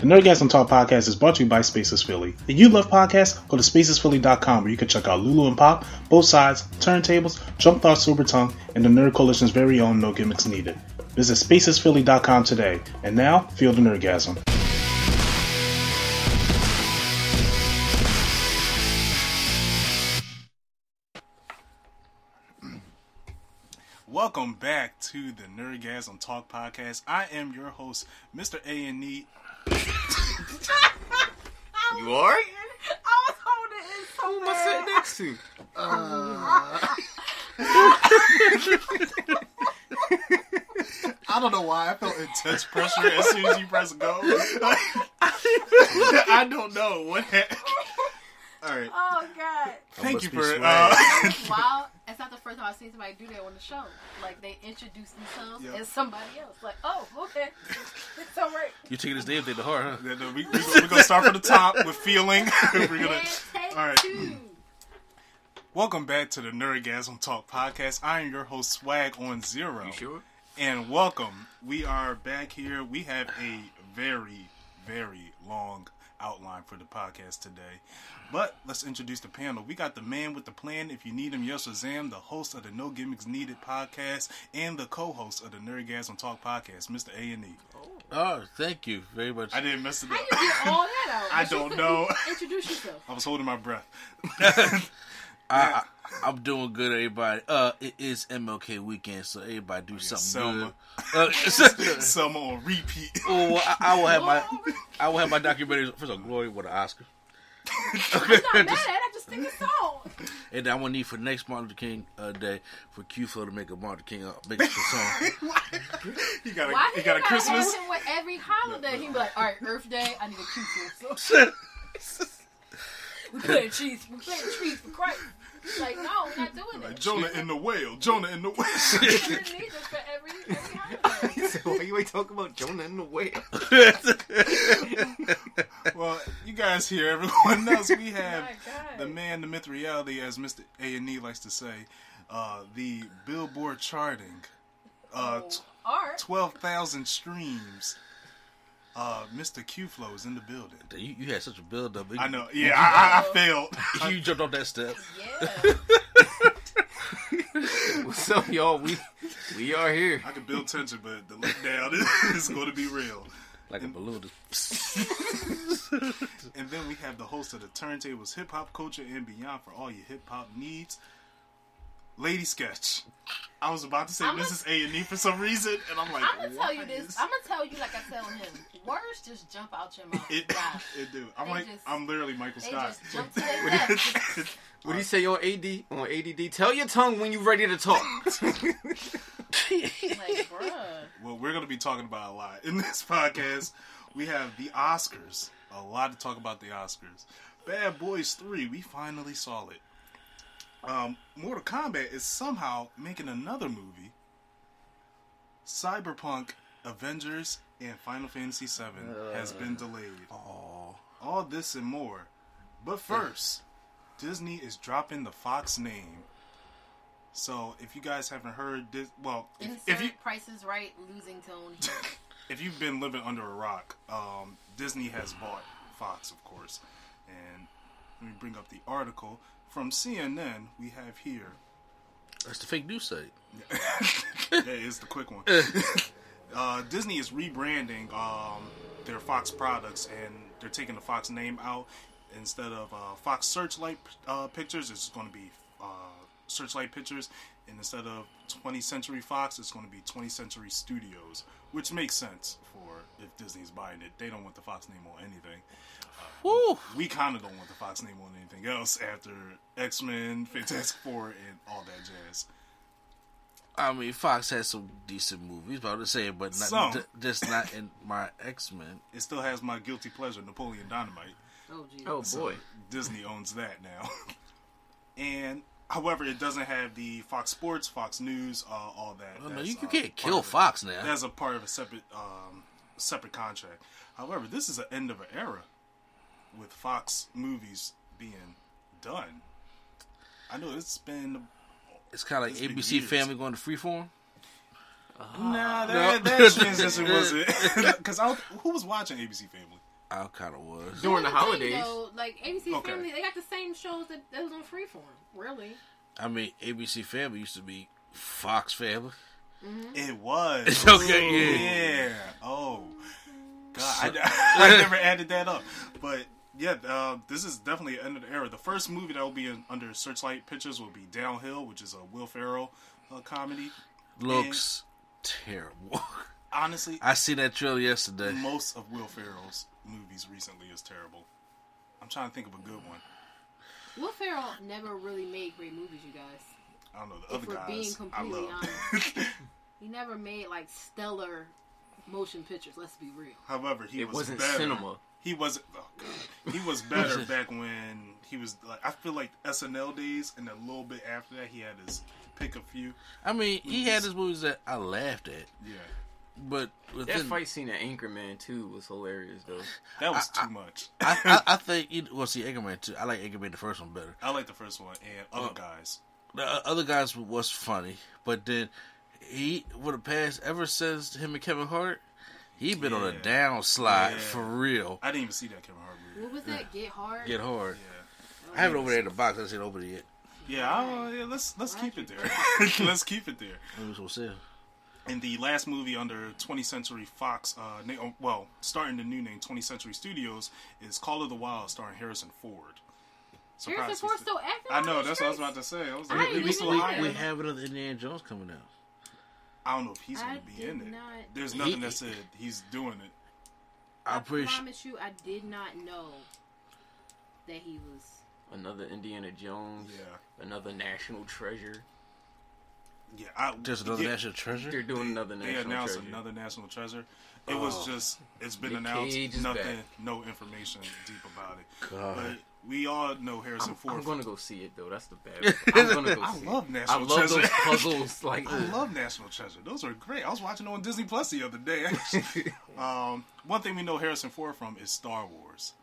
The Nerdgasm on Talk podcast is brought to you by Spaces Philly. If you love podcasts, go to spacesphilly.com where you can check out Lulu and Pop, Both Sides, Turntables, Jump Thought Sober Tongue, and the Nerd Coalition's very own No Gimmicks Needed. Visit spacesphilly.com today. And now, feel the Nerdgasm. Welcome back to the Nerdgasm on Talk podcast. I am your host, Mr. A&E. You are? I was holding it so Who am I sitting next to? I don't know why I felt intense pressure as soon as you press go. I don't know what happened. All right. Oh, God. Thank you for it. Wow. It's not the first time I've seen somebody do that on the show. Like, they introduce themselves as somebody else. Like, oh, okay. It's all right. You're taking this day of day to heart, huh? Yeah, no, we're going to start from the top with feeling. All right. Welcome back to the Nerdgasm Talk podcast. I am your host, Swag on Zero. You sure? And welcome. We are back here. We have a very, very long outline for the podcast today, but let's introduce the panel. We got the man with the plan, if you need him, yes Shazam, the host of the No Gimmicks Needed podcast and the co-host of the Nerdgasm Talk podcast, Mr. A&E. Oh, thank you very much. I didn't mess it up. How did you get all that out? I don't know. Introduce yourself. I was holding my breath. I'm doing good, everybody. It is MLK weekend, so everybody do something good. Summer on repeat. Oh, I will have my documentary. First of all, Glory with an Oscar. I'm not mad at it. I just think it's so. And I want to need for next Martin Luther King Day for Q-Flow to make a Martin Luther King song. Why you got a Christmas? Him with every holiday, he be like, all right, Earth Day, I need a Q-Flow song. We're playing cheese for Christ. Like, no, we're not doing it. Jonah in the whale. Why you ain't talking about Jonah in the whale? Well, you guys hear everyone else. We have the man, the myth, reality, as Mr. A&E likes to say, the Billboard charting, 12,000 streams. Mr. Q-Flow is in the building. You had such a build-up. I know. Yeah, I failed. You jumped off that step. Yeah. What's up, y'all? We are here. I can build tension, but the look down is going to be real. Like a balloon. And then we have the host of the Turntables, Hip Hop Culture and Beyond, for all your hip-hop needs, Lady Sketch. I was about to say Mrs. A&E for some reason, and I'm like, I'm gonna tell you like I tell him. Words just jump out your mouth. It do. I'm like, I'm literally Michael Scott. Just jump to their left. What do you say on AD? On ADD? Tell your tongue when you're ready to talk. Like, bruh. Well, we're gonna be talking about a lot in this podcast. We have the Oscars. A lot to talk about the Oscars. Bad Boys 3. We finally saw it. Mortal Kombat is somehow making another movie. Cyberpunk, Avengers, and Final Fantasy VII has been delayed. All this and more. But first, Disney is dropping the Fox name. So if you guys haven't heard this, well, Price is Right losing tone. If you've been living under a rock, Disney has bought Fox, of course. And let me bring up the article. From CNN, we have here. That's the fake news site. Yeah, it's the quick one. Disney is rebranding their Fox products, and they're taking the Fox name out. Instead of Fox Searchlight Pictures, it's going to be Searchlight Pictures. And instead of 20th Century Fox, it's going to be 20th Century Studios, which makes sense for if Disney's buying it. They don't want the Fox name on anything. We kind of don't want the Fox name on anything else after X-Men, Fantastic Four, and all that jazz. I mean, Fox has some decent movies, but I would say, but not just not in my X-Men. It still has my guilty pleasure, Napoleon Dynamite. Oh, geez. Oh so boy, Disney owns that now. And however, it doesn't have the Fox Sports, Fox News, all that. Well, no, you can't kill Fox now. That's a part of a separate contract. However, this is the end of an era with Fox movies being done. I know it's been. It's kind of like ABC Family going to Freeform. Nah, that transition wasn't. Because who was watching ABC Family? I kind of was. During the holidays. Though, like ABC Family, they got the same shows that was on Freeform, really. I mean, ABC Family used to be Fox Family. Mm-hmm. It was. It's okay, yeah. Oh, God. I never added that up. But. Yeah, this is definitely the end of the era. The first movie that will be under Searchlight Pictures will be Downhill, which is a Will Ferrell comedy. Looks terrible. Honestly. I seen that trailer yesterday. Most of Will Ferrell's movies recently is terrible. I'm trying to think of a good one. Will Ferrell never really made great movies, you guys. I don't know. The other guys, being completely I love. Honest. He never made, like, stellar motion pictures, let's be real. However, it wasn't better. Cinema. He wasn't. Oh God, he was better back when he was. Like, I feel like SNL days, and a little bit after that, he had his pick a few. I mean, he had his movies that I laughed at. Yeah, but that fight scene at Anchorman 2 was hilarious, though. That was too much. I think see Anchorman 2. I like Anchorman the first one better. I like the first one and Other Guys. The Other Guys was funny, but then he would have passed ever since him and Kevin Hart. He been on a downslide for real. I didn't even see that Kevin Hart movie. What was that? Get Hard? Get Hard. Yeah. I have it over there in the box. I haven't seen it over there yet. Yeah, let's keep it there. Let's keep it there. That's what's up. And the last movie under 20th Century Fox, starting the new name 20th Century Studios, is Call of the Wild, starring Harrison Ford. Harrison Ford still acting? I know, that's what I was about to say. I was like, we have another Indiana Jones coming out. I don't know if he's going to be in it. There's nothing that said he's doing it. I promise you, I did not know that he was... Another Indiana Jones. Yeah. Another National Treasure. Yeah. There's another National Treasure? They're doing another National Treasure. They announced another National Treasure. It was just... It's been announced. Nothing. No information deep about it. God. But we all know Harrison Ford. I'm going to go see it, though. That's the bad one. I'm going to go see it. I love National Treasure. I love those puzzles. I love National Treasure. Those are great. I was watching it on Disney Plus the other day. One thing we know Harrison Ford from is Star Wars.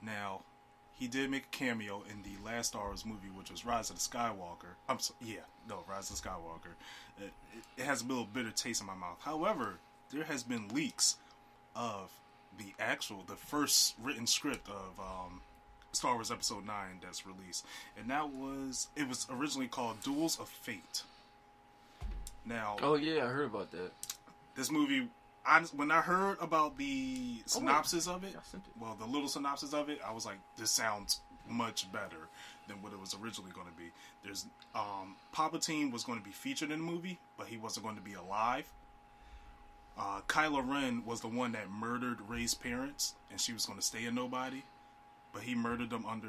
Now, he did make a cameo in the last Star Wars movie, which was Rise of the Skywalker. Rise of the Skywalker. It has a little bitter taste in my mouth. However, there has been leaks of the first written script of... Star Wars Episode 9 that's released. And it was originally called Duels of Fate. Now... Oh, yeah, I heard about that. This movie, when I heard about the synopsis of it, the little synopsis of it, I was like, this sounds much better than what it was originally going to be. There's Palpatine was going to be featured in the movie, but he wasn't going to be alive. Kylo Ren was the one that murdered Rey's parents, and she was going to stay a nobody. But he murdered them under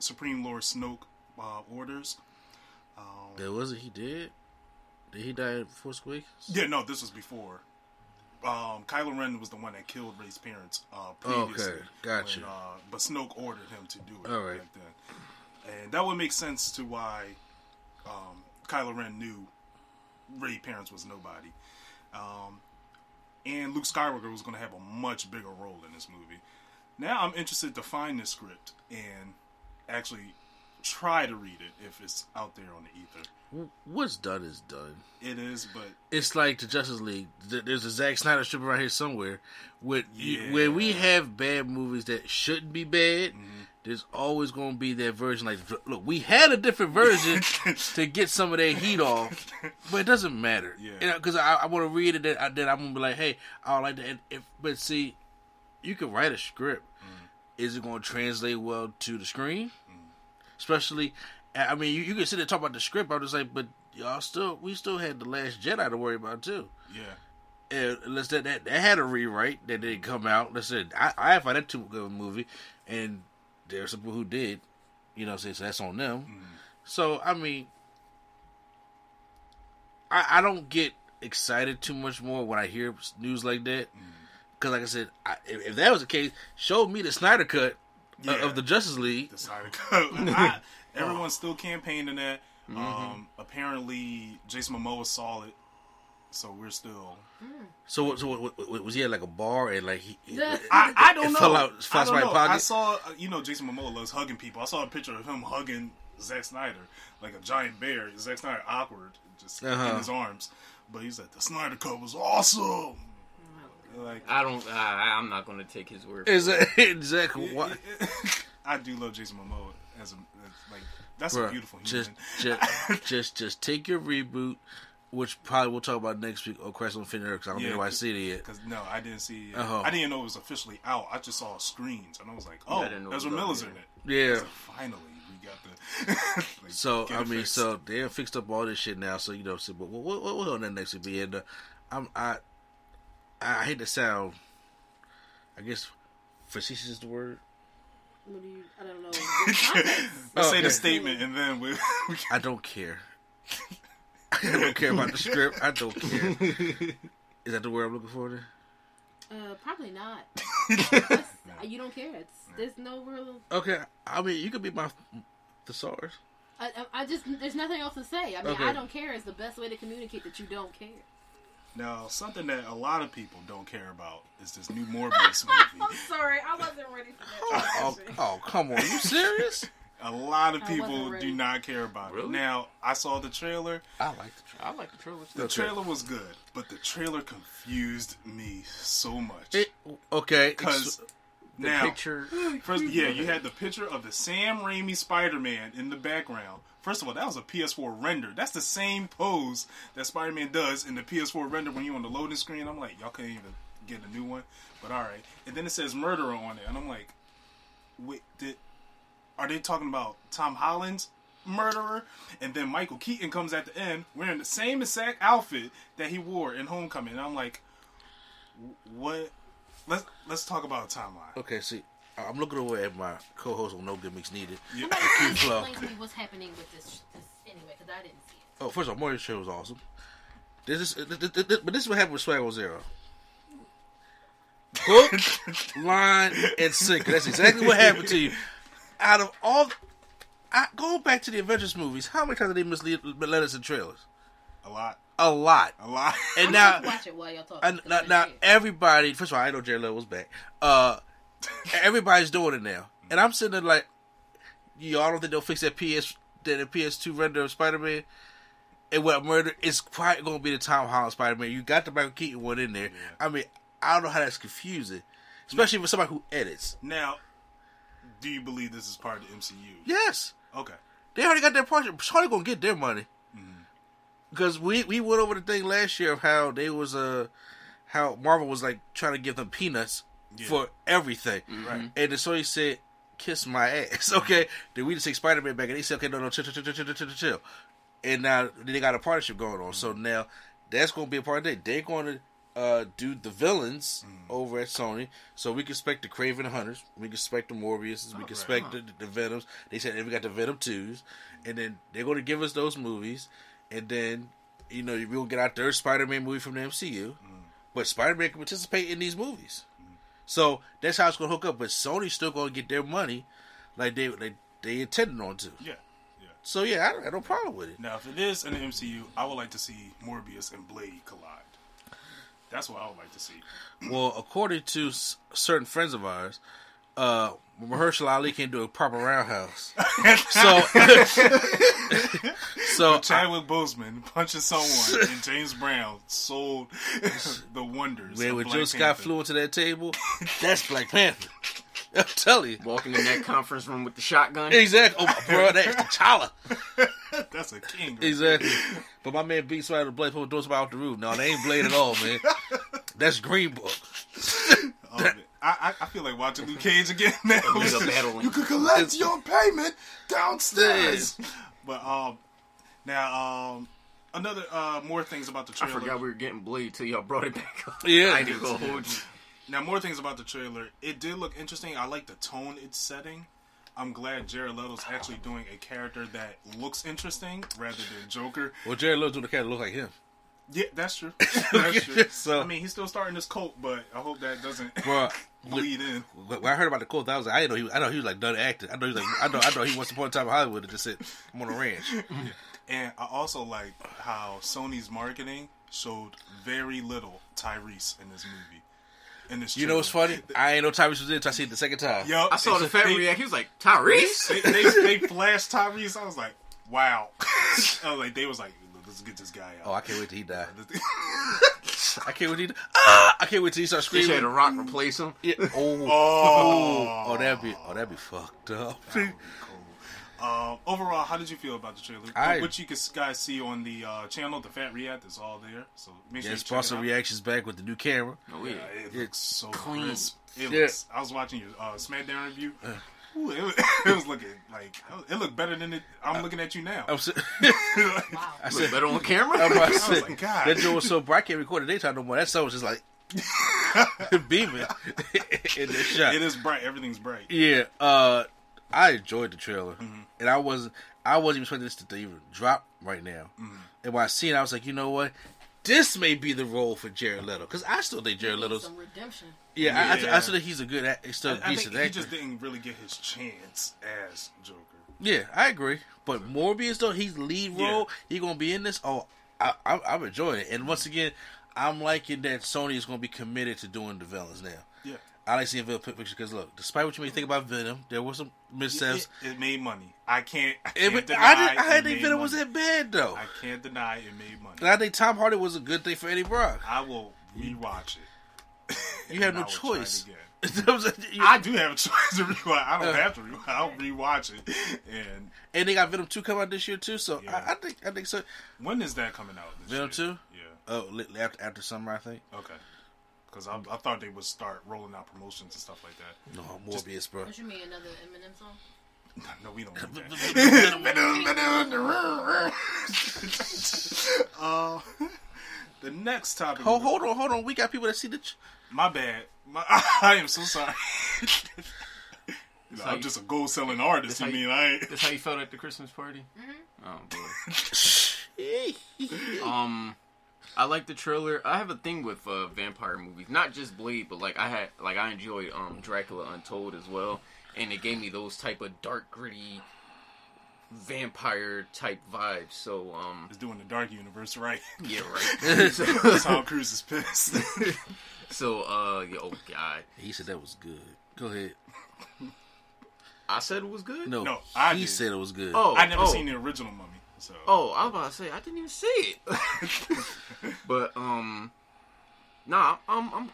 Supreme Lord Snoke orders. He dead? Did he die before Squeak? Yeah, no, this was before. Kylo Ren was the one that killed Rey's parents previously. Okay, gotcha. But Snoke ordered him to do it. All right. Back then. And that would make sense to why Kylo Ren knew Rey's parents was nobody. And Luke Skywalker was going to have a much bigger role in this movie. Now I'm interested to find this script and actually try to read it if it's out there on the ether. What's done is done. It is, but... It's like the Justice League. There's a Zack Snyder strip around here somewhere. Where we have bad movies that shouldn't be bad, there's always going to be that version. Like, look, we had a different version to get some of that heat off, but it doesn't matter. Because I want to read it, then I'm going to be like, hey, I don't like that. But see, you can write a script. Is it going to translate well to the screen? Especially, I mean, you can sit there and talk about the script. I was just like, but y'all we still had The Last Jedi to worry about too. Yeah, and unless that had a rewrite that didn't come out. Listen, I find that too good a movie, and there's people who did, so that's on them. So I mean, I don't get excited too much more when I hear news like that. Because, like I said, if that was the case, show me the Snyder Cut of the Justice League. The Snyder Cut. Everyone's still campaigning that. Mm-hmm. Apparently, Jason Momoa saw it. So we're still. So was he at like a bar and like he I don't know. Fell out, I saw Jason Momoa loves hugging people. I saw a picture of him hugging Zack Snyder like a giant bear. Zack Snyder awkward just in his arms, but he's like the Snyder Cut was awesome. Like I'm not going to take his word. Exactly. What? I do love Jason Momoa that's a beautiful human. Just take your reboot. Which probably we'll talk about next week on Crash on Finner because I don't know why I see it yet. Because no, I didn't see it. I didn't know it was officially out. I just saw screens and I was like, oh, Ezra Miller's in it. Yeah. So finally, we got the. So they have fixed up all this shit now. So but we'll on that next week. And I hate to sound, I guess, facetious is the word. What do you? I don't know. Say the statement and then we. I don't care. I don't care about the script. I don't care. Is that the word I'm looking for then? Probably not. You don't care. There's no real... Okay, I mean, you could be my thesaurus. I just... There's nothing else to say. I mean, okay. I don't care is the best way to communicate that you don't care. Now, something that a lot of people don't care about is this new Morbius movie. I'm sorry. I wasn't ready for that. Oh, come on. You serious? A lot of people do not care about it. Now, I saw the trailer. I like the trailer. The trailer was good, but the trailer confused me so much. Because now, picture... first, you had the picture of the Sam Raimi Spider-Man in the background. First of all, that was a PS4 render. That's the same pose that Spider-Man does in the PS4 render when you're on the loading screen. I'm like, y'all can't even get a new one. But all right. And then it says murderer on it. And I'm like, wait, are they talking about Tom Holland's murderer? And then Michael Keaton comes at the end wearing the same exact outfit that he wore in Homecoming. And I'm like, what? Let's talk about a timeline. Okay, see, I'm looking over at my co-host on No Gimmicks Needed. Yeah. Explain to me what's happening with this anyway, because I didn't see it. Oh, first of all, Morbius show was awesome. But this is what happened with Swaggle Zero. Hook, line, and sinker. That's exactly what happened to you. Out of all, going back to the Avengers movies, how many times did they let us in trailers? A lot. And I'm now, watch it while y'all talking. Now everybody, first of all, I know Jared Leto was back. Everybody's doing it now, and I'm sitting there like, y'all don't think they'll fix that PS2 render of Spider-Man? And what murder is probably going to be the Tom Holland Spider-Man. You got the Michael Keaton one in there. Yeah. I mean, I don't know how that's confusing, especially for somebody who edits now. Do you believe this is part of the MCU? Yes. Okay. They already got their project. Probably gonna get their money. Mm-hmm. Because we went over the thing last year of how they was how Marvel was like trying to give them peanuts for everything, right? And so he said, "Kiss my ass." Okay. Then we just take Spider-Man back, and they said, "Okay, no, chill." And now they got a partnership going on. So now that's gonna be a part of it. They're gonna do the villains over at Sony, so we can expect the Kraven Hunters, we can expect the Morbiuses, we can expect the Venoms. They said we got the Venom 2s, and then they're going to give us those movies, and then we'll get our third Spider-Man movie from the MCU, but Spider-Man can participate in these movies, so that's how it's going to hook up. But Sony's still going to get their money like they intended on to. Yeah. So I don't have no problem with it. Now, if it is in the MCU, I would like to see Morbius and Blade collide. That's what I would like to see. Well, according to certain friends of ours, Mahershala Ali can't do a proper roundhouse. So Chadwick Boseman punches someone, and James Brown sold the wonders. Man, when Joe Scott flew into that table, that's Black Panther. I'm telling you. Walking in that conference room with the shotgun. Exactly. Oh, bro, that's T'Challa. That's a king. Right? Exactly. But my man beats somebody with a blade, pulls doors out the roof. No, they ain't Blade at all, man. That's Green Book. I feel like watching Luke Cage again now. You can collect your payment downstairs. But another more things about the trailer. I forgot we were getting Blade till y'all brought it back up. Yeah. I didn't go hold you. Now, more things about the trailer. It did look interesting. I like the tone it's setting. I'm glad Jared Leto's actually doing a character that looks interesting rather than Joker. Well, Jared Leto's doing a character that looks like him. Yeah, that's true. That's true. So, I mean, he's still starting this cult, but I hope that doesn't bleed in. When I heard about the cult, I was like, I know he was like done acting. I know he once upon a time in Hollywood and just said, I'm on a ranch. And I also like how Sony's marketing showed very little Tyrese in this movie. You know what's funny? I ain't know Tyrese was in until I see it the second time. Yo, I saw the fat react. He was like, Tyrese? They flashed Tyrese. I was like, wow. I was like, they was like, let's get this guy out. Oh, I can't wait till he die. I can't wait till he starts screaming. He had The Rock replace him. Yeah. Oh, that'd be fucked up. That would be cool. Overall, how did you feel about the trailer? What you guys see on the channel, the Fat React is all there. So make sure you check it out. Reactions back with the new camera. Oh yeah, it looks so clean. Crisp. I was watching your SmackDown review. Ooh, it was looking like it looked better than it. I'm looking at you now. Wow. I said better on camera. I was like, God, that joke was so bright. I can't record it daytime no more. That song was just like beaming in the shot. It is bright. Everything's bright. Yeah. I enjoyed the trailer, and I wasn't even expecting this to even drop right now. Mm-hmm. And when I seen it, I was like, you know what, this may be the role for Jared Leto, because I still think Jared Leto's some redemption. Yeah, yeah. I still think he's a good, decent actor. He just didn't really get his chance as Joker. Yeah, I agree. But Morbius, though, he's lead role. Yeah. He gonna be in this. Oh, I'm enjoying it. And once again, I'm liking that Sony is gonna be committed to doing the villains now. Yeah. I like seeing Venom pictures because look, despite what you may think about Venom, there was some missteps. It made money. I didn't think Venom was that bad though. I can't deny it made money. And I think Tom Hardy was a good thing for Eddie Brock. I will rewatch it. You have no choice. I do have a choice to rewatch. I don't have to rewatch. I'll rewatch it. And they got Venom 2 coming out this year too. So yeah. I think so. When is that coming out? This Venom 2? Yeah. Oh, after summer, I think. Okay. Because I thought they would start rolling out promotions and stuff like that. No, Morbius, bro. Don't you mean another Eminem song? No, we don't need that. The next topic... Hold on. We got people that see the... My bad. I am so sorry. No, I'm just a gold-selling artist. That's how you felt at the Christmas party? Mm-hmm. Oh, boy. I like the trailer. I have a thing with vampire movies, not just Blade, but I enjoyed Dracula Untold as well, and it gave me those type of dark, gritty vampire type vibes. So it's doing the dark universe right. Yeah, right. Tom Cruise is pissed. So oh god, he said that was good. Go ahead. I said it was good. No, he said it was good. Oh, I never seen the original Mummy. So. Oh, I was about to say I didn't even see it, but I'm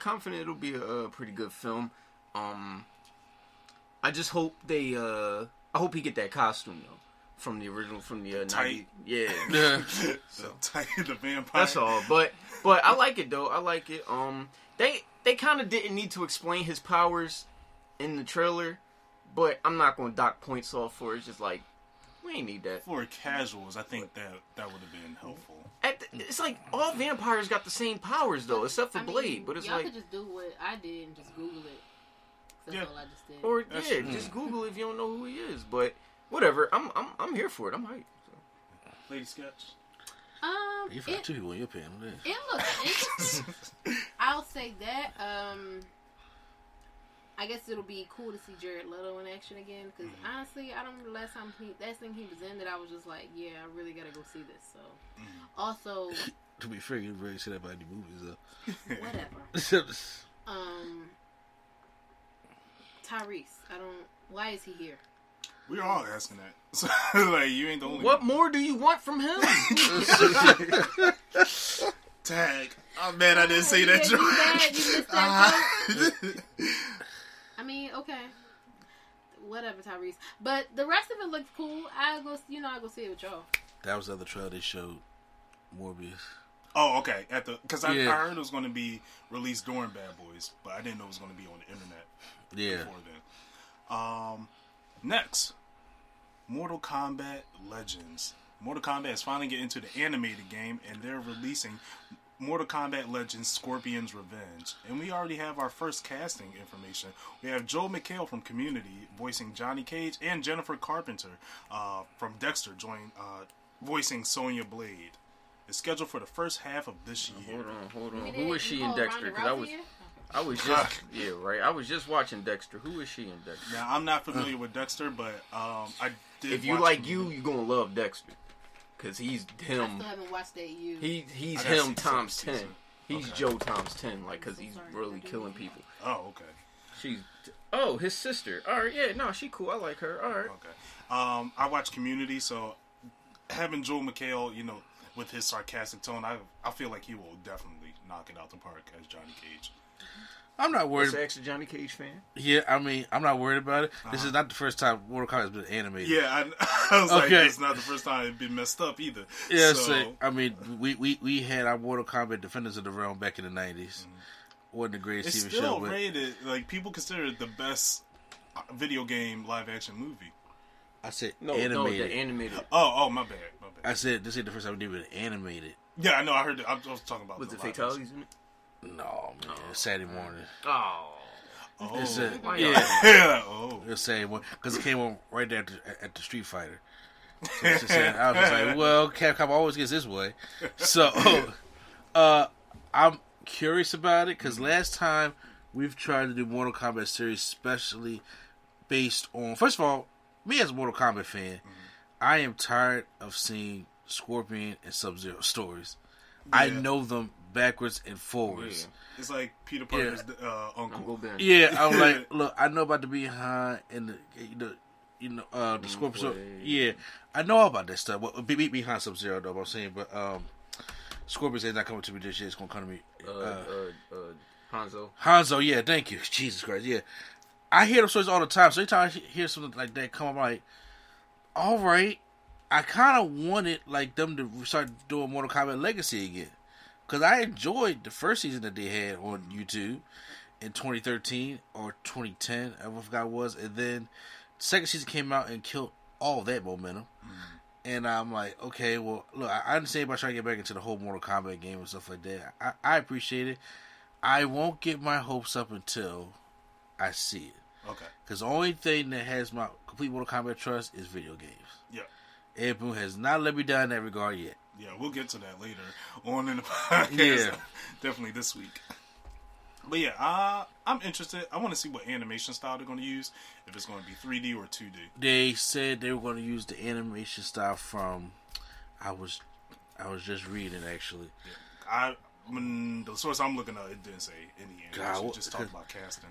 confident it'll be a pretty good film. I just hope they I hope he get that costume though from the original from the 90s. Yeah, so tight the vampire. That's all, but I like it though. I like it. They kind of didn't need to explain his powers in the trailer, but I'm not going to dock points off for it. It's just like. We ain't need that. For casuals, I think that would have been helpful. It's like all vampires got the same powers though, except for Blade. But it's y'all like could just do what I did and just Google it. That's all I just did. Or just Google if you don't know who he is. But whatever, I'm here for it. I'm hyped. So. Lady Sketch. You found two people in your panel. It looks interesting. I'll say that. I guess it'll be cool to see Jared Leto in action again, because honestly, I don't remember the last time he was in that I was just like, yeah, I really gotta go see this. So, also, to be fair, you really see that by any movies though. Whatever. Tyrese, why is he here? We're all asking that. So, like, you ain't the only. What more do you want from him? Tag. Oh man, I didn't say that joke. I mean, okay, whatever, Tyrese. But the rest of it looks cool. I go see it with y'all. That was the other trailer they showed, Morbius. Oh, okay. I heard it was going to be released during Bad Boys, but I didn't know it was going to be on the internet. Yeah. Before then. Next, Mortal Kombat Legends. Mortal Kombat is finally getting into the animated game, and they're releasing Mortal Kombat Legends Scorpion's Revenge. And we already have our first casting information. We have Joel McHale from Community voicing Johnny Cage, and Jennifer Carpenter from Dexter voicing Sonya Blade. It's scheduled for the first half of this year. Hold on. Who is she in Dexter? Because I was just yeah, right. I was just watching Dexter. Who is she in Dexter? Now I'm not familiar with Dexter, but I did. If you like you're gonna love Dexter, because he's him. I still haven't watched that. He's him times 10. He's Joe times 10, like, because he's really killing people. Oh, okay. She's his sister. All right, yeah, no, she cool. I like her. All right. Okay. I watch Community, so having Joel McHale, with his sarcastic tone, I feel like he will definitely knock it out the park as Johnny Cage. I'm not worried. He's a Johnny Cage fan. Yeah, I mean, I'm not worried about it. This is not the first time Mortal Kombat has been animated. Yeah, I was like, it's not the first time it's been messed up either. Yeah, so I mean, we had our Mortal Kombat Defenders of the Realm back in the 90s. Mm-hmm. Wasn't the greatest TV show. It's still rated, like, people consider it the best video game live action movie. I said animated. Oh, my bad. I said this ain't the first time we did it animated. Yeah, I know. I heard that. I was talking about. Was the fatalities in it? No, man. Oh. Saturday morning. Oh. It's a, yeah. Oh. It was Saturday morning because it came on right there at the Street Fighter. So it's just saying, I was like, well, Capcom always gets this way. So, I'm curious about it because last time we've tried to do Mortal Kombat series, especially based on. First of all, me as a Mortal Kombat fan, I am tired of seeing Scorpion and Sub-Zero stories. Yeah. I know them backwards and forwards. Yeah. It's like Peter Parker's uncle. Yeah, I'm like, look, I know about the Behind and the Scorpion. So, yeah, I know all about that stuff. Well, Behind Sub-Zero, though, I'm saying, but Scorpion's ain't not coming to me this year. It's gonna come to me. Hanzo. Hanzo, yeah, thank you, Jesus Christ, yeah. I hear those stories all the time, so anytime I hear something like that come, I'm like, all right, I kind of wanted them to start doing Mortal Kombat Legacy again, because I enjoyed the first season that they had on YouTube in 2013 or 2010, I forgot it was, and then the second season came out and killed all that momentum, and I'm like, okay, well, look, I understand about trying to get back into the whole Mortal Kombat game and stuff like that. I appreciate it. I won't get my hopes up until I see it. Okay. Because the only thing that has my complete Mortal Kombat trust is video games. Yeah. Ed Boon has not let me down in that regard yet. Yeah, we'll get to that later on in the podcast. Yeah. Definitely this week. But yeah, I'm interested. I want to see what animation style they're going to use. If it's going to be 3D or 2D. They said they were going to use the animation style from... I was just reading, actually. Yeah. When the source I'm looking at, it didn't say any animation. It just talked about casting.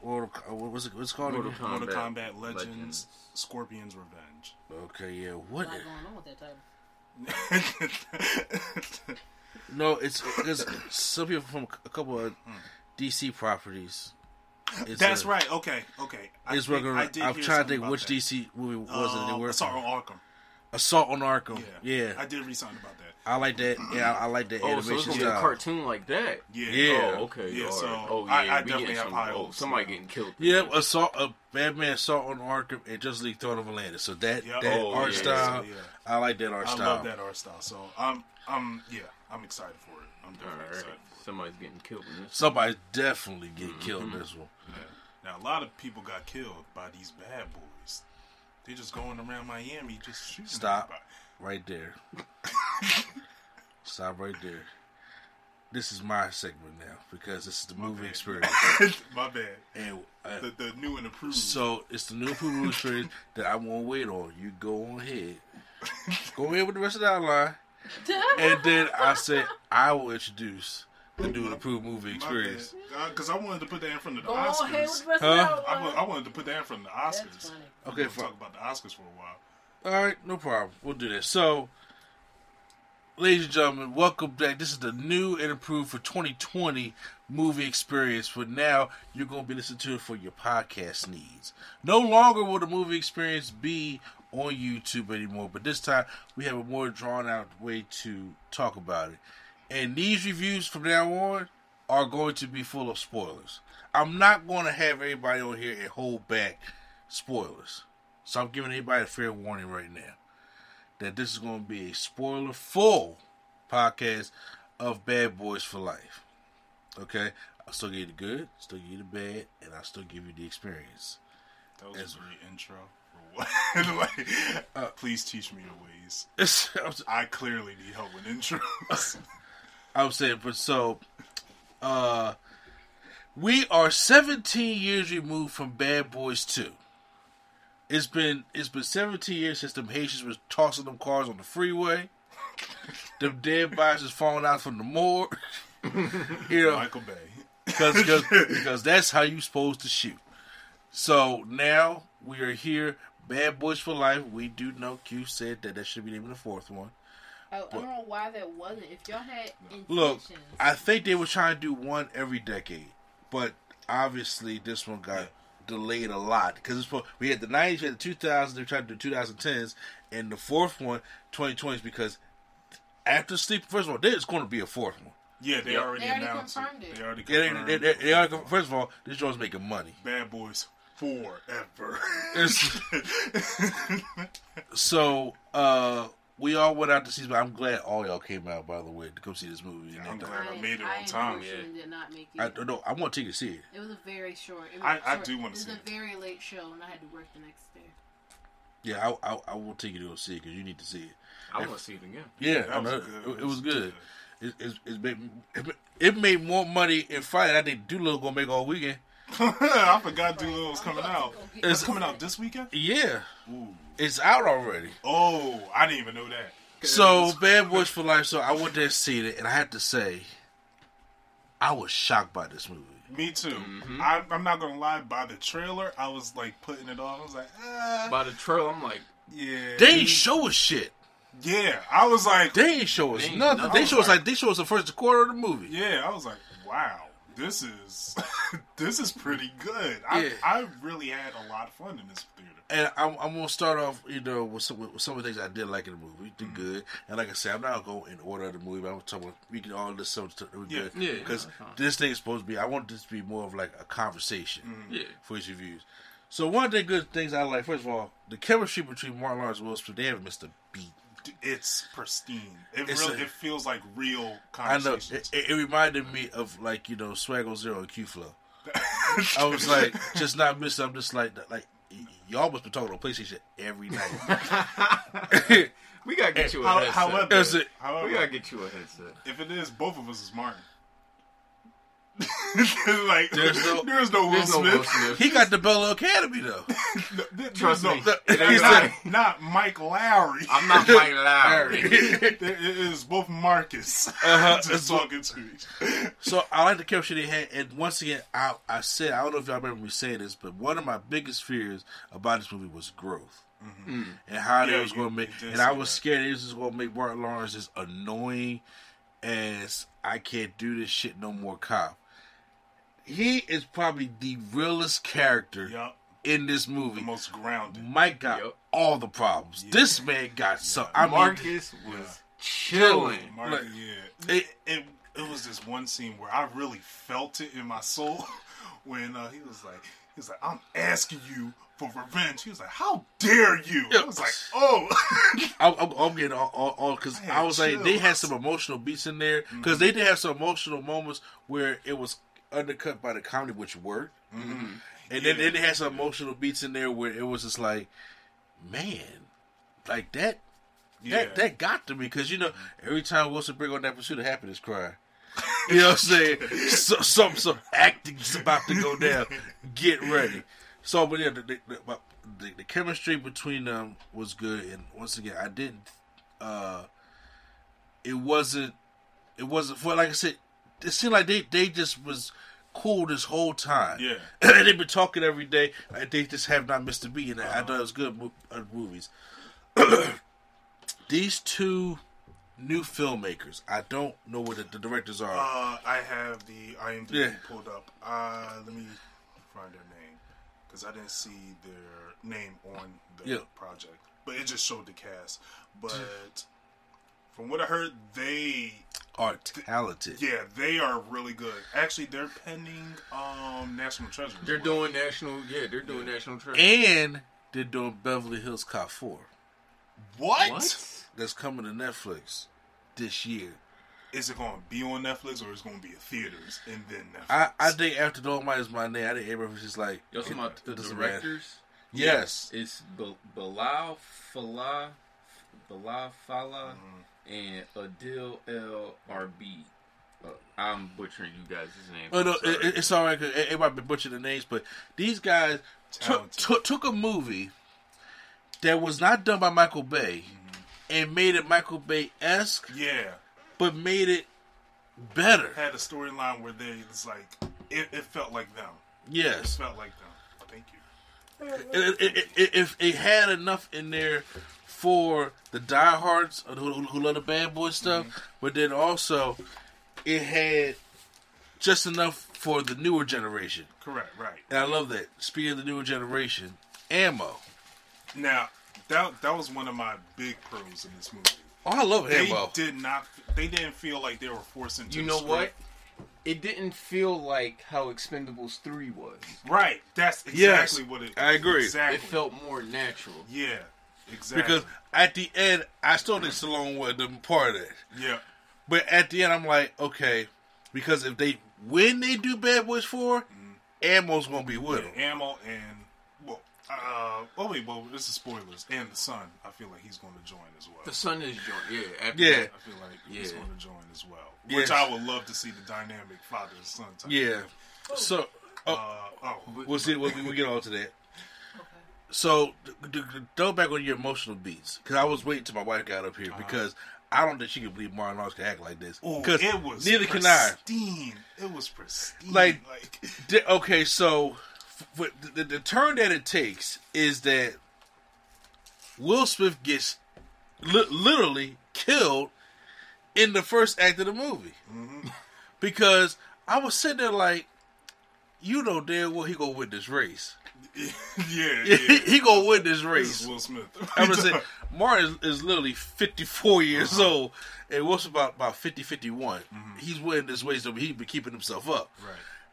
What's it called? Mortal Kombat Legends Scorpion's Revenge. Okay, yeah. What is going on with that title? No, it's some people from a couple of DC properties. That's right. Okay. I'm trying to think which that. DC movie was it they were. Assault on Arkham. Yeah. I did read something about that. I like that. Yeah, I like that animation style. So it's going to be a cartoon like that? Yeah. Oh, okay. Yeah, so I definitely have high hopes. Somebody getting killed. Yeah, Batman Assault on Arkham and Justice League Throne of Atlantis. So that art style, so, I like that art style. I love that art style. So I'm excited for it. I'm definitely excited for it. Somebody's getting killed in this. Somebody's definitely getting killed in this one. Yeah. Now, a lot of people got killed by these bad boys. They're just going around Miami just shooting. Stop. Everybody. Right there. Stop right there. This is my segment now because this is the movie experience. My bad. And the new and approved. So it's the new approved experience that I won't wait on. You go ahead. Go ahead with the rest of the outline. And then I said I will introduce the new and approved movie experience. Because I wanted to put that in front of the Oscars. Go ahead with the rest of the outline. I wanted to put that in front of the Oscars. That's funny. Okay, we'll talk about the Oscars for a while. Alright, no problem. We'll do that. So, ladies and gentlemen, welcome back. This is the new and improved for 2020 movie experience. For now, you're going to be listening to it for your podcast needs. No longer will the movie experience be on YouTube anymore, but this time we have a more drawn-out way to talk about it. And these reviews from now on are going to be full of spoilers. I'm not going to have everybody on here and hold back spoilers. So I'm giving everybody a fair warning right now that this is going to be a spoiler-full podcast of Bad Boys for Life. Okay? I still give you the good, still give you the bad, and I still give you the experience. That was a great intro. Like, please teach me your ways. I clearly need help with intros. I would say, but so, we are 17 years removed from Bad Boys 2. It's been 17 years since them Haitians was tossing them cars on the freeway. Them dead bodies was falling out from the morgue. You know, Michael Bay. Because that's how you supposed to shoot. So now we are here, Bad Boys for Life. We do know Q said that should be even the fourth one. Oh, but I don't know why that wasn't. If y'all had intentions. Look, I think they were trying to do one every decade. But obviously this one got delayed a lot. Because we had the 90s, we had the 2000s, they were trying to do 2010s. And the fourth one, 2020s, because after Sleep, first of all, there's going to be a fourth one. Yeah, they already announced it. They already confirmed it. First of all, this joint's making money. Bad Boys forever. So, we all went out to see this, but I'm glad all y'all came out, by the way, to go see this movie. Yeah, I'm glad I made it on time. Yeah. Did not make it. I want to take you to see it. It was a very short. I do want to see it. It was a very late show, and I had to work the next day. Yeah, I will take you to go see it, because you need to see it. I want to see it again. Yeah, it was good. It made more money in Friday. I think Doolittle going to make all weekend. I forgot Doolittle was coming out. It's coming out this weekend? Yeah. Ooh. It's out already. Oh, I didn't even know that. So, Bad Boys for Life. So, I went there and seen it, and I had to say, I was shocked by this movie. Me too. Mm-hmm. I'm not going to lie. By the trailer, I was like putting it off. I was like, eh. By the trailer, I'm like, yeah. They ain't show us shit. Yeah, I was like, they ain't show us nothing. They show us like they show us the first quarter of the movie. Yeah, I was like, wow, this is pretty good. Yeah. I really had a lot of fun in this theater. And I'm gonna start off, you know, with some of the things I did like in the movie, the good. And like I said, I'm not gonna go in order of the movie. But I'm talking about we can all this stuff. Yeah, because this thing is supposed to be. I want this to be more of like a conversation. Yeah, for each of you. So one of the good things I like, first of all, the chemistry between Martin Lawrence and Will Smith. They haven't missed a beat. It's pristine. It feels like real conversations. I know. It reminded me of like, you know, Swaggle Zero and Q Flow. I was like, just not missing. I'm just like y'all must be talking on PlayStation every night. We gotta get you a headset. However, we gotta get you a headset. If it is, both of us is Martin. Like, there's no Will Smith. He got the Bella Academy though. Trust me. He's not Mike Lowry. I'm not Mike Lowry. It is both Marcus. Just talking to each. So I like the chemistry they had, and once again, I said, I don't know if y'all remember me saying this, but one of my biggest fears about this movie was growth. Mm-hmm. And how they was going to make, and I was scared it was just going to make Martin Lawrence as annoying as I can't do this shit no more cop. He is probably the realest character in this movie. The most grounded. Mike got all the problems. Yeah. This man got some. Marcus was chilling. Marcus, yeah. It was this one scene where I really felt it in my soul when he was like, I'm asking you for revenge. He was like, how dare you? Yeah. I was like, oh. I'm getting all because I was chills. Like, they had some emotional beats in there because they did have some emotional moments where it was undercut by the comedy, which worked. Mm-hmm. And then they had some emotional beats in there where it was just like, man, like that got to me because, you know, every time Wilson bring on that Pursuit of Happiness cry, you know what I'm saying? Some acting's about to go down. Get ready. So, but yeah, the chemistry between them was good. And once again, I didn't. It wasn't for, like I said. It seemed like they just was cool this whole time. Yeah, they've been talking every day. Like they just have not missed a beat, and I thought it was good movies. These two new filmmakers, I don't know what the directors are. I have the IMDb pulled up. Let me find their name because I didn't see their name on the project, but it just showed the cast. But from what I heard, they are talented. Yeah, they are really good. Actually, they're pending National Treasure. They're doing National. Yeah, they're doing National Treasure, and they're doing Beverly Hills Cop 4. What? That's coming to Netflix this year. Is it going to be on Netflix or is it going to be a theaters and then Netflix? I think after Dolomite Is My Name, I think Abrams was just like... You're talking about the directors? Yes. It's Bilal Fallah and Adil El Arbi. I'm butchering you guys' names. Oh, no, it's all right, because everybody been butchering the names, but these guys took a movie that was not done by Michael Bay and made it Michael Bay-esque. Yeah. But made it better. Had a storyline where it's like it felt like them. Yes, it felt like them. Thank you. If it had enough in there for the diehards who love the bad boy stuff, but then also it had just enough for the newer generation. Correct. Right. And I love that. Speaking of the newer generation, Ammo. Now that was one of my big pros in this movie. Oh, I love Ammo. They didn't feel like they were forced into. You know what? It didn't feel like how Expendables 3 was. Right. That's exactly what it. I agree. Exactly. It felt more natural. Yeah. Exactly. Because at the end, I still think Stallone wasn't part of it. Yeah. But at the end, I'm like, okay, because if when they do Bad Boys 4, Ammo's gonna be with them. Ammo and this is spoilers. And the son, I feel like he's going to join as well. The son is joining, that, I feel like he's going to join as well. Which I would love to see the dynamic father and son type. Yeah. Of. So, we'll see. We'll get on to that. Okay. So, go back on your emotional beats, because I was waiting till my wife got up here because I don't think she could believe Martin Lawrence could act like this. Oh, it was neither pristine. It was pristine. So. But the turn that it takes is that Will Smith gets literally killed in the first act of the movie. Mm-hmm. Because I was sitting there like, you know damn well he gonna win this race. Yeah. He gonna win this race. This is Will Smith. I was saying, Martin is literally 54 years old, and Will's about 50, 51. Mm-hmm. He's winning this race, so he's been keeping himself up. Right.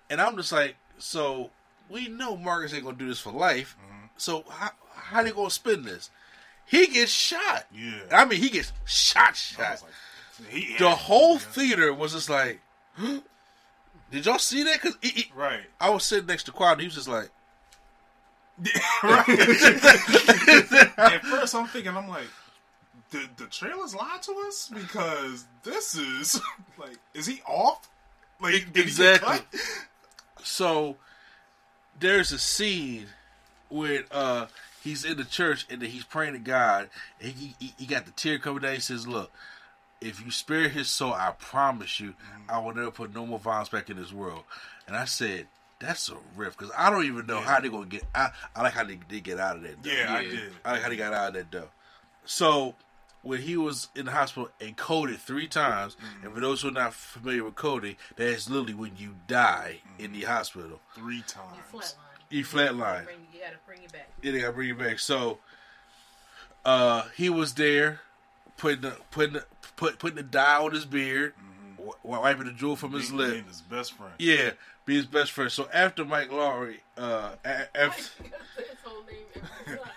And I'm just like, so... We know Marcus ain't gonna do this for life, so how they gonna spin this? He gets shot. Yeah, I mean he gets shot. Like, the whole theater was just like, huh? Did y'all see that? Cause right, I was sitting next to Quad, and he was just like, right. At first, I'm like, did the trailers lie to us? Because this is like, is he off? Like exactly. So. There's a scene where he's in the church and then he's praying to God, and he got the tear coming down. He says, "Look, if you spare his soul, I promise you, I will never put no more violence back in this world." And I said, "That's a riff," because I don't even know how they're gonna get. I like how they get out of that. Yeah, I did. I like how they got out of that though. So when he was in the hospital and coded 3 times, and for those who are not familiar with coding, that is literally when you die in the hospital. 3 times. You flatline. You gotta bring you back. Yeah, they gotta bring you back. So, he was there, putting the dye on his beard, wiping the drool from his lip. Being his best friend. Yeah, be his best friend. So after Mike Lowry, after.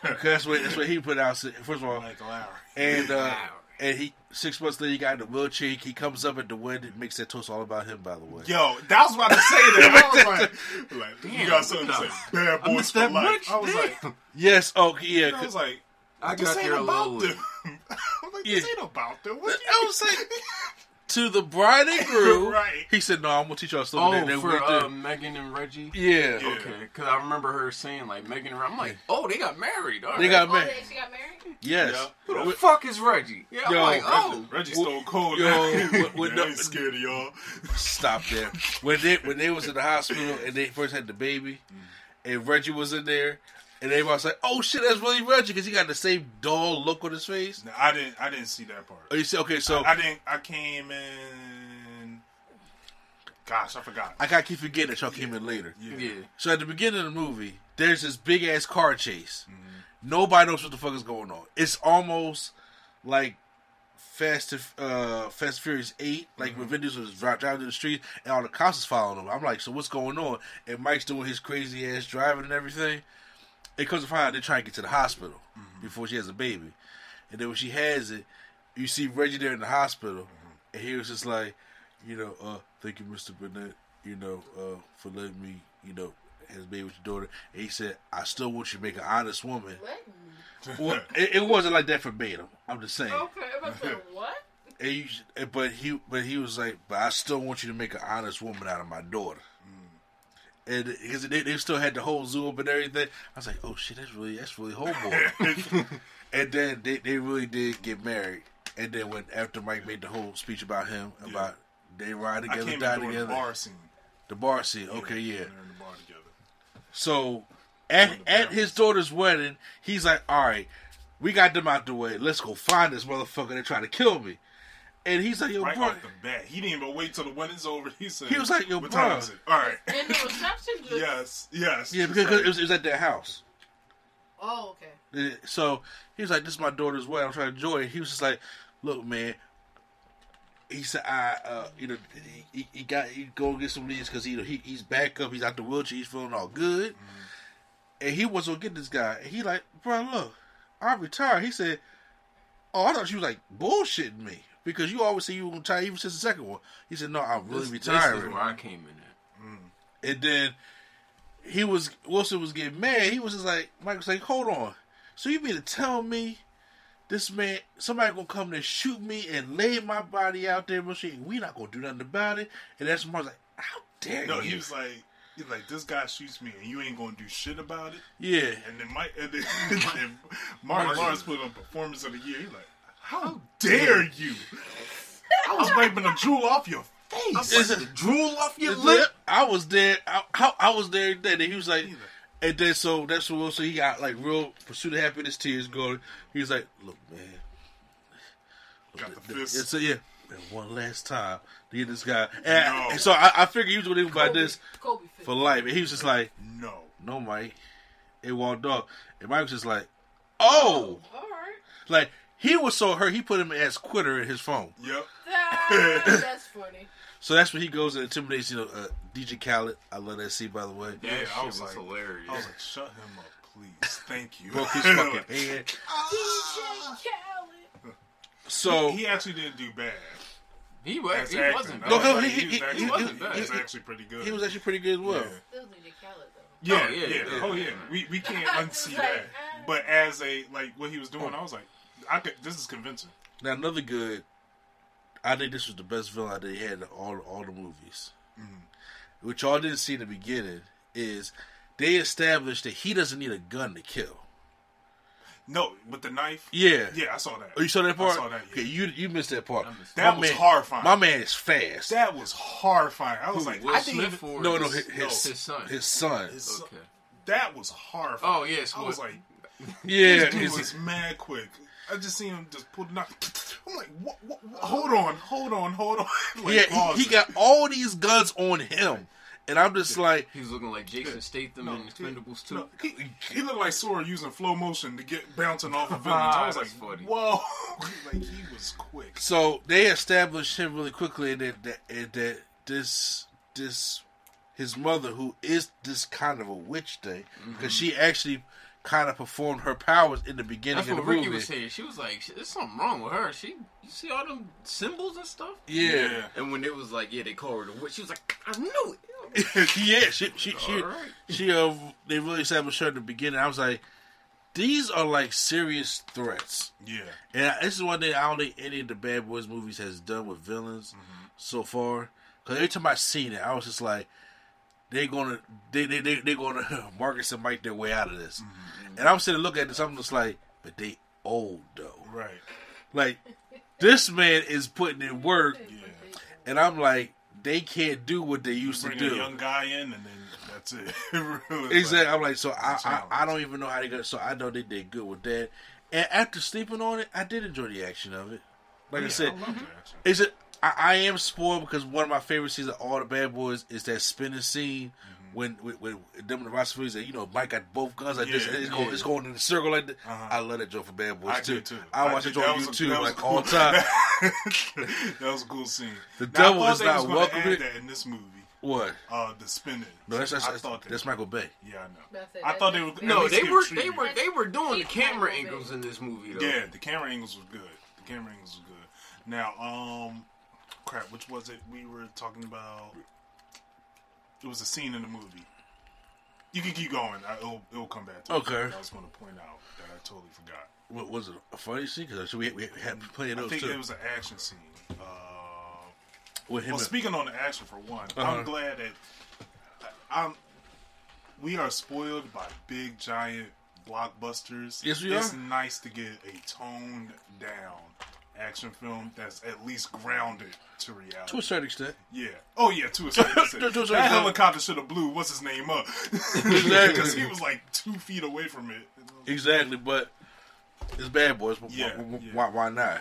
Because that's what he put out. First of all, Mike Lowry. And he 6 months later he got in the wheelchair. He comes up at the wind and makes that toast all about him. By the way, yo, that was about to say that. I was like damn, you got something to say? Bad boys for life. I was like, yes, okay, yeah. I was like, I got here alone. I'm like, this ain't about them. I was like. To the bride and groom, right. He said, "No, I'm gonna teach y'all something." Oh, for Megan and Reggie, yeah. Okay, because I remember her saying like Megan and Reggie. I'm like, "Oh, they got married." She got married. Yes. Yeah. Who the fuck is Reggie? Yeah, yo, I'm like, "Oh, Reggie's so cold." I ain't scared of y'all. Stop there. When they was in the hospital and they first had the baby, and Reggie was in there. And everybody was like, "Oh shit, that's really Reggie," because he got the same dull look on his face. No, I didn't see that part. Oh, you see? Okay, so I came in. Gosh, I forgot. I keep forgetting that y'all came in later. Yeah. So at the beginning of the movie, there's this big ass car chase. Nobody knows what the fuck is going on. It's almost like Fast Furious 8, like when Vin Diesel was driving through the street and all the cops is following him. I'm like, so what's going on? And Mike's doing his crazy ass driving and everything. It comes to find out they're trying to get to the hospital before she has a baby. And then when she has it, you see Reggie there in the hospital. And he was just like, thank you, Mr. Burnett, for letting me, has been with your daughter. And he said, I still want you to make an honest woman. What? Well, it wasn't like that verbatim. I'm just saying. Okay, I'm about to say, what? And he was like, but I still want you to make an honest woman out of my daughter. And they still had the whole zoo up and everything. I was like, oh shit, that's really homeboy. And then they really did get married. And then when after Mike made the whole speech about him, about they ride together, die together. The bar scene. Okay, yeah. They're in the bar together. So at his daughter's wedding, he's like, all right, we got them out the way. Let's go find this motherfucker that tried to kill me. And he's like, yo, right bro. Off the bat. He didn't even wait till the wedding's over. He said, he was like, yo, what bro. Time is it? All right. And the reception? Yes. Yeah, because right. it was at their house. Oh, okay. So he was like, this is my daughter's wedding. I'm trying to enjoy it. He was just like, look, man. He said, he go get some leads because he's back up. He's out the wheelchair. He's feeling all good. Mm-hmm. And he was going to get this guy. And he like, bro, look, I'm retired. He said, oh, I thought you was like bullshitting me. Because you always say you were retired even since the second one. He said, no, I'm really retiring. This is where I came in at. Mm. And then Wilson was getting mad. He was just like, Michael's like, hold on. So you mean to tell me this man, somebody gonna come there, shoot me and lay my body out there, and we not gonna do nothing about it? And that's when I was like, how dare you? No, he was like, this guy shoots me and you ain't gonna do shit about it? Yeah. And then Martin Lawrence put on performance of the year. He like, how dare you? I was wiping the drool off your face. I was wiping the drool off your lip. I was there. I was there. Then he was like, and then so that's what Wilson. He got like real pursuit of happiness tears going. He was like, look, man. Got the fist. So yeah, man, one last time to get this guy. And so I figured he was going to do about this for life. And he was just like, no, Mike. It walked off, and Mike was just like, oh all right, like. He was so hurt, he put him as quitter in his phone. Yep. That's funny. So that's when he goes and intimidates, DJ Khaled. I love that scene, by the way. Yeah, I was like, hilarious. I was like, shut him up, please. Thank you. Broke his fucking head. DJ Khaled. So he actually didn't do bad. He wasn't bad. He was actually pretty good. He was actually pretty good as well. Yeah. Still DJ Khaled, though. Yeah. Oh, yeah. We can't unsee that. But as what he was doing, I was like, this is convincing. Now another good, I think this was the best villain they had in all the movies, which y'all didn't see in the beginning. Is they established that he doesn't need a gun to kill. No, with the knife. Yeah, I saw that. Oh, you saw that part? I saw that. Yeah. Okay, you missed that part. That was horrifying. My man is fast. That was horrifying. I was his son. Okay. That was horrifying. Oh yeah, this dude was mad quick. I just seen him just pull the knife. I'm like, what? Hold on. He got all these guns on him, and I'm just like, he was looking like Jason Statham in Expendables 2. No, he looked like Sora using flow motion to get bouncing off of villains. I was like, funny. Whoa, he was quick. So they established him really quickly, and that this his mother, who is this kind of a witch thing, because she actually kind of performed her powers in the beginning of the movie. That's what Ricky was saying. She was like, there's something wrong with her. You see all them symbols and stuff? Yeah. And when it was like, they call her the witch, she was like, I knew it. Yeah, they really established her in the beginning. I was like, these are like serious threats. Yeah. And this is one thing I don't think any of the Bad Boys movies has done with villains so far. Because every time I seen it, I was just like, They're gonna Marcus and Mike their way out of this, and I'm sitting looking at this. I'm just like, but they old though, right? Like this man is putting in work, and I'm like, they can't do what they used to do. Bring a young guy in, and then that's it. Exactly. I'm like, so I don't even know how they got. So I know they did good with that. And after sleeping on it, I did enjoy the action of it. Like I said, is it? I am spoiled because one of my favorite scenes of all the Bad Boys is that spinning scene when them and the Rastafarians say, Mike got both guns like this, and it's going in a circle like that. I love that joke for Bad Boys too. I watch it on YouTube all the time. That was a cool scene. The devil is not welcome that in this movie. What? The spinning. No, that's Michael Bay. Yeah, I know. They were doing the camera angles in this movie though. Yeah, the camera angles were good. Now, crap, which was it? We were talking about. It was a scene in the movie. You can keep going. It'll come back to me. Okay. I was going to point out that I totally forgot. What was it? A funny scene? Because we had plenty of those too. I think it was an action scene. With him. Well, speaking on the action for one, I'm glad that we are spoiled by big giant blockbusters. Yes, we are. It's nice to get a toned down action film that's at least grounded to reality. To a certain extent. Yeah. Oh, yeah, to a certain extent. That helicopter should have blew what's his name up. Exactly. Because he was like 2 feet away from it. Exactly, but it's Bad Boys. Yeah, why not?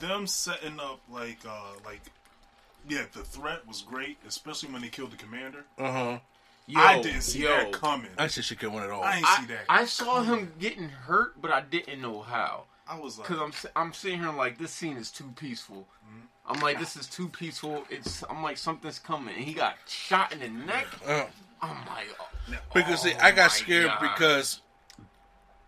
Them setting up the threat was great, especially when they killed the commander. Uh-huh. I didn't see that coming. I said she couldn't win at all. I didn't see that. I saw him getting hurt, but I didn't know how. I was like, because I'm sitting here like this scene is too peaceful. Mm-hmm. I'm like, this is too peaceful. I'm like, something's coming. And he got shot in the neck. I'm like, because I got scared because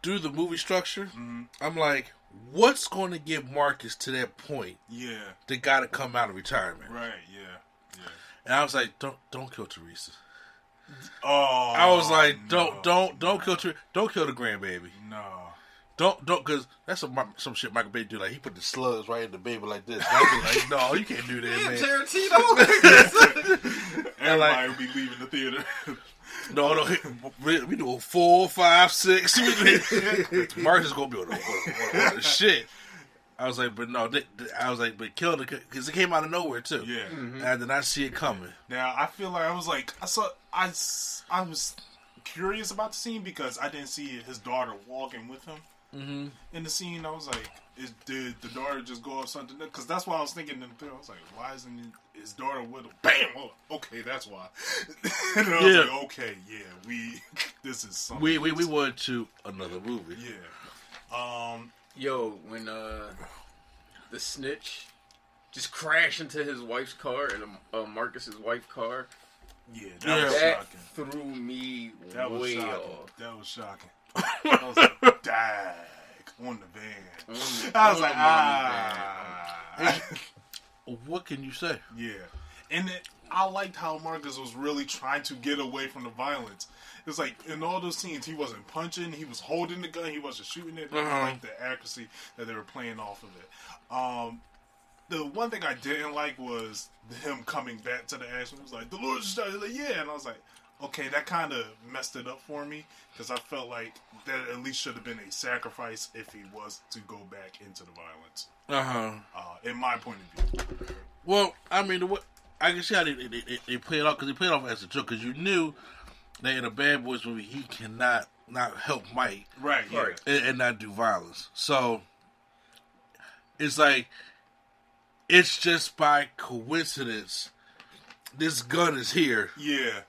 through the movie structure, mm-hmm. I'm like, what's going to get Marcus to that point? Yeah, they got to come out of retirement, right? Yeah. And I was like, don't kill Teresa. Oh, I was like, don't kill Teresa. Don't kill the grandbaby. No. Don't, because that's some shit Michael Bay do. Like, he put the slugs right in the baby like this. I was like, no, you can't do that, man. Tarantino. Everybody would be leaving the theater. No, we do 4, 5, 6. Marcus is going to be on the shit. I was like, but no, I was like, but kill the, because it came out of nowhere too. Yeah. Mm-hmm. And I did not see it coming. Now, I feel like I was curious about the scene because I didn't see his daughter walking with him. Mm-hmm. In the scene, I was like, did the daughter just go up something? Because that's why I was thinking in the film. I was like, why isn't his daughter with him? Bam! Oh, okay, that's why. And I was like, okay, this is something. We went to another movie. Yeah. When the snitch just crashed into his wife's car and Marcus's wife's car. Yeah, that was shocking. Threw me way off. That was shocking. I was like, dag on the van. I was like, what can you say? Yeah, and I liked how Marcus was really trying to get away from the violence. It's like in all those scenes, he wasn't punching, he was holding the gun, he wasn't shooting it. I like the accuracy that they were playing off of it. The one thing I didn't like was him coming back to the action. He was like, the Lord just died. Like, yeah, and I was like, okay, that kind of messed it up for me because I felt like that at least should have been a sacrifice if he was to go back into the violence. In my point of view. Well, I mean, I can see how they play it off because they play it off as a joke because you knew that in a Bad Boys movie he cannot not help Mike, right? Yeah. And not do violence. So it's like it's just by coincidence this gun is here. Yeah.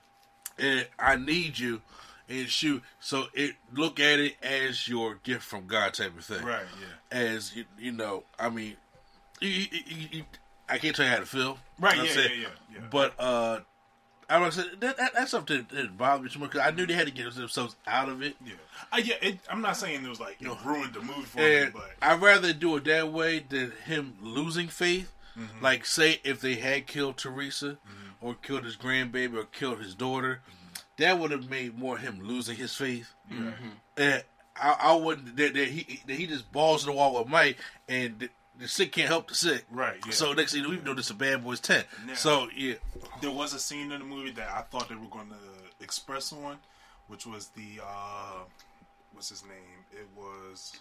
And I need you, and shoot. So look at it as your gift from God type of thing. Right, yeah. As, you know, I mean, I can't tell you how to feel. Right, yeah. But, I don't know, that's something that bothered me too much, because I knew they had to get themselves out of it. Yeah. I'm not saying it was like, it ruined the movie for me, but I'd rather do it that way than him losing faith. Mm-hmm. Like, say if they had killed Teresa, mm-hmm. or killed his grandbaby, or killed his daughter, mm-hmm. that would have made more him losing his faith. Mm-hmm. And I wouldn't. That he just balls to the wall with Mike, and the sick can't help the sick. Right. Yeah. So next thing we know, this is a Bad Boys 10. Now, so there was a scene in the movie that I thought they were going to express on, which was the what's his name? It was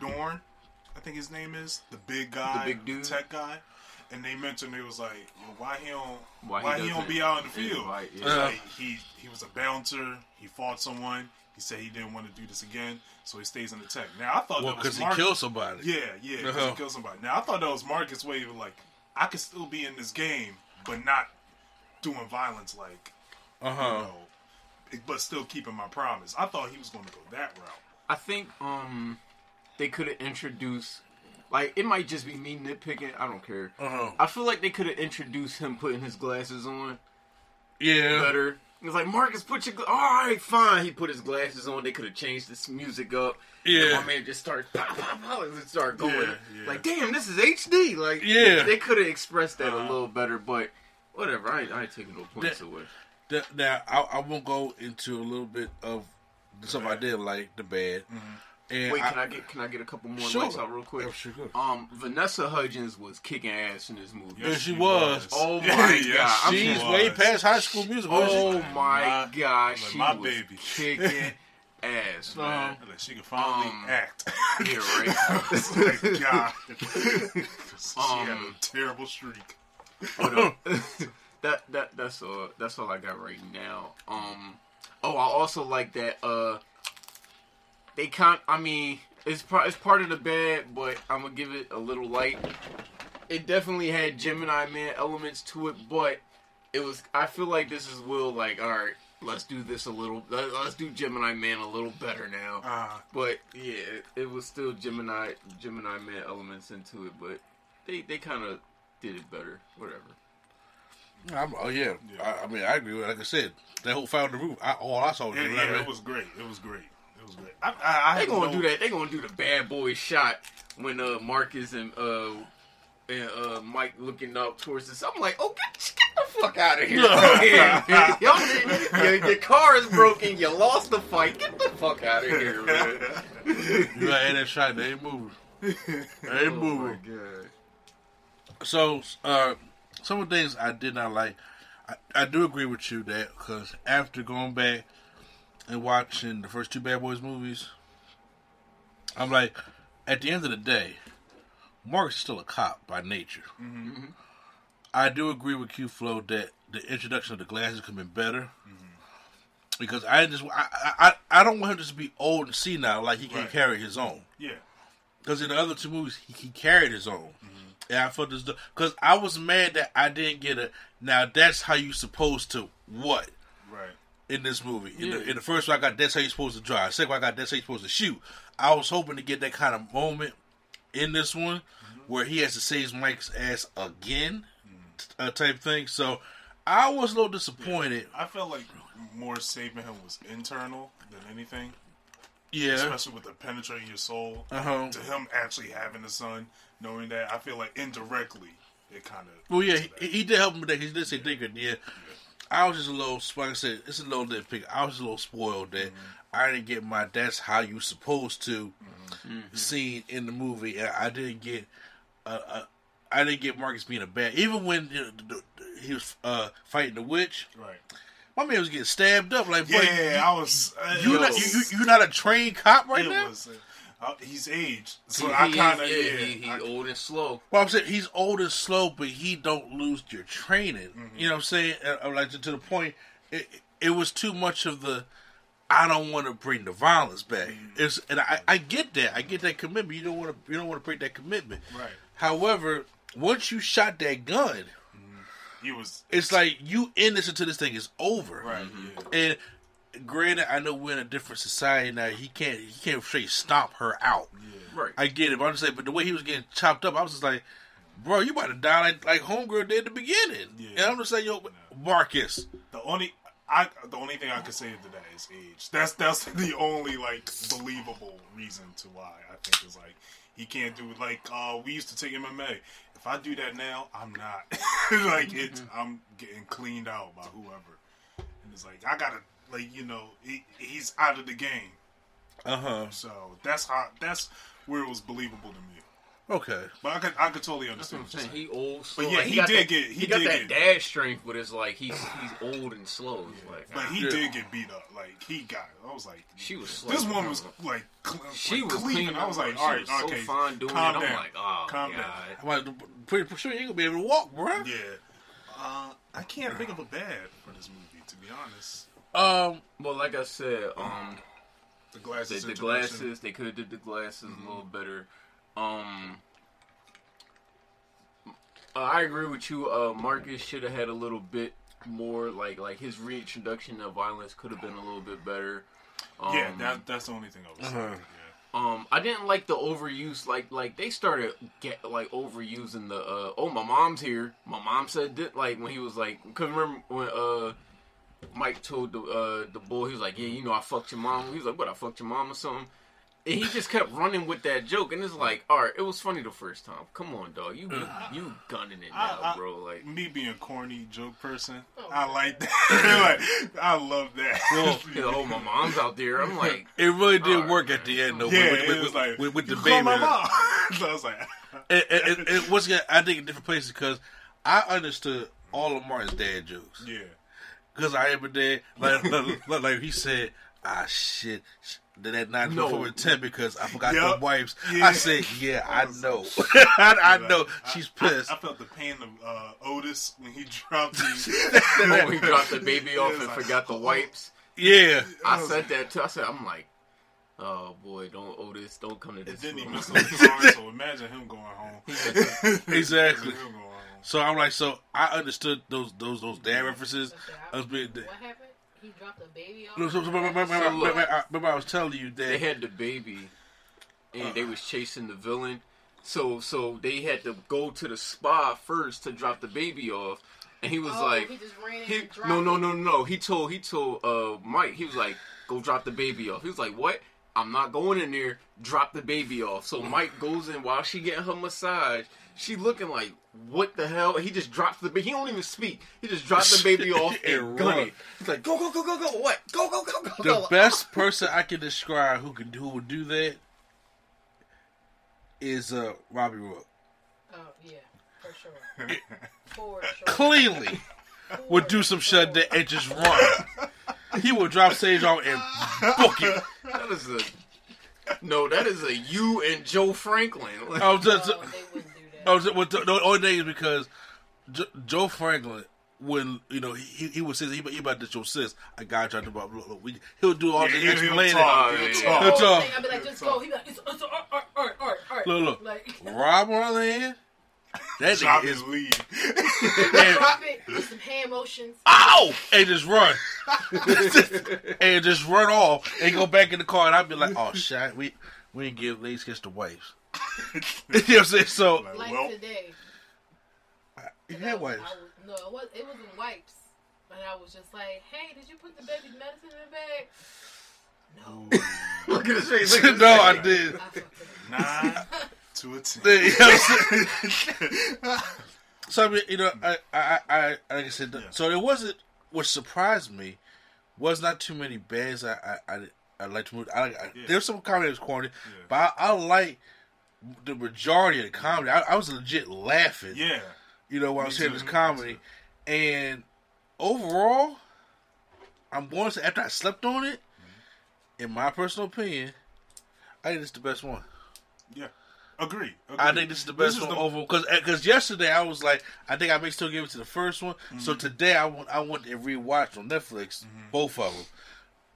Dorn. I think his name is the big guy, the big dude, tech guy, and they mentioned it was like, well, why he don't be out in the field? Like, he was a bouncer. He fought someone. He said he didn't want to do this again, so he stays in the tech. Now I thought that was because he killed somebody. Yeah, he killed somebody. Now I thought that was Marcus' way of like, I could still be in this game, but not doing violence, like, but still keeping my promise. I thought he was going to go that route. I think they could have introduced, like, it might just be me nitpicking. I don't care. I feel like they could have introduced him putting his glasses on. Yeah, better. It was like, Marcus, put your... All right, fine. He put his glasses on. They could have changed this music up. Yeah. And my man just started... Pow, pow, pow, and it started going. Yeah. Like, damn, this is HD. Like, yeah. They could have expressed that a little better, but whatever. I ain't taking no points away. Now, I won't go into a little bit of something I did like, the bad. Mm-hmm. And wait, can I get a couple more lights out real quick? Vanessa Hudgens was kicking ass in this movie. Yes, she was. Oh my god, she's way past High School Musical. Oh my god, she was kicking ass. Man. Like she can finally act. Yeah, right. Oh my god, she had a terrible streak. That's all I got right now. I also like that. They can't. I mean, it's part of the bad, but I'm gonna give it a little light. It definitely had Gemini Man elements to it, but it was. I feel like this is Will. Like, all right, let's do this a little. Let's do Gemini Man a little better now. But yeah, it was still Gemini Man elements into it, but they kind of did it better. Whatever. I agree with it. Like I said, that whole Founder Roof. All I saw. It was great. It was great. They gonna do that. They gonna do the bad boy shot when Marcus and Mike looking up towards this. I'm like, oh, get the fuck out of here! Your car is broken. You lost the fight. Get the fuck out of here, man! You gotta add that shot. They ain't moving. So, some of the things I did not like. I do agree with you that because after going back and watching the first two Bad Boys movies, I'm like, at the end of the day, Mark's still a cop by nature. Mm-hmm. I do agree with Q Flow that the introduction of the glasses could have been better, mm-hmm. because I don't want him to be old and senile like he can't carry his own. Yeah, because in the other two movies he carried his own. Mm-hmm. And I felt this because I was mad that I didn't get a. Now that's how you supposed to what. In this movie. In the first one, I got that's how you're supposed to drive. Second one, I got that's how you're supposed to shoot. I was hoping to get that kind of moment in this one, mm-hmm. where he has to save Mike's ass again, mm-hmm. Type thing. So I was a little disappointed. Yeah. I felt like more saving him was internal than anything. Yeah. Especially with the penetrating your soul. Uh-huh. To him actually having a son, knowing that, I feel like indirectly it kind of... Well, yeah, he did help him with that. He did say thinking, yeah. I was just a little, like I said, it's a little nitpick. I was just a little spoiled that I didn't get my "that's how you supposed to" scene in the movie, and I didn't get, Marcus being a bad. Even when he was fighting the witch, right? My man was getting stabbed up. Like, I was. You're not a trained cop right now. He's aged, so I kind of he's old and slow. Well, I'm saying he's old and slow, but he don't lose your training. Mm-hmm. You know what I'm saying? Like to the point, it was too much of the. I don't want to bring the violence back. Mm-hmm. I get that. I get that commitment. You don't want to break that commitment. Right. However, once you shot that gun, it's like you innocent until this thing is over. Right. Mm-hmm. And. Granted, I know we're in a different society now. He can't straight stomp her out. Yeah. Right. I get it, but I'm just saying. But the way he was getting chopped up, I was just like, "Bro, you about to die like Homegirl did at the beginning." Yeah. And I'm just like, "Yo, Marcus." The only thing I could say to that is age. That's the only like believable reason to why I think is like he can't do it. Like we used to take MMA. If I do that now, I'm not like it. I'm getting cleaned out by whoever. And it's like I gotta. Like, you know, he's out of the game. Uh-huh. So, that's where it was believable to me. Okay. But I could totally understand what you're saying. He old, slow. But yeah, like, he got that dad strength, but it's like, he's old and slow. Yeah. Like, but he did get beat up. Like, he got it. I was like, she was slow. This woman was like, she was clean. I was like, all right, okay, calm down. I'm like, oh, calm down. I'm like, pretty sure you ain't gonna be able to walk, bro. Yeah. I can't think of a bad for this movie, to be honest. Well, like I said, the glasses. They could have did the glasses a little better. I agree with you. Marcus should have had a little bit more. Like his reintroduction of violence could have been a little bit better. That's the only thing I was saying. Yeah. I didn't like the overuse. Like they started overusing the. Oh, my mom's here. My mom said that. Like when he was like, 'cause remember when Mike told the boy, he was like, yeah, you know, I fucked your mom. He was like, what, I fucked your mom or something? And he just kept running with that joke, and it's like, all right, it was funny the first time. Come on, dog, you gunning it now, bro. Like me being a corny joke person, I like that. Like, I love that. Well, oh, my mom's out there. I'm like, it really did work at the end though. Yeah, with the baby. My mom. So I was like, it once again, I think in different places because I understood all of Martin's dad jokes. Yeah, because I every day like he said, ah shit. Did that not go over 10 because I forgot the wipes? Yeah. I said, yeah, I know. I know. She's pissed. I felt the pain of Otis when he dropped the... when he dropped the baby off and forgot the wipes. Yeah. I said that too. I said, I'm like, oh, boy, don't, Otis, don't come to this. It didn't even so imagine him going home. Exactly. Going home. So I'm like, so I understood those dad references. What happened? He dropped a baby off. Remember I was telling you that they had the baby and they was chasing the villain. So they had to go to the spa first to drop the baby off. And he was like, he just ran and dropped no. He told Mike, he was like, go drop the baby off. He was like, what? I'm not going in there. Drop the baby off. So Mike goes in while she getting her massage. She looking like, what the hell? He just drops the baby. He don't even speak. He just drops the baby off and gun it. He's like, go. What? Go. The best person I can describe who would do that is Robbie Rook. Oh, yeah. For sure. Cleanly would do some shit that and just run. He would drop Sage off and book it. That is a you and Joe Franklin. I was just... the only thing is because Joe Franklin, when you know he would say he about to show sis, I got you. He'll do all the explaining. He'll talk. I'll be like, just go. He be like, it's all right. Look. Like, Rob on the hand, that nigga is lead. Drop it with some hand motions. Ow! And just run, and just run off, and go back in the car, and I'll be like, oh shit, we didn't give ladies kiss to wives. You know what I'm saying? So, like today, you had wipes. It wasn't wipes, but I was just like, "Hey, did you put the baby's medicine in the bag?" No. Look at his face. No, I did. 9 to 10. You know so I mean, you know, I like I said. Yeah. So it wasn't. What surprised me was not too many bands. I like to move. There's some comedy that was corny, but I like. The majority of the comedy, I was legit laughing. Yeah, you know, while I was hearing this comedy, and overall, I'm going to say after I slept on it, in my personal opinion, I think it's the best one. Yeah, agree. I think this is the best one overall because yesterday I was like, I think I may still give it to the first one. Mm-hmm. So today I want to rewatch on Netflix both of them.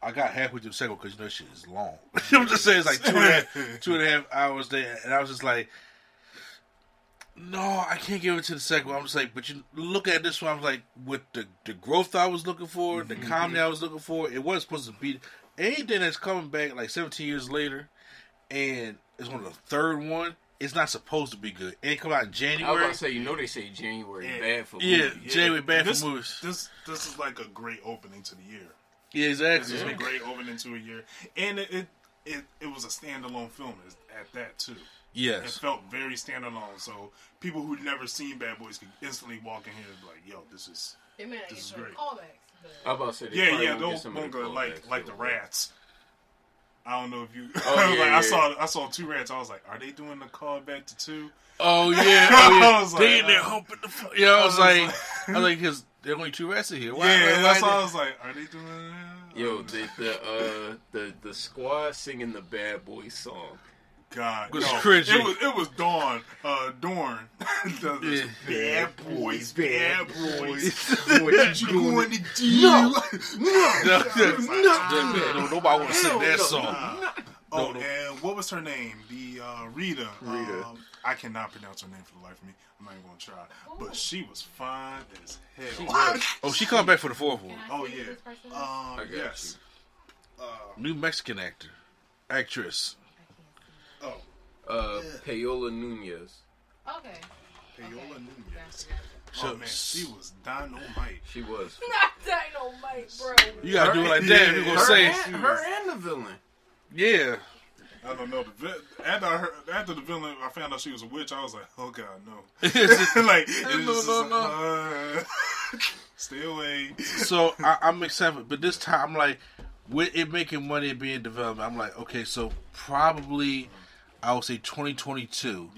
I got halfway through the second because this shit is long. I'm just saying it's like 2.5 hours there, and I was just like, no, I can't give it to the second one. I'm just like, but you look at this one, I was like, with the growth I was looking for, the comedy I was looking for, it wasn't supposed to be anything that's coming back like 17 years later, and it's on the third one. It's not supposed to be good. It come out in January. I was about to say, you know, they say January is bad for movies. Yeah, January bad for movies. This is like a great opening to the year. Yeah, exactly. It's a great opening to a year, and it was a standalone film at that too. Yes, it felt very standalone. So people who'd never seen Bad Boys could instantly walk in here and be like, "Yo, this is great." Callbacks, I'm about to say, yeah, those manga like the rats. I don't know if you. Oh, yeah, like, yeah. I saw two rats. I was like, "Are they doing the callback to 2?" Oh yeah, I was like, they in there humping the. Yeah, I was like, because. There are only 2 rats in here. Why that's why I was like, are they doing that? Yo, the squad singing the Bad Boys song. God. It was cringy. It was Dawn. Dorn. Bad Boys. What you going to do? No. Nobody want to sing that song. No. And what was her name? The Rita. I cannot pronounce her name for the life of me. I'm not even going to try. But she was fine as hell. She come back for the fourth one. Oh, yeah. Yes. New Mexican actress. Oh. Paola Nunez. Okay. Paola Nunez. Oh, man, she was dynamite. She was. Not dynamite, bro. You gotta do it like that if you're gonna say it. Her and the villain. Yeah. I don't know. After the villain, I found out she was a witch. I was like, oh, God, no. Like, no. Stay away. So I'm excited. But this time, I'm like, with it making money and being developed, I'm like, okay, so probably, I would say 2022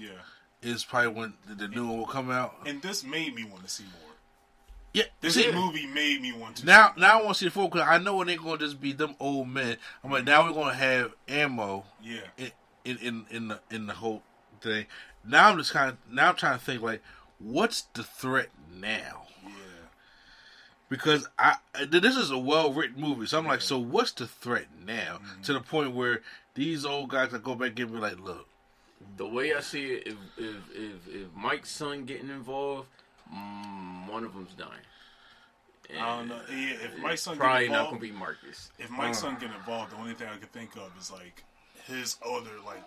is probably when the new one will come out. And this made me want to see more. Yeah, this movie made me want to. Now I want to see the full, because I know it ain't going to just be them old men. I'm like, now we're going to have ammo. Yeah. In the whole thing. Now I'm just I'm trying to think, like, what's the threat now? Yeah. Because this is a well written movie, so I'm like, so what's the threat now? Mm-hmm. To the point where these old guys that go back and be like, look. The way I see it, if Mike's son getting involved. One of them's dying. And I don't know. Yeah, if Mike's son probably get involved, not gonna be Marcus. If Mike's son get involved, the only thing I could think of is like his other like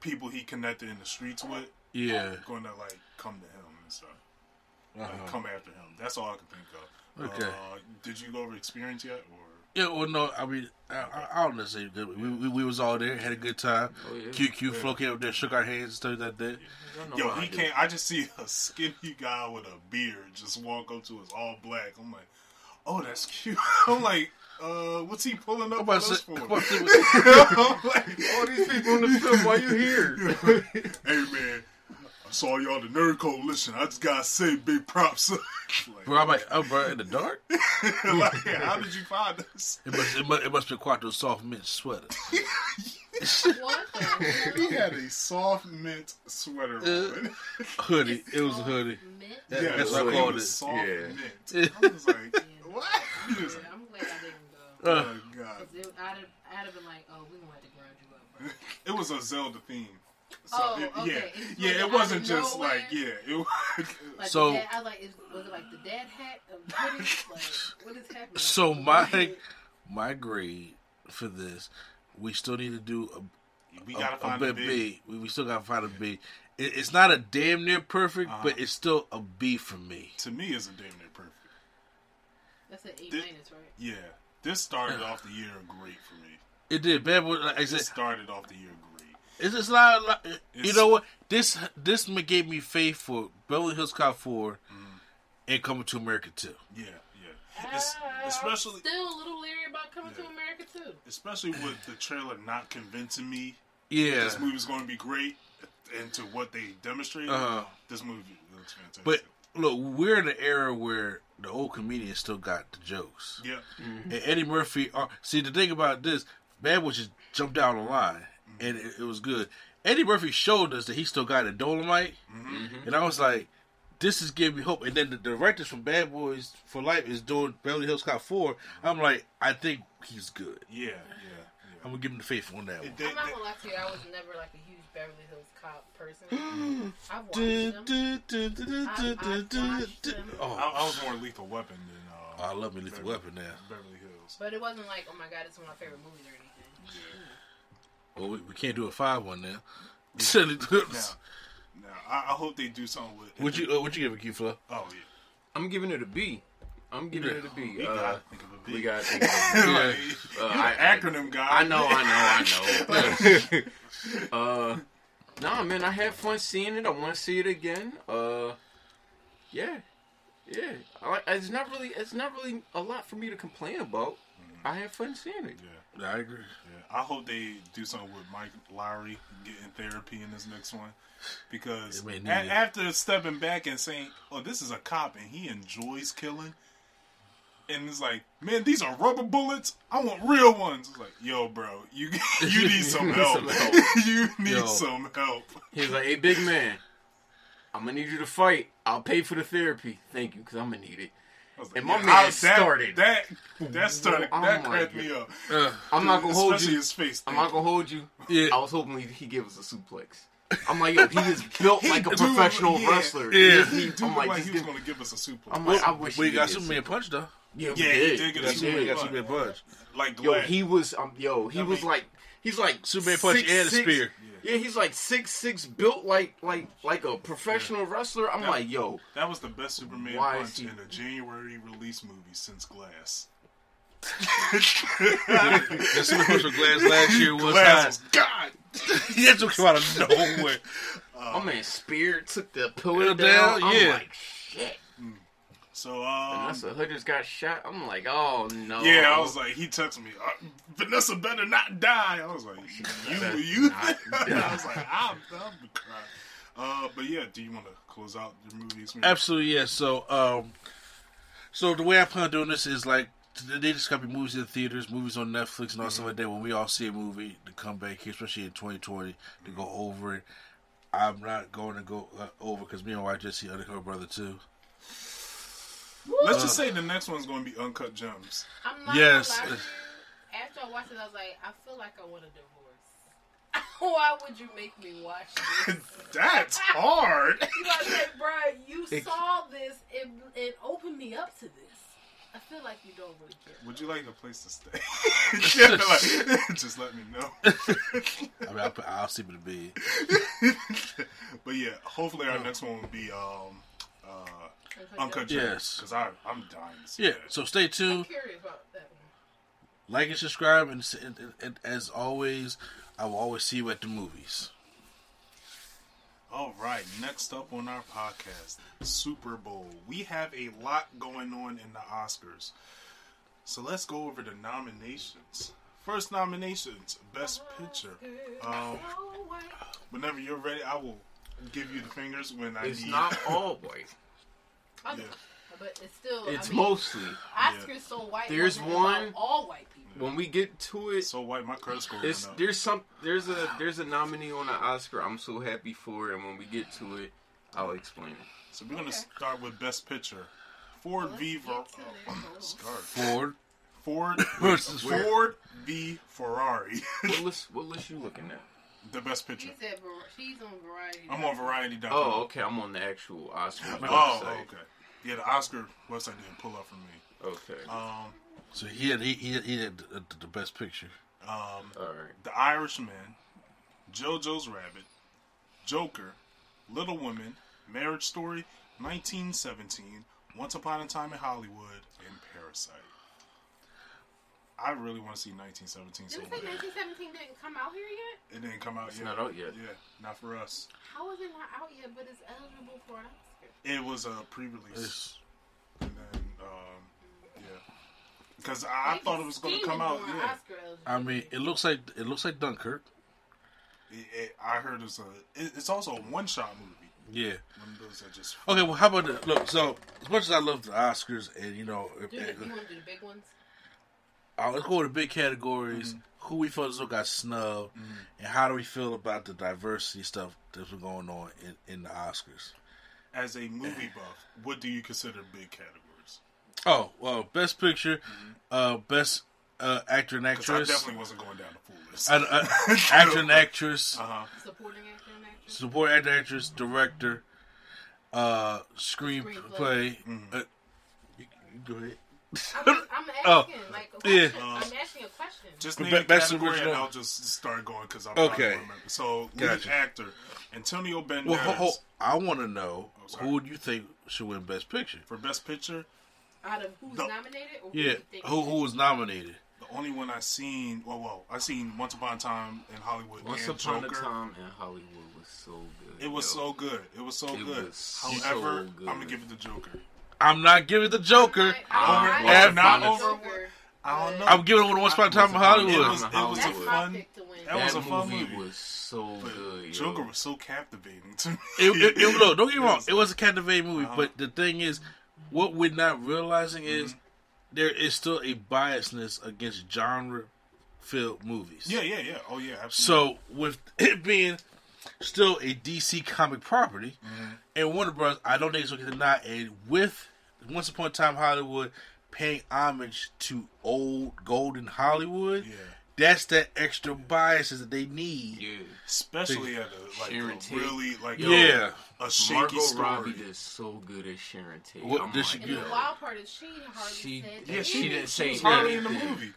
people he connected in the streets with. Yeah, going to like come to him and stuff. Like, come after him. That's all I could think of. Okay. Did you go over Experience yet? Or yeah, well, no. I mean, I don't necessarily. We was all there, had a good time. Oh, yeah. QQ Flo came up there, shook our hands, and stuff like that. Yeah. Yo, he can't. I just see a skinny guy with a beard just walk up to us, all black. I'm like, oh, that's cute. I'm like, what's he pulling up on us for? I'm like, all these people in the film, why you here? Hey, man. I saw y'all the Nerd Coalition. I just gotta say, big props. Like, bro, I'm like, oh, bro, in the dark? Like, how did you find us? It must be Quattro soft mint sweater. What? He had a soft mint sweater on. Hoodie. It was a hoodie. Mint? Yeah, that's what I called it. Soft mint. I was like, what? Yeah, I'm glad I didn't go. Oh, God. I'd have been like, oh, we're gonna have to grind you up, bro. It was a Zelda theme. So okay. It wasn't just nowhere. Was it like the dad hat? What is happening? So my grade for this, we still need to do a bit B. We still gotta find a B. It's not a damn near perfect, but it's still a B for me. To me, it's a damn near perfect. That's an A minus, right? Yeah, this started off the year great for me. It did, bad. Like I said, it started off the year great. It's just not, you know what? This gave me faith for Beverly Hills Cop 4 and Coming to America 2. Yeah. Especially, I'm still a little leery about Coming to America 2. Especially with the trailer not convincing me that this movie's going to be great, and to what they demonstrated, this movie looks fantastic. But look, we're in an era where the old comedians still got the jokes. Yeah. Mm-hmm. And Eddie Murphy, see, the thing about this, Bad Boys just jumped out on the line. And it was good. Eddie Murphy showed us that he still got a Dolomite. Mm-hmm. And I was like, this is giving me hope. And then the directors from Bad Boys for Life is doing Beverly Hills Cop 4. Mm-hmm. I'm like, I think he's good. Yeah. I'm going to give him the faith on that one. I'm not going to lie to you. I was never like a huge Beverly Hills Cop person. I've watched them. I was more Lethal Weapon than... I love me Lethal Weapon now. Beverly Hills. But it wasn't like, oh my God, it's one of my favorite movies or anything. Yeah. Well, we can't do a 5-1 now. Yeah. No, I hope they do something with it. Would you give it, Q-Flow? Oh, yeah. I'm giving it a B. I'm giving it a B. We got to think of a B. Acronym guy. I know. Nah, man, I had fun seeing it. I want to see it again. Yeah. It's not really a lot for me to complain about. I had fun seeing it. Yeah, I agree. Yeah. I hope they do something with Mike Lowry getting therapy in this next one, because after stepping back and saying, "Oh, this is a cop and he enjoys killing," and it's like, "Man, these are rubber bullets. I want real ones." It's like, "Yo, bro, you need some help. Some help." He's like, "Hey, big man, I'm gonna need you to fight. I'll pay for the therapy. Thank you, because I'm gonna need it." Like, and my man started. That cracked me up. I'm not gonna hold you. His face thing. I'm not gonna hold you. Yeah. I was hoping he gave us a suplex. I'm like, yo, he is built like a professional wrestler. Yeah. He was gonna give us a suplex. I'm like, I wish. We got Superman punch though. Yeah, he did get a Superman punch. Like, yo, he was like Superman punch and a spear. Yeah, he's like 6'6", built like a professional wrestler. I'm like, yo. That was the best Superman punch in a January release movie since Glass. The Superman for Glass last year was Glass. God, that took him out of nowhere. My man Spear took the pillar down. I'm like, shit. So, Vanessa Hudgens got shot. I'm like, oh, no. Yeah, I was like, he texted me, Vanessa better not die. I was like, you I was like, I'm going to cry. But yeah, do you want to close out your movie? Absolutely, yeah. So, so the way I plan on doing this is like, they just copy movies in the theaters, movies on Netflix, and all stuff like that. When we all see a movie, to come back here, especially in 2020, to go over it. I'm not going to go over because me and my wife just see Undercover Brother 2. Let's just say the next one's going to be Uncut Gems. I'm not gonna lie. After I watched it, I was like, I feel like I want a divorce. Why would you make me watch this? That's hard. You gotta say, bro, you saw this and opened me up to this. I feel like you don't really care. Would you like a place to stay? Just let me know. I mean, I'll sleep in the bed. But yeah, hopefully our next one will be... Uncut Gems, because I'm dying to see that. So stay tuned. I'm curious about that one. Like and subscribe, and as always, I will always see you at the movies. Alright, next up on our podcast, Super Bowl. We have a lot going on in the Oscars, so let's go over the nominations. First nominations, Best Picture. Whenever you're ready, I will give you the fingers when I need. It's not always. Yeah. But it's still... It's mostly. Oscars so white. There's one... All white people. Yeah. When we get to it... So white, my credit score is up. There's a nominee on the Oscar I'm so happy for, and when we get to it, I'll explain it. So we're going to start with Best Picture. Ford v. Ferrari. What list you looking at? The Best Picture. She's on Variety. I'm on Variety. Oh, okay. I'm on the actual Oscar website. Oh, okay. Yeah, the Oscar website didn't pull up for me. Okay. So he had the Best Picture. All right. The Irishman, Jojo's Rabbit, Joker, Little Women, Marriage Story, 1917, Once Upon a Time in Hollywood, and Parasite. I really want to see 1917. Did you say 1917 didn't come out here yet? It didn't come out yet. It's not out yet. Yeah, not for us. How is it not out yet, but it's eligible for an Oscar? It was a pre-release. And then, because I thought it was going to come out. Yeah. I mean, it looks like Dunkirk. I heard it's also a one-shot movie. Yeah. Those are just okay, well, how about that? Look, so, as much as I love the Oscars and, you know... you want to do the big ones? Let's go to big categories. Mm-hmm. Who we felt as though got snubbed, and how do we feel about the diversity stuff that's been going on in the Oscars? As a movie buff, what do you consider big categories? Oh, well, Best Picture, Best Actor and Actress. I definitely wasn't going down the full list. Actor and Actress. Uh-huh. Supporting Actor and Actress. Supporting Actor and Actress, Director, Screenplay. Mm-hmm. Go ahead. I'm asking a question. I'm asking a question. Just name the category and I'll just start going because I'm not remember. So, lead actor, Antonio Banderas. Well, I want to know, who do you think should win Best Picture? For Best Picture? Out of who's nominated? Or who was nominated? The only one I seen, I seen Once Upon a Time in Hollywood and Joker. Once Upon a Time in Hollywood was so good. It was so good. However, I'm going to give it to Joker. I'm not giving the Joker. I'm giving it Once Upon a Time in Hollywood. That was a fun movie. Was so good. Joker was so captivating to me. Don't get me wrong. It was a captivating movie, but the thing is, what we're not realizing is there is still a biasness against genre-filled movies. Yeah. Oh, yeah, absolutely. So, with it being... still a DC comic property, and Warner Bros. I don't think it's looking to not. And with Once Upon a Time Hollywood paying homage to old golden Hollywood, that's that extra biases that they need, especially at a shaky Margot story. Robbie did so good at Sharon Tate. The wild part is she hardly said anything. She didn't say anything in the movie.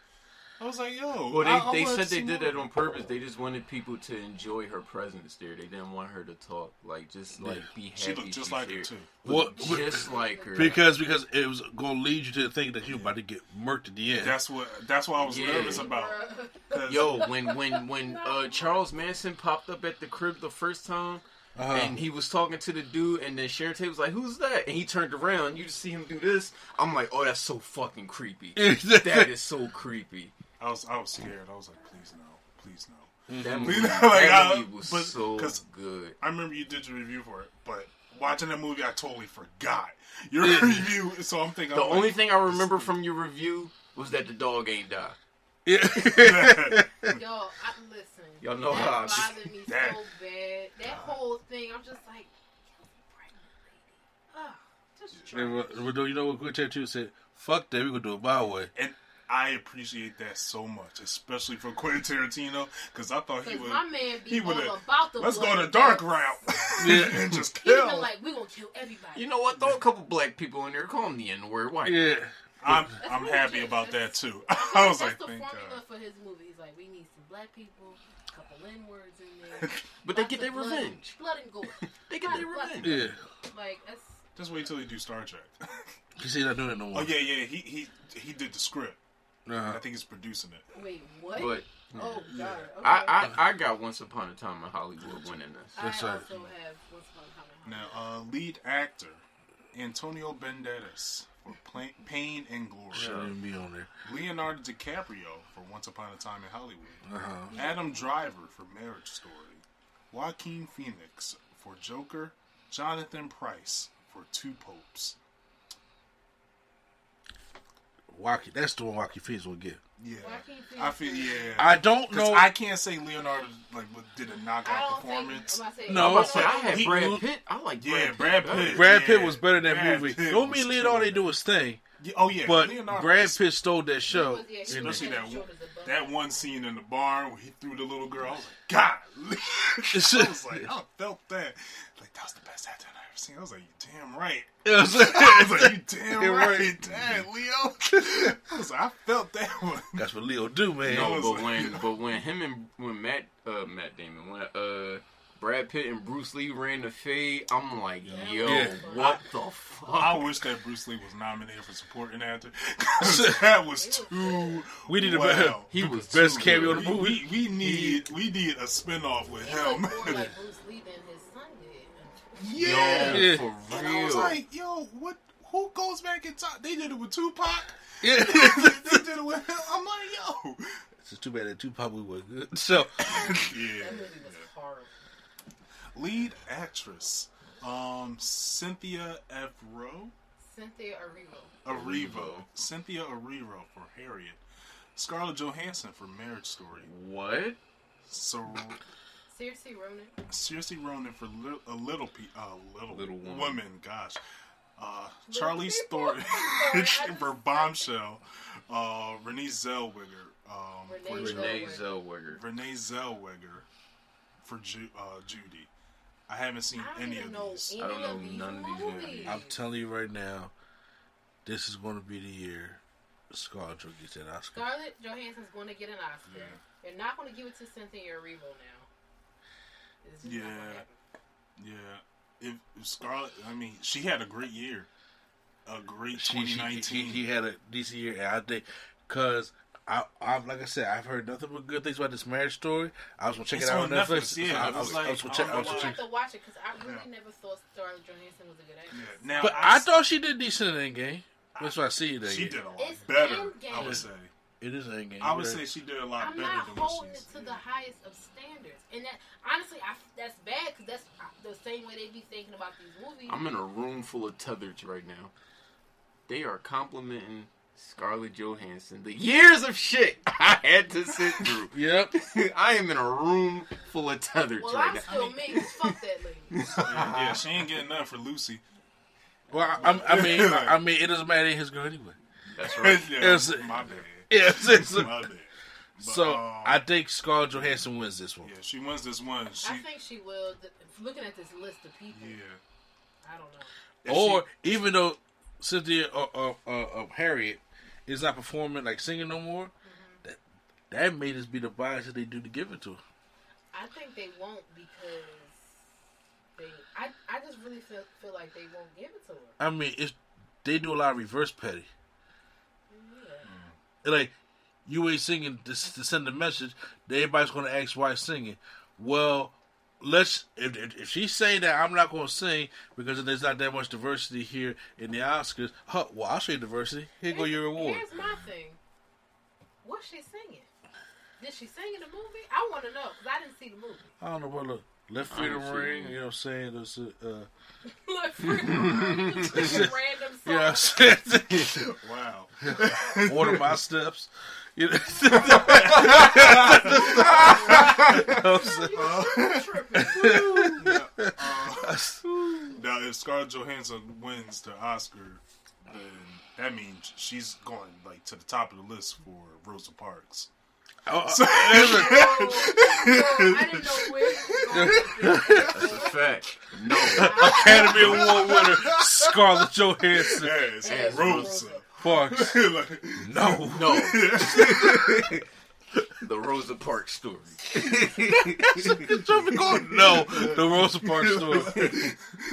I was like, yo. Well, they said they did that on purpose. They just wanted people to enjoy her presence there. They didn't want her to talk. Like, just, like, be happy. She looked just like her, too. Well, just like her. Because it was going to lead you to think that you were about to get murked at the end. That's what I was nervous about. Yo, when Charles Manson popped up at the crib the first time, and he was talking to the dude, and then Sharon Tate was like, "Who's that?" And he turned around. You just see him do this. I'm like, "Oh, that's so fucking creepy. That is so creepy." I was scared. I was like, "Please no, please no." That movie, that movie was so good. I remember you did your review for it, but watching that movie, I totally forgot your review. So I'm thinking the only thing I remember from your review was that the dog ain't died. Yo, listen. Y'all know that how bothered me so bad. That whole thing, I'm just like, pregnant lady. Oh, you know what? Quick Tattoo said, "Fuck that, we gonna do it my way." And I appreciate that so much, especially for Quentin Tarantino, because I thought let's go the dark route and just kill. He's been like, we gonna kill everybody. You know what? Throw a couple black people in there. Call them the N-word. Why? Yeah. I'm happy about that too. I was like, thank God. That's the formula for his movies. Like, we need some black people, a couple N-words in there, but they get their revenge. Blood and gore. They get their revenge. Yeah. Like, that's just wait till they do Star Trek. Because he's not doing it no more. Oh yeah. He did the script. Uh-huh. I think he's producing it. Wait, what? But, oh God. Okay. I got Once Upon a Time in Hollywood winning this. I also have Once Upon a Time in Hollywood. Now, lead actor Antonio Banderas. Pain and Glory. Sure, be on there. Leonardo DiCaprio for Once Upon a Time in Hollywood. Uh-huh. Adam Driver for Marriage Story. Joaquin Phoenix for Joker. Jonathan Pryce for Two Popes. Joaquin, that's the one Joaquin Phoenix will get. Yeah, I feel. Yeah, I don't know. I can't say Leonardo did a knockout performance. I had Brad Pitt. I like Brad Pitt. Brad Pitt was better than that movie. Don't mean Leonardo didn't do his thing. Yeah, oh yeah, but Leonardo Brad Pitt stole that show. Especially that one scene in the barn where he threw the little girl. I was like, God, I was like, I felt that. Like, that was the best actor I've ever seen. I was like, you damn right. I was like, you damn right. Damn, Leo. I was like, I felt that one. That's what Leo do, man. No, but like, when him and when Brad Pitt and Bruce Lee ran the fade, I'm like, what the fuck? I wish that Bruce Lee was nominated for supporting actor. That was too. We need he was best cameo in the movie. We need a spinoff with him. More like Bruce Lee than his son did. Yeah, yo, for real. And I was like, yo, what? Who goes back in time? They did it with Tupac. Yeah, they did it with him. I'm like, yo. It's too bad that Tupac wasn't good. So that movie was horrible. Lead actress, Cynthia Erivo for Harriet. Scarlett Johansson for Marriage Story. What? Saoirse Ronan for Little Woman. Gosh. Charlize Theron for Bombshell. Renee Zellweger for Judy. I haven't seen any of these. I don't know none of these movies. I'm telling you right now, this is going to be the year Scarlett gets an Oscar. Scarlett Johansson's going to get an Oscar. Yeah. They're not going to give it to Cynthia Erivo now. It's just not going to happen. Yeah. If Scarlett, I mean, she had a great year. A great 2019. She had a decent year, and I think, because I've like I said, I've heard nothing but good things about this Marriage Story. I was gonna check it out on Netflix. Yeah, I was gonna have to watch it because I really never thought Scarlett Johansson was a good actress. Yeah. Now, but I thought she did decent in Endgame. That's why I see it. She did a lot better. Endgame. I would say it is Endgame. I would say she did a lot better. I'm not holding it to the highest of standards, and that honestly, that's bad because that's the same way they be thinking about these movies. I'm in a room full of tethers right now. They are complimenting Scarlett Johansson, the years of shit I had to sit through. Yep. I am in a room full of tethers right now. Well, I'm still me. Fuck that lady. Yeah, she ain't getting nothing for Lucy. Well, I mean, it doesn't matter. It is good anyway. That's right. Yeah, my bad. It's my bad. But, so, I think Scarlett Johansson wins this one. Yeah, she wins this one. I think she will. Looking at this list of people. Yeah. I don't know. Or, even though Cynthia Harriet is not performing, like, singing no more, mm-hmm. that that may just be the bias that they do to give it to. I think they won't because I just really feel like they won't give it to her. I mean, they do a lot of reverse petty. Yeah. Like, you ain't singing to send a message that everybody's going to ask why singing. Well, if she's saying that I'm not going to sing because there's not that much diversity here in the Oscars, well, I'll show you diversity. Here go your reward. Here's my thing. What's she singing? Did she sing in the movie? I want to know because I didn't see the movie. I don't know what look. Left Freedom Ring, you know what I'm saying? There's Left Freedom Ring. Just a random song. You know what I'm saying? Wow. Order My Steps. You know now, if Scarlett Johansson wins the Oscar, then that means she's going like to the top of the list for Rosa Parks. So, I didn't know where that's a fact. No. Academy Award winner Scarlett Johansson. Yes, and Rosa Parks. Like, no. The Rosa Parks story. No, the Rosa Parks story.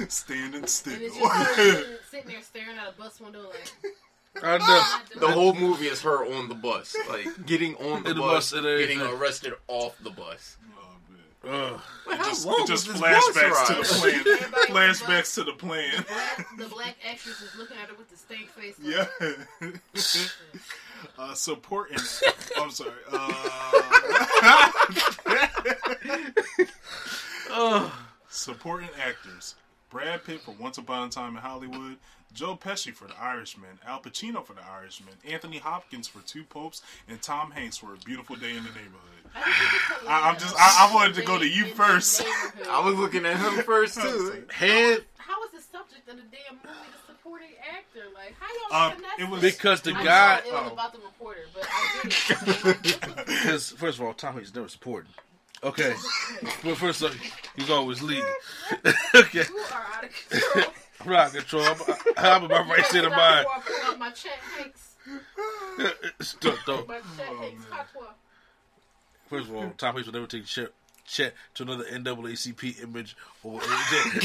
Standing still. And it's just sitting there staring out a bus window like. The whole movie is her on the bus, like getting on the bus, getting arrested off the bus. Oh man! Just flashbacks to the plan. Flashbacks to the plan. The black actress is looking at her with the stank face. Yeah. Supporting. I'm sorry. Supporting actors. Brad Pitt for Once Upon a Time in Hollywood, Joe Pesci for The Irishman, Al Pacino for The Irishman, Anthony Hopkins for Two Popes, and Tom Hanks for A Beautiful Day in the Neighborhood. I wanted to go to you first. I was looking at him first too. How was the subject of the damn movie the supporting actor? Like, how y'all it was because the guy. It was about the reporter, but I didn't. Because first of all, Tom Hanks never supporting. Okay, but first of all, he's always leading. Okay. You are out of control. I'm out of control. I'm in my right state of mind. My chat Hanks. First of all, Tom Hanks will never take chat to another NAACP image or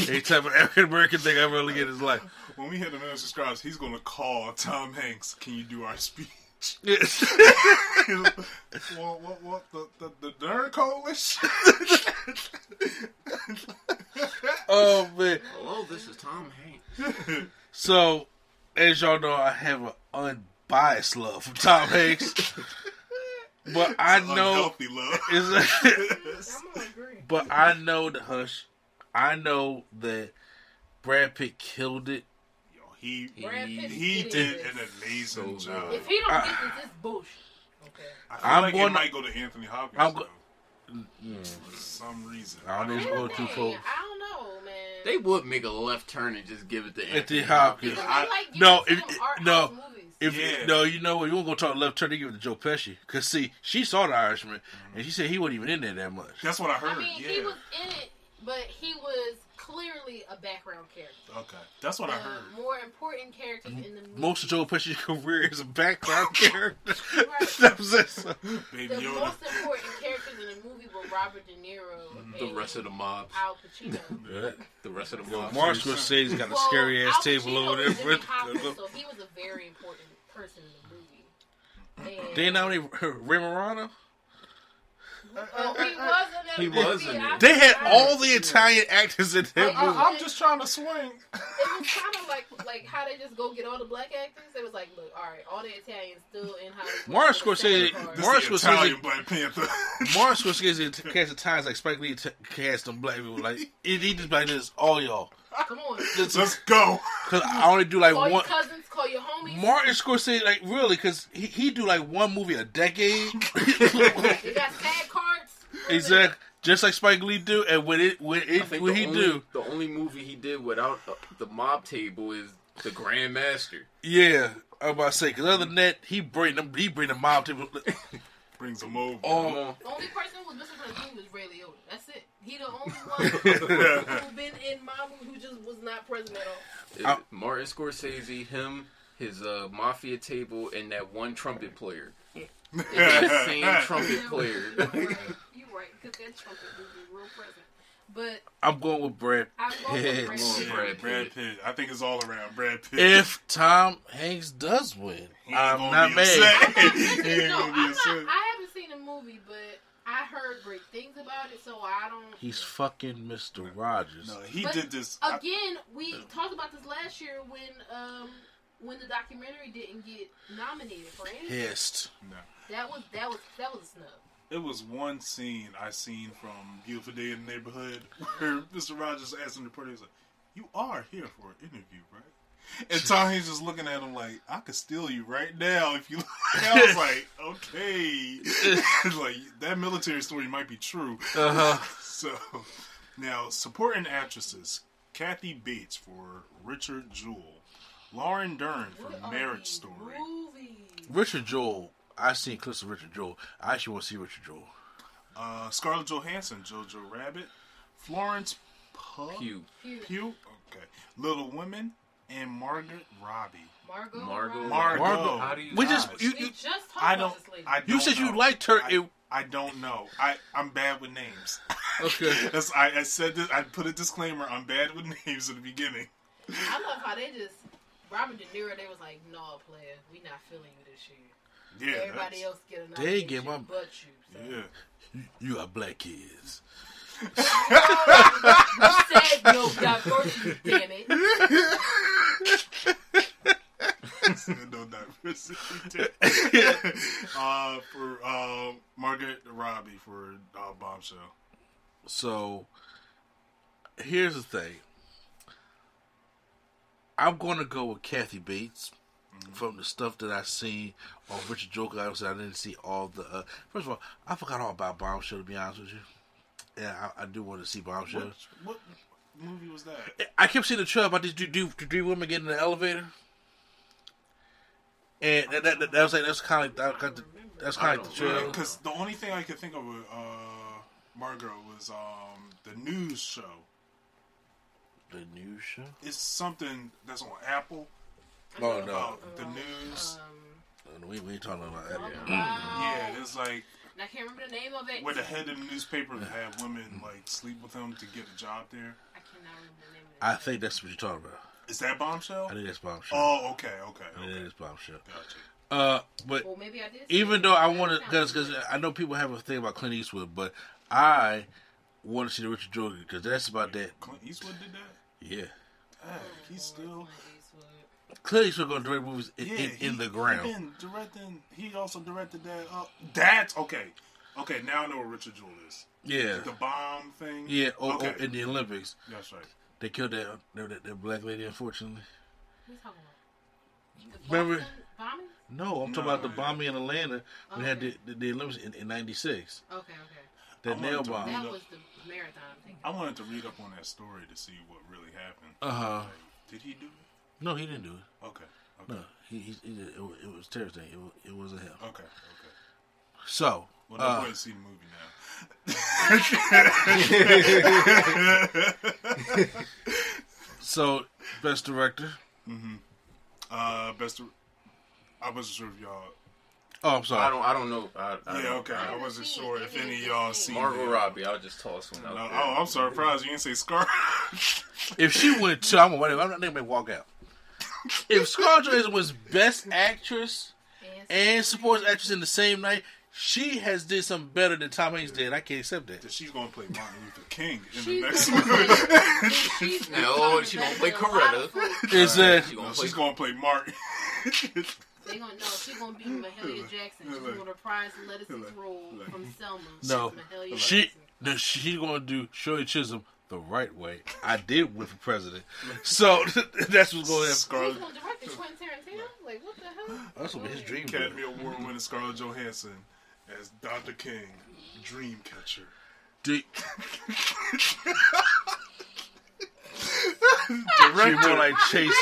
any type of African American thing ever really in his life. When we hit 1 million subscribers, he's going to call Tom Hanks, "Can you do our speech?" Yes. what the nerd coalition? Oh man! Hello, this is Tom Hanks. So, as y'all know, I have an unbiased love for Tom Hanks, but I know it's but I know the hush. I know that Brad Pitt killed it. He did an amazing job. If he don't get this bullshit, okay. I might go to Anthony Hopkins. For some reason. I don't know, man. They would make a left turn and just give it to Anthony Hopkins. You know what? You won't go talk left turn. They give it to Joe Pesci because see, she saw The Irishman and she said he wasn't even in there that much. That's what I heard. I mean, he was in it, but he was clearly a background character. Okay. That's what I heard. More important characters in the movie. Most of Joe Pesci's career is a background character. That was it. Baby Yoda. Most important characters in the movie were Robert De Niro. The rest of the mob. Al Pacino. The rest of the mob. Martin Scorsese's got a scary ass table over there. So he was a very important person in the movie. They nominated Ray Morano? He wasn't. They had all the Italian actors in that movie. I'm just trying to swing. It was kind of like how they just go get all the black actors. It was like, look, all right, all the Italians still in Hollywood. Martin Scorsese, Black Panther. Martin Scorsese cast Italians like Spike Lee cast them black people. Like he just like this, all y'all. Come on, let's go. Cause I only do like one. Call your cousins, call your homies. Martin Scorsese, like really, cause he do like one movie a decade. You got sad cards. Exactly, just like Spike Lee do, and the only movie he did without the mob table is The Grandmaster. Yeah, I'm about to say, cause other than that, he bring the mob table. Brings them over. The only person who was missing from the team was Ray Liotta. That's it. He the only one who been in my movie who just was not present at all. Martin Scorsese, him, his mafia table, and that one trumpet player. That same trumpet player. You're right, because that trumpet would be real present. But I'm going with Brad Pitt. Brad Pitt. I think it's all around Brad Pitt. If Tom Hanks does win, I'm not mad. I haven't seen the movie, but I heard great things about it, so I don't... He's fucking Mr. Rogers. No, he but did this... Again, we talked about this last year when the documentary didn't get nominated for anything. Pissed. No. That was a snub. It was one scene I seen from Beautiful Day in the Neighborhood where Mr. Rogers asked him to put it. He's like, "You are here for an interview, right?" And Tom Hanks just looking at him like, "I could steal you right now if you." I was like, "Okay," like that military story might be true. So now supporting actresses: Kathy Bates for Richard Jewell, Lauren Dern for Marriage Story. Movies? Richard Jewell. I've seen clips of Richard Jewell. I actually want to see Richard Jewell. Scarlett Johansson, Jojo Rabbit, Florence Pugh. Okay. Little Women, and Margaret Robbie. Margot. How do you I don't know. You said you liked her. I don't know. I'm bad with names. Okay. I said this. I put a disclaimer. I'm bad with names in the beginning. I love how they just Robert De Niro. They was like, "No, player, we not feeling you this year." Yeah, everybody else get another but you. So. Yeah, you are black kids. You said no diversity, damn it. I said no diversity. For Margaret Robbie for Bombshell. So here's the thing. I'm going to go with Kathy Bates. From the stuff that I seen on Richard Jewell, I didn't see all the. First of all, I forgot all about Bombshell, to be honest with you. Yeah, I do want to see Bombshell. What movie was that? I kept seeing the trailer about these three women getting in the elevator, and that was like that's kind of the trailer. Because the only thing I could think of with Margot was the news show. The news show. It's something that's on Apple. Oh no! The news. We ain't talking about that. Yeah, it's like. I can't remember the name of it. Where the head of the newspaper had women like sleep with him to get a job there. I cannot remember the name of it. I think that's what you're talking about. Is that Bombshell? I think that's Bombshell. Oh, okay. I think it's Bombshell. Gotcha. But well, maybe I did. Even though I want to, because I know people have a thing about Clint Eastwood, but I want to see the Richard Jewell because that's about that. Clint Eastwood did that. Yeah. Dang, he's still. Clearly, he's still going to direct movies in the ground. He also directed that. That's okay. Okay, now I know what Richard Jewell is. Yeah. The bomb thing. Yeah, in the Olympics. That's right. They killed that black lady, unfortunately. Who's talking about? Remember? Bombing? No, I'm talking about the bombing in Atlanta. Okay. We had the Olympics in 96. Okay. That nail bomb. That was the marathon thing. I wanted to read up on that story to see what really happened. Like, did he do it? No, he didn't do it. Okay. No, he did. It was Terrence thing. It wasn't him. Okay. So, well, no point to see the movie now. So, best director. Mm-hmm. I wasn't sure if y'all. Oh, I'm sorry. I don't know. I wasn't sure if any of y'all seen Margot Robbie. I'll just toss one out. No, I'm surprised you didn't say Scar. If she went too, I'm gonna walk out. If Scarlett Johansson was best actress and supporting actress in the same night, she has did something better than Tom Hanks did. I can't accept that. She's gonna play Martin Luther King in the next movie. No, she's gonna play Coretta. She's gonna play Martin. They gonna know she's gonna be Mahalia Jackson. She's gonna prize Lettuce's role from Selma. No, she's gonna do Shirley Chisholm. The right way. I did win for president. So that's what's going to happen. Scarlett. He's going to direct Quentin Tarantino? Like, what the hell? That's what his dream Academy Award winning Scarlett Johansson as Dr. King, Dreamcatcher. Director more like Chaser. I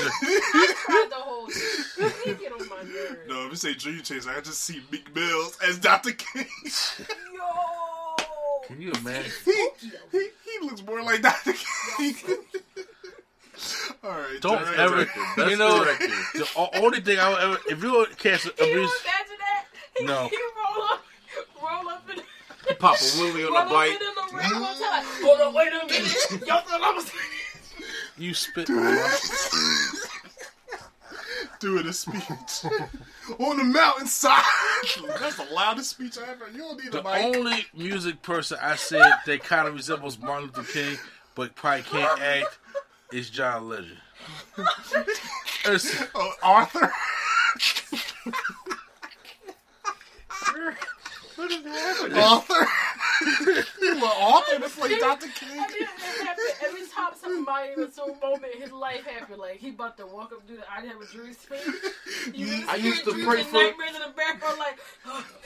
tried the whole thing. You get on my nerves. No, if you say Dream Chaser, I just see Meek Mills as Dr. King. Yo! Can you imagine? He looks more like Dr. King. All right, don't ever. Director, you know, the only thing I would ever, if you were cast, can you imagine that? No. He roll up in the... Pop a wheelie on the bike. Hold on, wait a minute. Y'all thought I was... You spit. Doing a speech on the mountainside. That's the loudest speech I ever. You don't need the mic. The only music person I said that kind of resembles Martin Luther King, but probably can't act, is John Legend. Arthur. What is happening? Arthur. Well, Arthur was like Dr. King. I mean, every time somebody in a certain moment in his life happened, like he about to walk up through the I have a dream space. I used to pray for nightmares in the background, like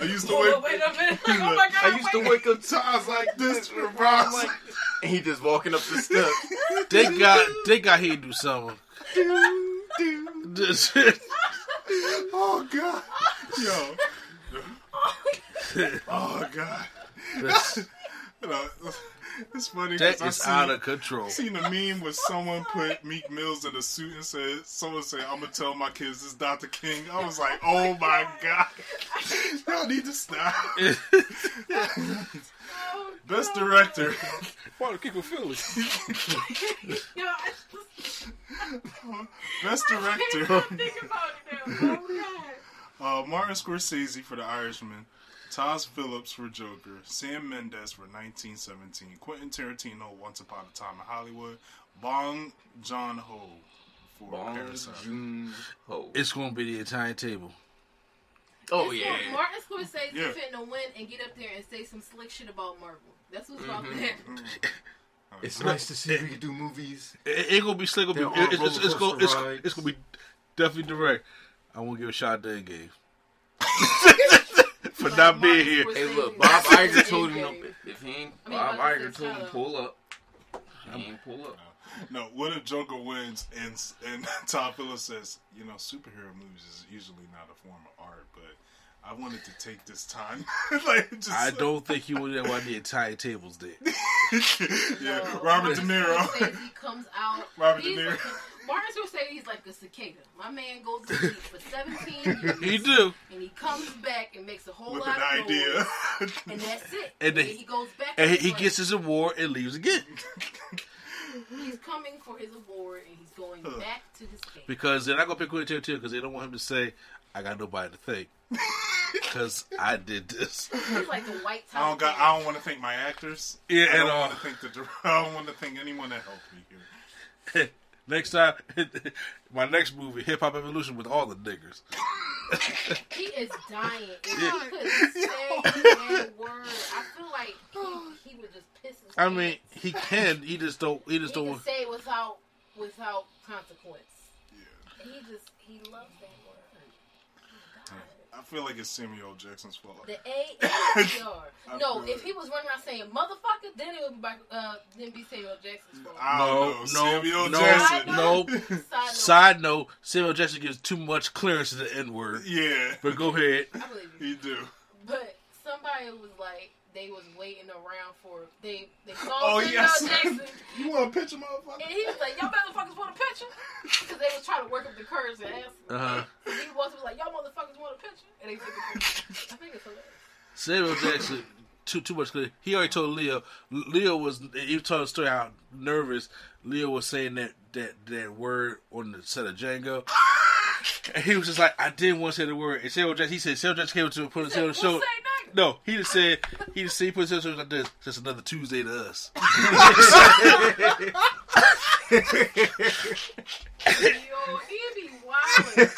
I used to wait a minute, like oh my god. I used to wake up times like this, like, and he just walking up the steps. They got here to do something. Oh god, yo. Oh god. It's funny. That is out of control. I seen a meme where someone put Meek Mills in a suit and said, I'm going to tell my kids this is Dr. King. I was like, oh my god. Y'all need to stop. Best director. Why do people feel it? Best director. I can't think about it now. Oh god. Martin Scorsese for The Irishman, Todd Phillips for Joker, Sam Mendes for 1917, Quentin Tarantino, Once Upon a Time in Hollywood, Bong Joon-ho for Parasite. It's going to be the Italian table. Oh, it's yeah. Martin Scorsese is fitting to win and get up there and say some slick shit about Marvel. That's what's about to happen. It's nice to see you do movies. It going to be slick. It's going to be definitely direct. I won't give a shot to Endgame for like not being here. Hey, look, Bob Iger told him if he ain't, pull up. No, what if Joker wins and Todd Phillips says, you know, superhero movies is usually not a form of art, but I wanted to take this time. Don't think you would know why the entire table's dead. Yeah, Robert De Niro. He comes out. Robert De Niro. Martin Scorsese's like a cicada. My man goes to sleep for 17 years. He do. And he comes back and makes a whole lot of noise. And that's it. And then he goes back. And he gets his award and leaves again. He's coming for his award and he's going back to his game. Because they're not going to pick Quentin Tarantino because they don't want him to say, I got nobody to thank. Because I did this. He's like the white top. I don't want to thank my actors. Yeah, I don't want to thank I don't want to thank anyone that helped me here. Next time, my next movie, Hip Hop Evolution, with all the niggas. He is dying. If he could say that word, I feel like he would just piss his pants. I mean, he can. He just don't say it without consequence. Yeah. He loves that word. Oh, I feel like it's Samuel Jackson's fault. The A-N-T-R. No, if he was running around saying motherfucker, then it would be, Samuel Jackson's fault. Samuel Jackson. No. Side note, Samuel Jackson gives too much clearance to the N-word. Yeah. But go ahead. I believe you. You do. But somebody was like, they was waiting around for they saw Samuel Jackson. You want a picture, motherfucker? And he was like, y'all motherfuckers want a picture? Because they was trying to work up the courage to ask him. Uh-huh. So he was like, y'all motherfuckers want a picture? And they took a picture. I think it's hilarious. Samuel Jackson, too much clear. He already told Leo. He told the story how nervous Leo was saying that word on the set of Django. And he was just like, I didn't want to say the word. And Samuel Jackson came to put himself on the show. No, he just said, he put himself like this. Just another Tuesday to us. Yo, he be wild.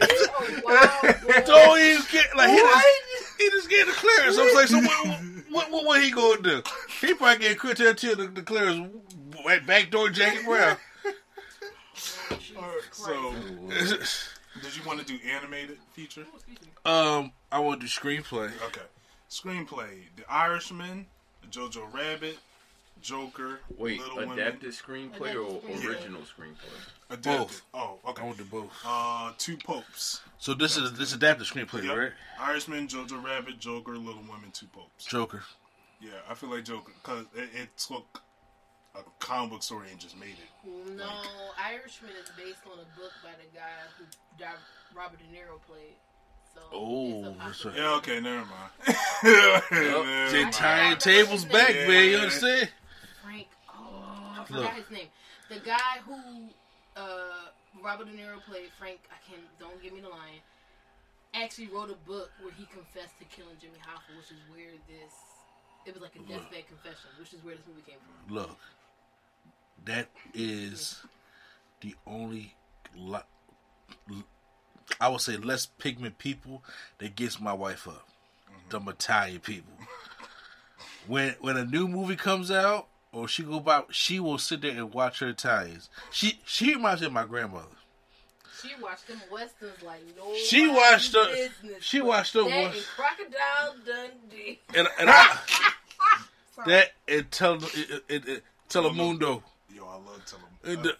He's a wild. Don't even get like he just getting the clearance. I was like, so what he gonna do? He probably getting Quentin Tarantino the clearance backdoor jacket round. So, did you want to do animated feature? I want to do screenplay. Okay. Screenplay. The Irishman, Jojo Rabbit, Joker, Little Women. Wait, adapted screenplay or original screenplay? Adapted. Both. Oh, okay. I want to do both. Two Popes. So this adapted screenplay, right? Irishman, Jojo Rabbit, Joker, Little Women, Two Popes. Joker. Yeah, I feel like Joker, because it took a comic book story and just made it. No, Irishman is based on a book by the guy who Robert De Niro played. Oh, that's right. Yeah, okay, never mind. They tying tables back, man. Yeah. You understand? Frank, I forgot his name. The guy who Robert De Niro played, Frank, don't give me the line, actually wrote a book where he confessed to killing Jimmy Hoffa, which is where it was like a deathbed confession, which is where this movie came from. Look, that is the only I would say less pigment people that gets my wife up. The Italian people. When a new movie comes out or she go by, she will sit there and watch her Italians. She reminds me of my grandmother. She watched them westerns like no. She watched them westerns. Crocodile Dundee. And I that and Telemundo. Yo, I love telenovelas.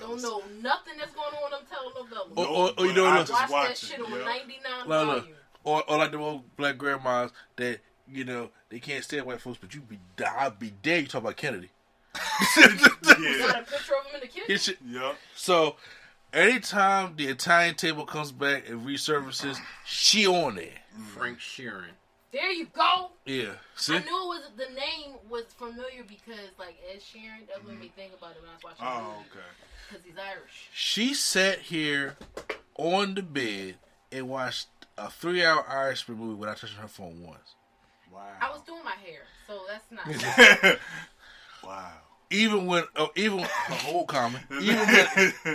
Don't know nothing that's going on them telenovelas. Or you know, I just watch that shit on 99 volume. Or like the old black grandmas that, you know, they can't stand white folks, but I'd be dead. You talk about Kennedy. Yeah. Was that a picture of him in the kitchen? Yeah. So anytime the Italian table comes back and resurfaces, she on there. Frank Sheeran. There you go. Yeah. See? I knew it was, the name was familiar because, like, Ed Sheeran, that made me think about it when I was watching the movie. Oh, okay. Because he's Irish. She sat here on the bed and watched a 3-hour Irishman movie without touching her phone once. Wow. I was doing my hair, so that's not. Wow. Even old comment.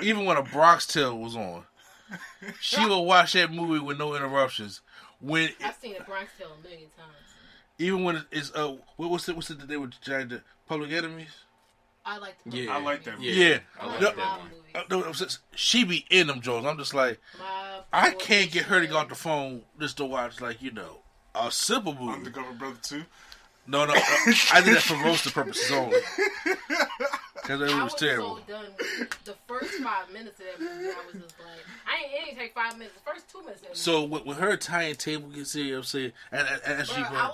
Even when a Bronx Tale was on, she would watch that movie with no interruptions. I've seen a Bronx Tale a million times. Even when it's what's it that they were trying to Public Enemies? I like the Public Enemies. I like that movie. Yeah. I like that one. She be in them Jones. I'm just like, I can't get her to go off the phone just to watch, like, you know, a simple movie. Undercover Brother 2? No, I did that for roasting purposes only. Because it was terrible. I was so done with the first 5 minutes of that movie. I was just like, it didn't take 5 minutes. The first 2 minutes of that movie. So when her Italian table gets here, I'm saying, as she goes, I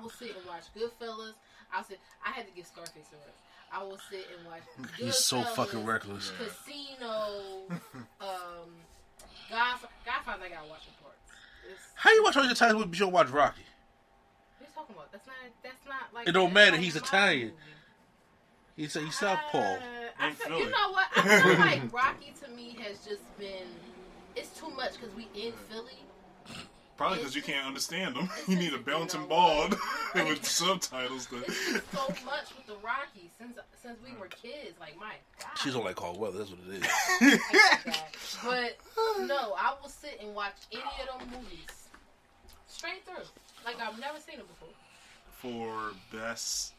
will sit and watch Goodfellas. I had to give Scarface a rest. I will sit and watch Goodfellas. He's so fucking reckless. Casino, Godfather. I gotta watch in parts. How you watch all your Italian movies but you don't watch Rocky? What are you talking about? That's not like. It don't matter. He's Italian. Movie. He's Southpaw. You know what? I feel like Rocky to me has just been. It's too much because we in Philly. Probably because you can't understand them. You need a bouncing ball with subtitles. It's been so much with the Rocky since we were kids. Like, my God. She's on like cold weather. That's what it is. But no, I will sit and watch any of them movies straight through. Like I've never seen them before. For best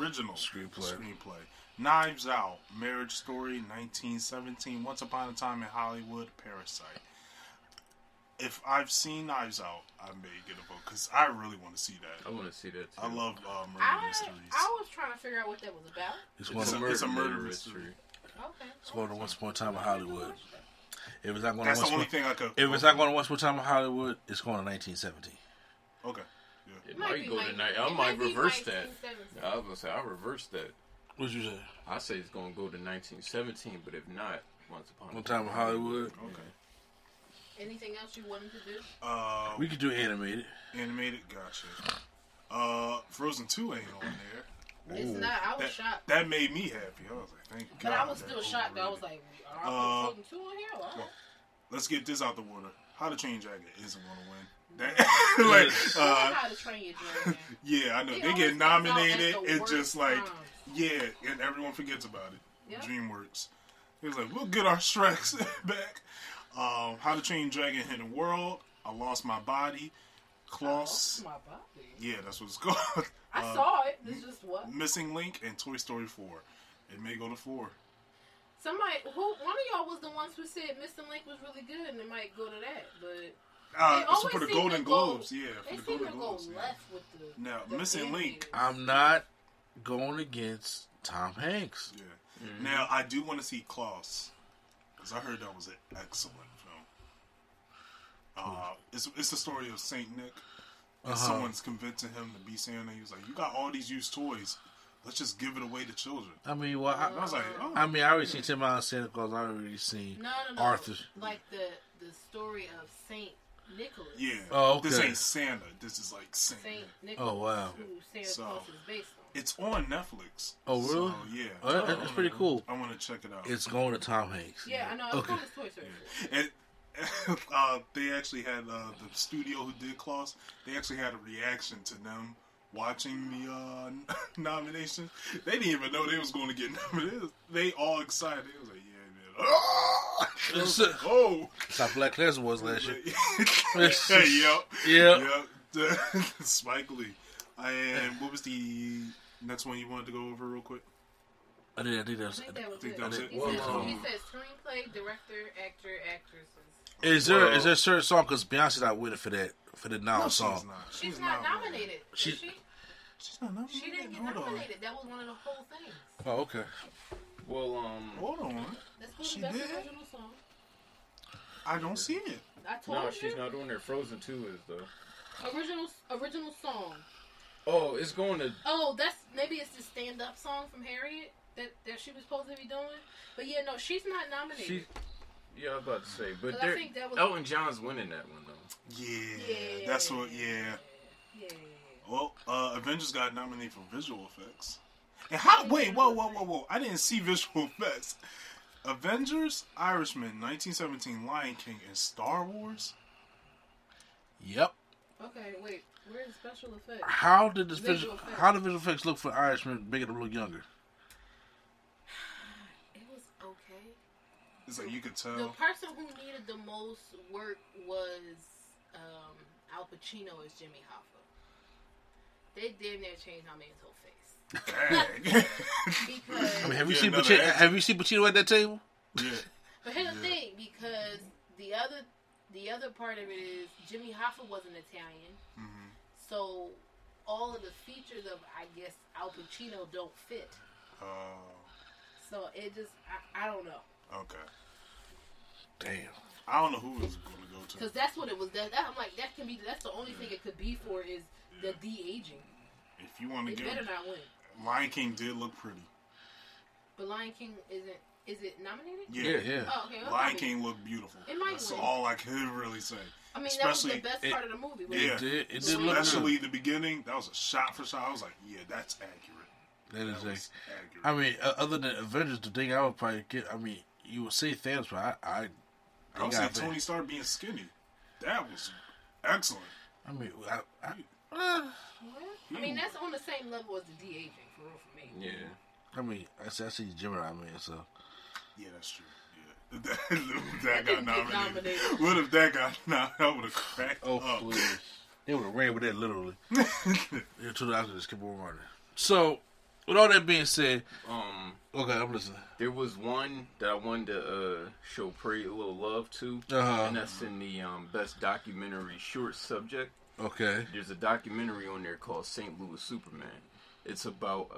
original screenplay. Knives Out, Marriage Story, 1917, Once Upon a Time in Hollywood, Parasite. If I've seen Knives Out, I may get a vote because I really want to see that. I want to see that too. I love murder mysteries. I was trying to figure out what that was about. It's a murder mystery. Okay. It's going to Once Upon a Time in Hollywood. If it's not going to Once Upon a Time in Hollywood, it's going to 1917. Okay. It might go tonight. I might reverse that. I was gonna say I reversed that. What'd you say? I say it's gonna go to 1917, but if not, Once Upon a Time in Hollywood. Okay. Anything else you wanted to do? We could do animated. Animated, gotcha. Frozen 2 ain't on there. It's not. I was shocked. That made me happy. I was like, thank God. But I was still shocked. Though. I was like, are Frozen 2 on here? Well, let's get this out the water. How to Train Your Dragon isn't gonna win. Like, How to Train Your Dragon. Yeah, I know they get nominated. It's just like, and everyone forgets about it. Yep. DreamWorks. It was like, we'll get our Shreks back. How to Train Your Dragon Hit the World. I Lost My Body. Klaus. Yeah, that's what it's called. I saw it. This is what Missing Link and Toy Story 4. It may go to 4. Somebody, one of y'all was the ones who said Mr. Link was really good, and it might go to that, but... so for the Golden Globes, yeah. They seem to go left with the... Now, Missing Link... I'm not going against Tom Hanks. Yeah. Mm-hmm. Now, I do want to see Klaus, because I heard that was an excellent film. It's the story of Saint Nick, and someone's convincing him to be Santa. He was like, you got all these used toys... Let's just give it away to children. I mean, well, I was like, I already seen Tim Allen Santa Claus. I already seen Arthur. Like the story of Saint Nicholas. Yeah. Oh, okay. This ain't Santa. This is like Saint. Saint Nicholas. Oh, wow. Who Santa Claus is based on. It's on Netflix. Oh, really? So, yeah. Oh, that's pretty cool. I want to check it out. It's going to Tom Hanks. Yeah, I know. It's going to Toy Story. Yeah. And, they actually had the studio who did Claus. They actually had a reaction to them watching the nomination. They didn't even know they was going to get nominated. They all excited. It was like, yeah, man. Oh, that's how Black Klansman was last year. Yep. Spike Lee. And what was the next one you wanted to go over real quick? I think that was it. He said screenplay, director, actor, actress. Is there a certain song? Because Beyonce's not with it for that, for the now song. She's not nominated. She's not nominated. She didn't get nominated. That was one of the whole things. Oh, okay. Well, hold on. She did. Original song. I don't see it. I told you. No, she's not doing it. Frozen 2 is the original song. Oh, it's going to. Oh, that's maybe it's the stand up song from Harriet that she was supposed to be doing. But yeah, no, she's not nominated. Yeah, I was about to say, but Elton John's winning that one though. Yeah, that's what. Yeah. Well, Avengers got nominated for visual effects. And how? Wait, whoa! I didn't see visual effects. Avengers, Irishman, 1917, Lion King, and Star Wars. Yep. Okay, wait. Where's the special effects? How did visual effects look for Irishman? Making them look younger. So you could tell. The person who needed the most work was Al Pacino as Jimmy Hoffa. They damn near changed my man's whole face. Because have you seen Pacino at that table? Yeah. But here's the thing, because the other part of it is Jimmy Hoffa was an Italian, so all of the features of Al Pacino don't fit. Oh. So it just I don't know. Okay. Damn. I don't know who it's going to go to. Because that's what it was. I'm like, that's the only thing it could be for is the de-aging. If you want to better not win. Lion King did look pretty. But Lion King is it nominated? Yeah. Oh, okay. Lion King looked beautiful. It might That's win. All I could really say. I mean, especially, that was the best part of the movie. Yeah. It did look good. Especially the beginning. That was a shot for shot. I was like, yeah, that's accurate. That is accurate. I mean, other than Avengers, the thing I would probably get, you would say Thanos, but I would say Tony Stark being skinny. That was excellent. That's on the same level as the de-aging, for real, for me. Yeah. I see Gemini, so. Yeah, that's true. Yeah. that got nominated. What if that got nominated? I would have cracked up. Please. They would have ran with that, literally. They're 2 hours just keep on running. So, with all that being said, okay, I'm listening. There was one that I wanted to show a little love to, and that's in the best documentary short subject. Okay. There's a documentary on there called St. Louis Superman. It's about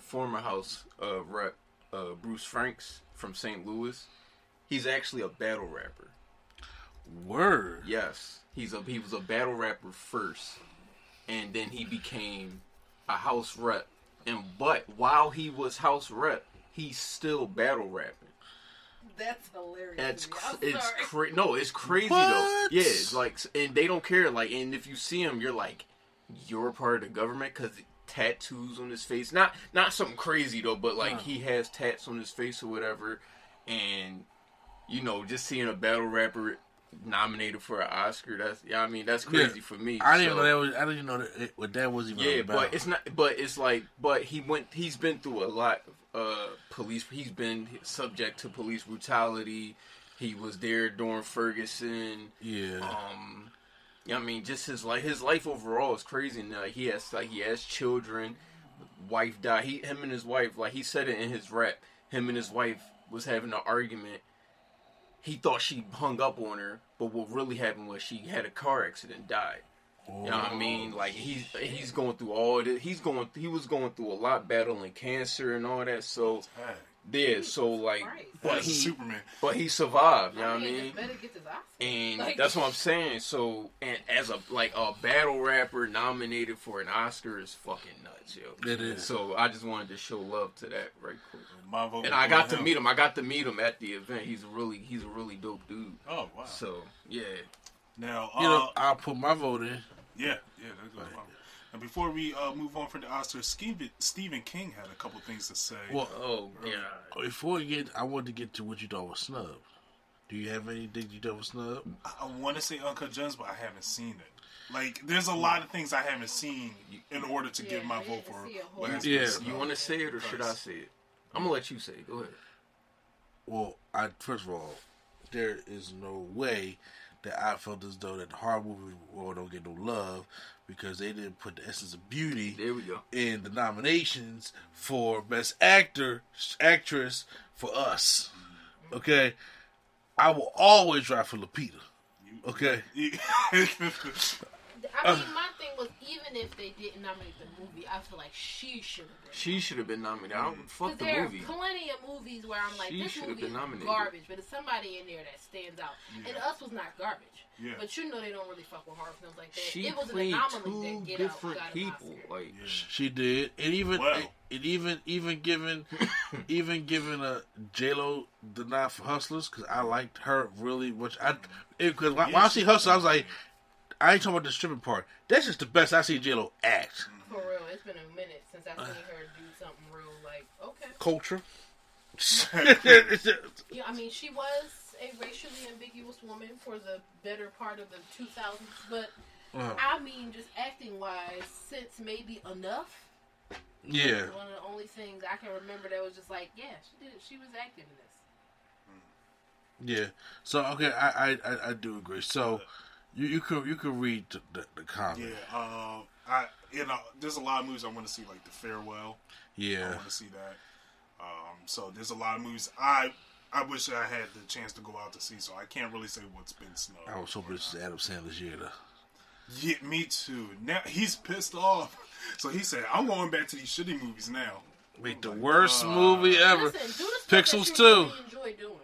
former House Rep Bruce Franks from St. Louis. He's actually a battle rapper. Word. Yes, he was a battle rapper first, and then he became a house rep, but while he was house rep, he's still battle rapping. That's hilarious. It's crazy what? Though. Yeah, it's like, and they don't care. Like, and if you see him, you're like, you're a part of the government because tattoos on his face. Not something crazy though, but like he has tats on his face or whatever. And just seeing a battle rapper nominated for an Oscar. That's crazy for me. I didn't know that was even. Yeah, about. But it's not. But it's like. But he went. He's been through a lot of police. He's been subject to police brutality. He was there during Ferguson. Yeah. Just his life overall is crazy. Now he has children. Wife died. Him and his wife. Like he said it in his rap. Him and his wife was having an argument. He thought she hung up on her, but what really happened was she had a car accident and died. Oh, you know what I mean? Like he's going through all this. He was going through a lot, battling cancer and all that. So Yeah, so like, but he, Superman, but he survived. You know what I mean? Better get this Oscar. And like, that's what I'm saying. So, and as a like a battle rapper nominated for an Oscar is fucking nuts, yo. It is. So I just wanted to show love to that right quick. My vote and I got to meet him. I got to meet him at the event. He's a really dope dude. Oh wow. So yeah. Now you know, I'll put my vote in. Yeah, yeah, that's my vote. And before we move on for the Oscars, Stephen King had a couple things to say. Well, yeah. Before you get, I wanted to get to what you thought was snubbed. Do you have anything you thought was snubbed? I want to say Uncut Gems, but I haven't seen it. Like, there's a lot of things I haven't seen in order to give my vote for. You want to say it or should I say it? I'm gonna let you say it. Go ahead. Well, first of all, there is no way that I felt as though that the horror movie world don't get no love because they didn't put the essence of beauty in the nominations for Best Actor, Actress for us. Okay? I will always ride for Lupita. Okay? I mean, my thing was, even if they didn't nominate the movie, I feel like she should have been. She should have been nominated. I don't fuck the movie. There are plenty of movies where I'm like, this movie is garbage, but there's somebody in there that stands out. Yeah. And Us was not garbage. Yeah. But you know they don't really fuck with horror films like that. She it was an anomaly that Get Out got an Oscar. Like, yeah. She did. And even given a J-Lo the nod for Hustlers, because I liked her really much. Because when I see Hustlers, I was like, I ain't talking about the stripping part. That's just the best I seen J-Lo act. For real, it's been a minute since I've seen her do something real, like, okay. Culture. Yeah, I mean, she was a racially ambiguous woman for the better part of the 2000s, but, I mean, just acting-wise, since maybe Enough. Yeah. One of the only things I can remember that was just like, yeah, she did. She was acting in this. Yeah. So, okay, I do agree. So... You could read the comment. Yeah, there's a lot of movies I want to see, like The Farewell. Yeah, I want to see that. So there's a lot of movies I wish I had the chance to go out to see. So I can't really say what's been snubbed. I was hoping this is Adam Sandler's year, though. Yeah, me too. Now he's pissed off, so he said, "I'm going back to these shitty movies now." Wait, the worst movie ever. Listen, Pixels 2. Really enjoy doing.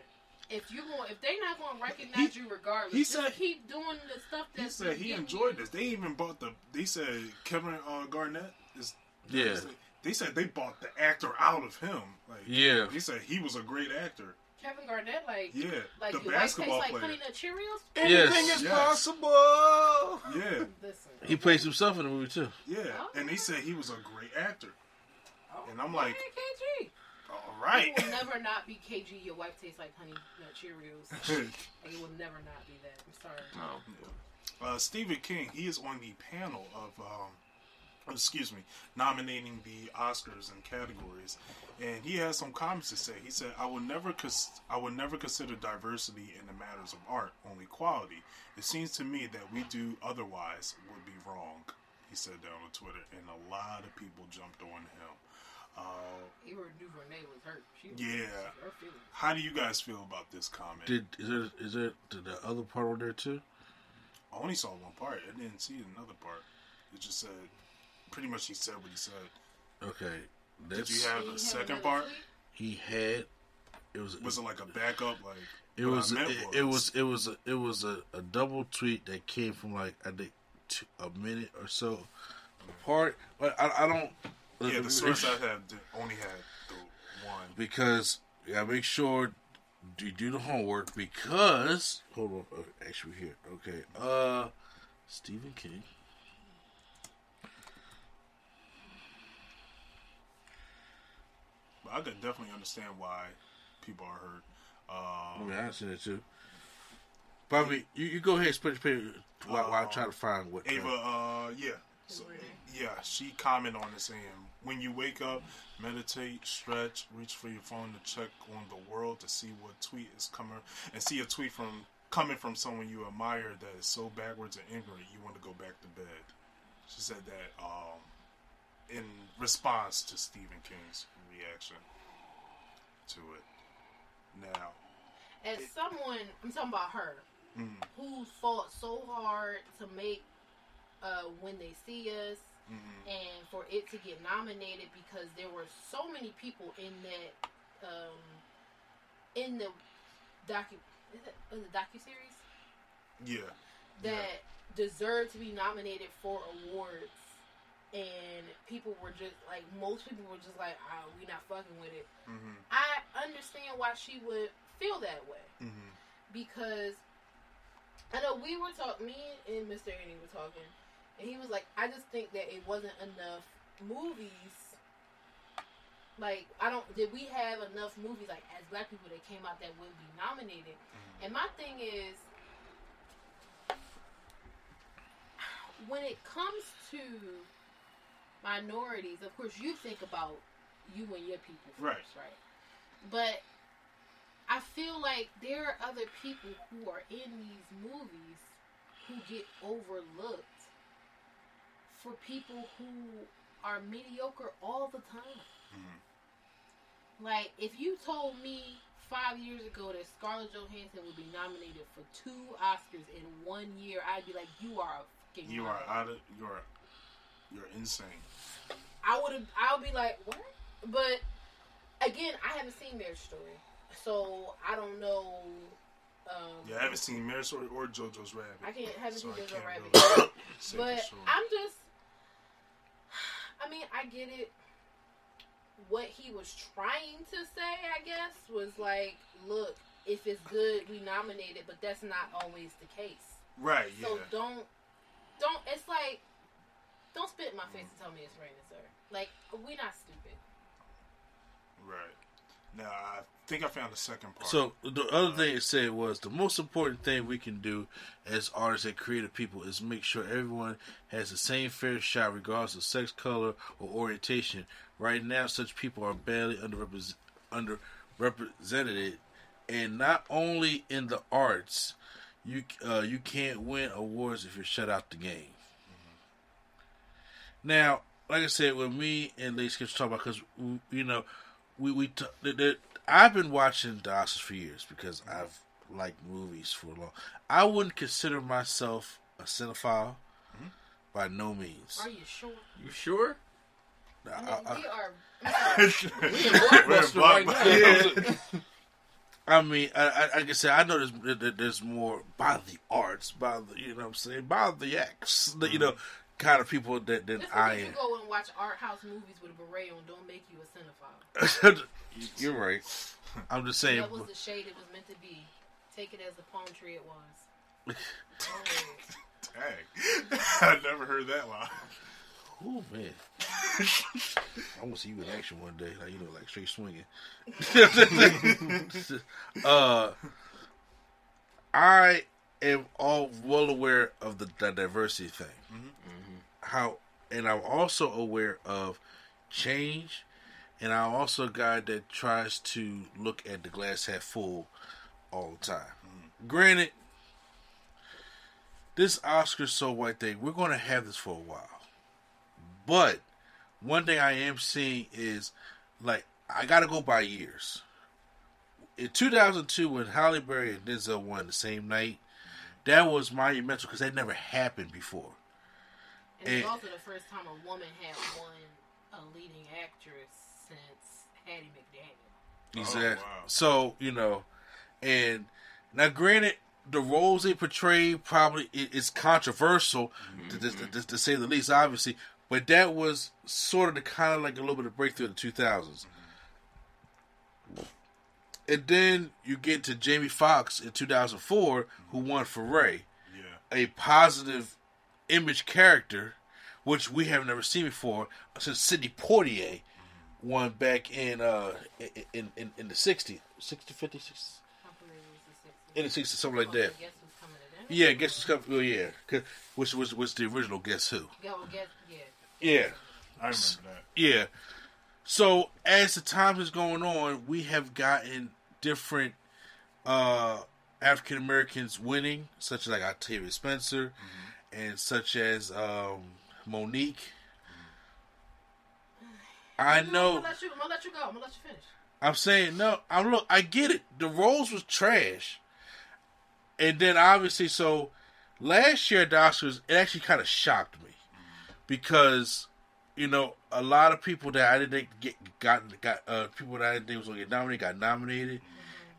If they're not going to recognize you regardless, just keep doing the stuff that... He said he enjoyed this. They even bought the... They said Kevin Garnett is... Yeah. They said they bought the actor out of him. Like, yeah. They said he was a great actor. Kevin Garnett, like... Yeah. Like, the basketball player. Like Honey Nut Cheerios? Anything is possible! Yeah. Listen. He plays himself in the movie, too. Yeah. Oh, and they said he was a great actor. Oh, and I'm like... KG. All right. It will never not be KG. Your wife tastes like Honey Nut Cheerios. It will never not be that. I'm sorry. No. Stephen King, he is on the panel of, nominating the Oscars and categories, and he has some comments to say. He said, "I will never consider diversity in the matters of art, only quality. It seems to me that we do otherwise would be wrong." He said that on Twitter, and a lot of people jumped on him. Even Duvernay was hurt. Her feelings. How do you guys feel about this comment? Is there the other part on there too? I only saw one part. I didn't see another part. It just said, pretty much he said what he said. Okay. Did you have a second part? He had. Was it like a backup? Like it was a double tweet that came from like I think a minute or so apart. But I don't. Yeah, the source I have only had the one. Because you gotta make sure you do the homework because... Hold on. Actually, here. Okay. Stephen King. But I could definitely understand why people are hurt. I understand it too. Bobby, you go ahead and split your paper while I try to find what... Ava, So, she commented on this saying, when you wake up, meditate, stretch, reach for your phone to check on the world to see what tweet is coming and see a tweet coming from someone you admire that is so backwards and ignorant you want to go back to bed. She said that in response to Stephen King's reaction to it. Now, I'm talking about her, who fought so hard to make When They See Us, and for it to get nominated because there were so many people in that in the docuseries. Yeah. That deserved to be nominated for awards, and people were just like, most people were just like, "Oh, we not fucking with it." Mm-hmm. I understand why she would feel that way, mm-hmm. because I know we were talking. Me and Mr. Andy were talking, and he was like, "I just think that it wasn't enough movies. Like, I don't. Did we have enough movies like as black people that came out that would be nominated?" Mm-hmm. And my thing is, when it comes to minorities, of course you think about you and your people first, right? But I feel like there are other people who are in these movies who get overlooked for people who are mediocre all the time. Mm-hmm. Like, if you told me 5 years ago that Scarlett Johansson would be nominated for 2 Oscars in 1 year, I'd be like, you are a you are out of you're insane. I'll be like, what? But again, I haven't seen Marriage Story, so I don't know. I haven't seen Marriage Story or JoJo's Rabbit. I haven't seen JoJo's Rabbit, really but I'm just. I mean, I get it. What he was trying to say, I guess, was like, look, if it's good, we nominate it, but that's not always the case, right? Yeah. So don't, it's like, don't spit in my face and tell me it's raining, sir. Like, we not stupid. Right. Now, I think I found the second part. So, the other thing it said was, the most important thing we can do as artists and creative people is make sure everyone has the same fair shot regardless of sex, color, or orientation. Right now, such people are badly underrepresented, and not only in the arts. You can't win awards if you're shut out the game. Mm-hmm. Now, like I said, when me and Lady Skip talk about, because you know, I've been watching the Oscars for years because I've liked movies for a long. I wouldn't consider myself a cinephile by no means. Are you sure? You sure? No, we are. I mean, I can say I know there's more by the arts, by the, you know what I'm saying, by the acts, mm-hmm. you know, kind of people that than I am. You go and watch art house movies with a beret on, don't make you a cinephile. You're right. I'm just saying. That was the shade it was meant to be. Take it as the palm tree it was. Dang. I never heard that line. Oh, man. I want to see you in action one day. Like, you know, like straight swinging. I am all well aware of the diversity thing. Mm-hmm. Mm-hmm. And I'm also aware of change. And I'm also a guy that tries to look at the glass half full all the time. Mm-hmm. Granted, this Oscar So White thing, we're going to have this for a while. But one thing I am seeing is, like, I gotta go by years. In 2002, when Halle Berry and Denzel won the same night, that was monumental because that never happened before. And it's also the first time a woman had won a leading actress since Hattie McDaniel. Exactly. Oh, wow. So, you know, and now granted, the roles they portray probably is controversial, to say the least, obviously. But that was sort of the kind of like a little bit of breakthrough of the 2000s. And then you get to Jamie Foxx in 2004, who won for Ray, a positive image character, which we have never seen before since Sidney Poitier won back in the 60s. 60, 50, 60? I believe it was the 60s. In the 60s, something like that. Guess Who's Coming to Dinner? Yeah, Guess Who's Coming. Oh, yeah. Which was the original Guess Who. Yeah, well, yeah, I remember that. Yeah. So as the time is going on, we have gotten different African Americans winning, such as like Octavia Spencer, and such as Monique. I know. I'm gonna let you go. I'm gonna let you finish. I'm saying no. I get it. The roles was trash, and then obviously, so last year at the Oscars, it actually kind of shocked me. Because you know, a lot of people that I didn't think people that I didn't think was going to get nominated got nominated,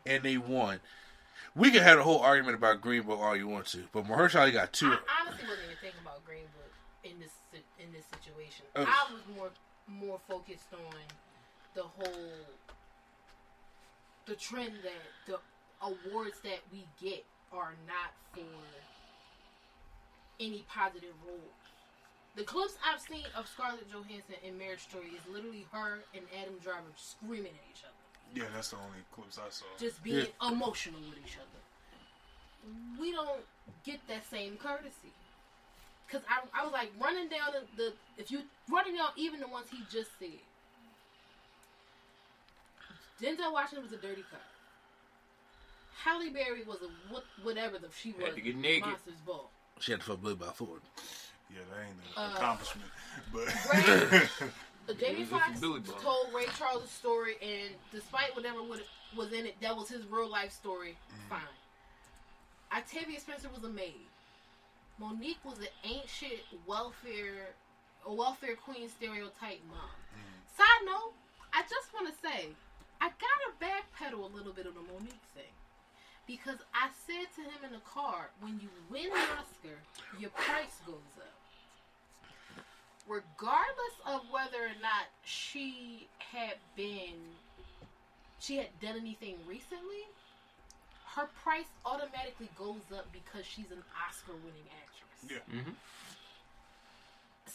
and they won. We can have a whole argument about Green Book all you want to, but Mahershala only got two. I honestly wasn't even thinking about Green Book in this situation. I was more focused on the trend that the awards that we get are not for any positive role. The clips I've seen of Scarlett Johansson in Marriage Story is literally her and Adam Driver screaming at each other. Yeah, that's the only clips I saw. Just being emotional with each other. We don't get that same courtesy. Because I was like running down even the ones he just said. Denzel Washington was a dirty cop. Halle Berry was a whatever she was. Had to get naked. Monsters Ball. She had to fuck Billy Bob Thornton. Yeah, that ain't an accomplishment. But Jamie Foxx told Ray Charles' story, and despite whatever was in it, that was his real life story. Mm-hmm. Fine. Octavia Spencer was a maid. Monique was an ancient welfare queen stereotype mom. Mm-hmm. Side note, I just want to say, I gotta backpedal a little bit on the Monique thing. Because I said to him in the car, when you win an Oscar, your price goes up. Regardless of whether or not she had done anything recently, her price automatically goes up because she's an Oscar-winning actress. Yeah. Mm-hmm.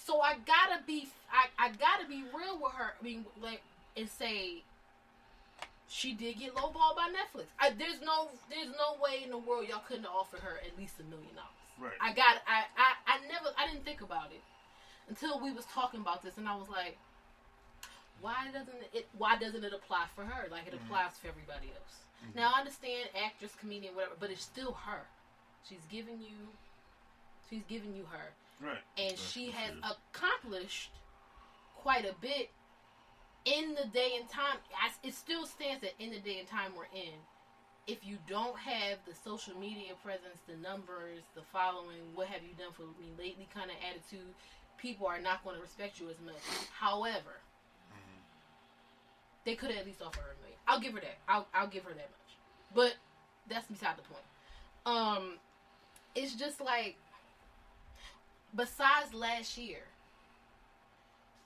So I gotta be real with her. I mean, and say. She did get lowballed by Netflix. There's no way in the world y'all couldn't have offered her at least $1 million. Right. I didn't think about it until we was talking about this, and I was like, why doesn't it apply for her like it applies for everybody else? Mm-hmm. Now I understand actress, comedian, whatever, but it's still her. She's giving you her, right? And she has accomplished quite a bit. In the day and time, it still stands that in the day and time we're in, if you don't have the social media presence, the numbers, the following, what have you done for me lately kind of attitude, people are not going to respect you as much. However, they could at least offer her $1 million. I'll give her that. I'll give her that much. But that's beside the point. It's just like, besides last year,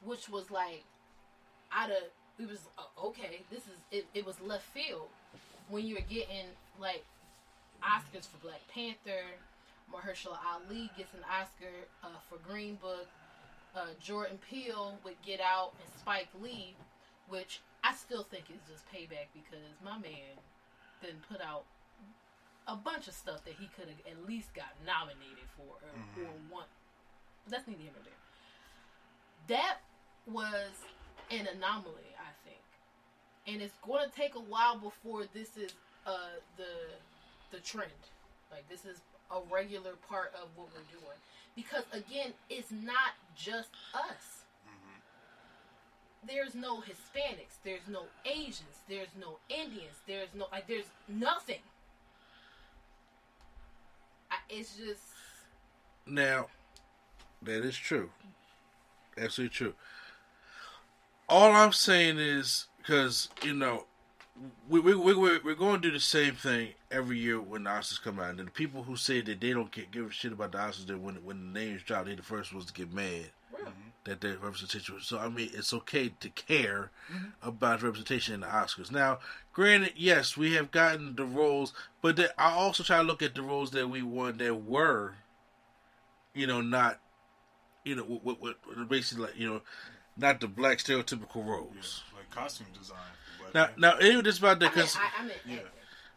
which was like, it was left field when you were getting like Oscars for Black Panther. Mahershala Ali gets an Oscar for Green Book. Jordan Peele with Get Out, and Spike Lee, which I still think is just payback because my man then put out a bunch of stuff that he could have at least got nominated for or won. That's neither here nor there. That was an anomaly, I think, and it's going to take a while before this is the trend. Like, this is a regular part of what we're doing, because again, it's not just us. There's no Hispanics, there's no Asians, there's no Indians, there's no there's nothing. It's just now. That is true. Absolutely true. All I'm saying is, because, you know, we're going to do the same thing every year when the Oscars come out. And the people who say that they don't give a shit about the Oscars, that when the names drop, they're the first ones to get mad that their representation. So, I mean, it's okay to care about representation in the Oscars. Now, granted, yes, we have gotten the roles, but I also try to look at the roles that we won that were, you know, not, you know, what basically, like, you know, not the black stereotypical roles, like costume design. Now, it was about that because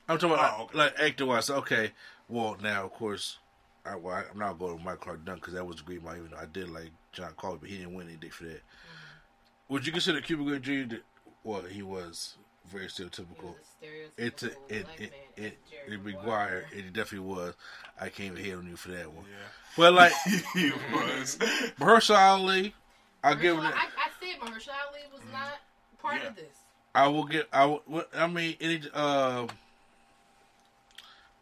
I'm talking about like actor-wise. Okay, well, now of course, I'm not going to Mike Clark Duncan because that was the green one. Even though I did like John Colby, but he didn't win anything for that. Mm-hmm. Would you consider Cuba Gooding Jr.? Well, he was very stereotypical. It McGuire. It definitely was. I can't even hate on you for that one. Yeah. But like, he was Mahershala Ali. I'll give it. I said Mahershala Ali was not part of this. I will get. I mean,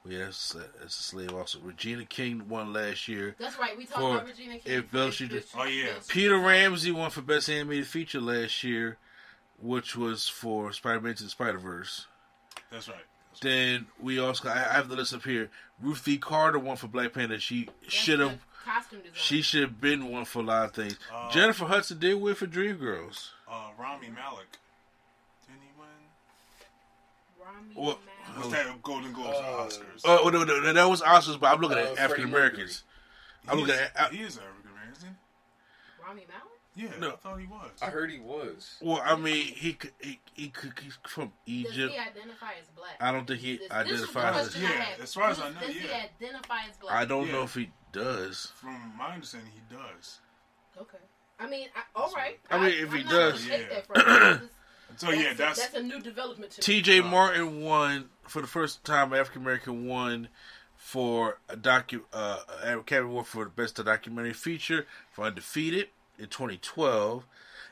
Yes, as a slave also. Regina King won last year. That's right. We talked about Regina King. Peter Ramsey won for Best Animated Feature last year, which was for Spider-Man Into the Spider-Verse. That's right. Then we also, I have the list up here. Ruthie Carter won for Black Panther. She should have been one for a lot of things. Jennifer Hudson did win for Dreamgirls. Rami Malek. Didn't he win? Malek. Was that Golden Globes or Oscars? Oh, no, that was Oscars, but I'm looking at African Americans. He is African American, isn't he? Rami Malek? Yeah, no. I thought he was. I heard he was. Well, I mean, he's from Egypt. Does he identify as black? I don't think he identifies as... Yeah, as far as I know, does he identify as black? I don't know if he does. From my understanding, he does. Okay. I mean, all right. If he does... Yeah. So, that's a new development to me. T.J. Martin won, for the first time, African-American won... for Academy Award for the Best Documentary Feature for Undefeated in 2012,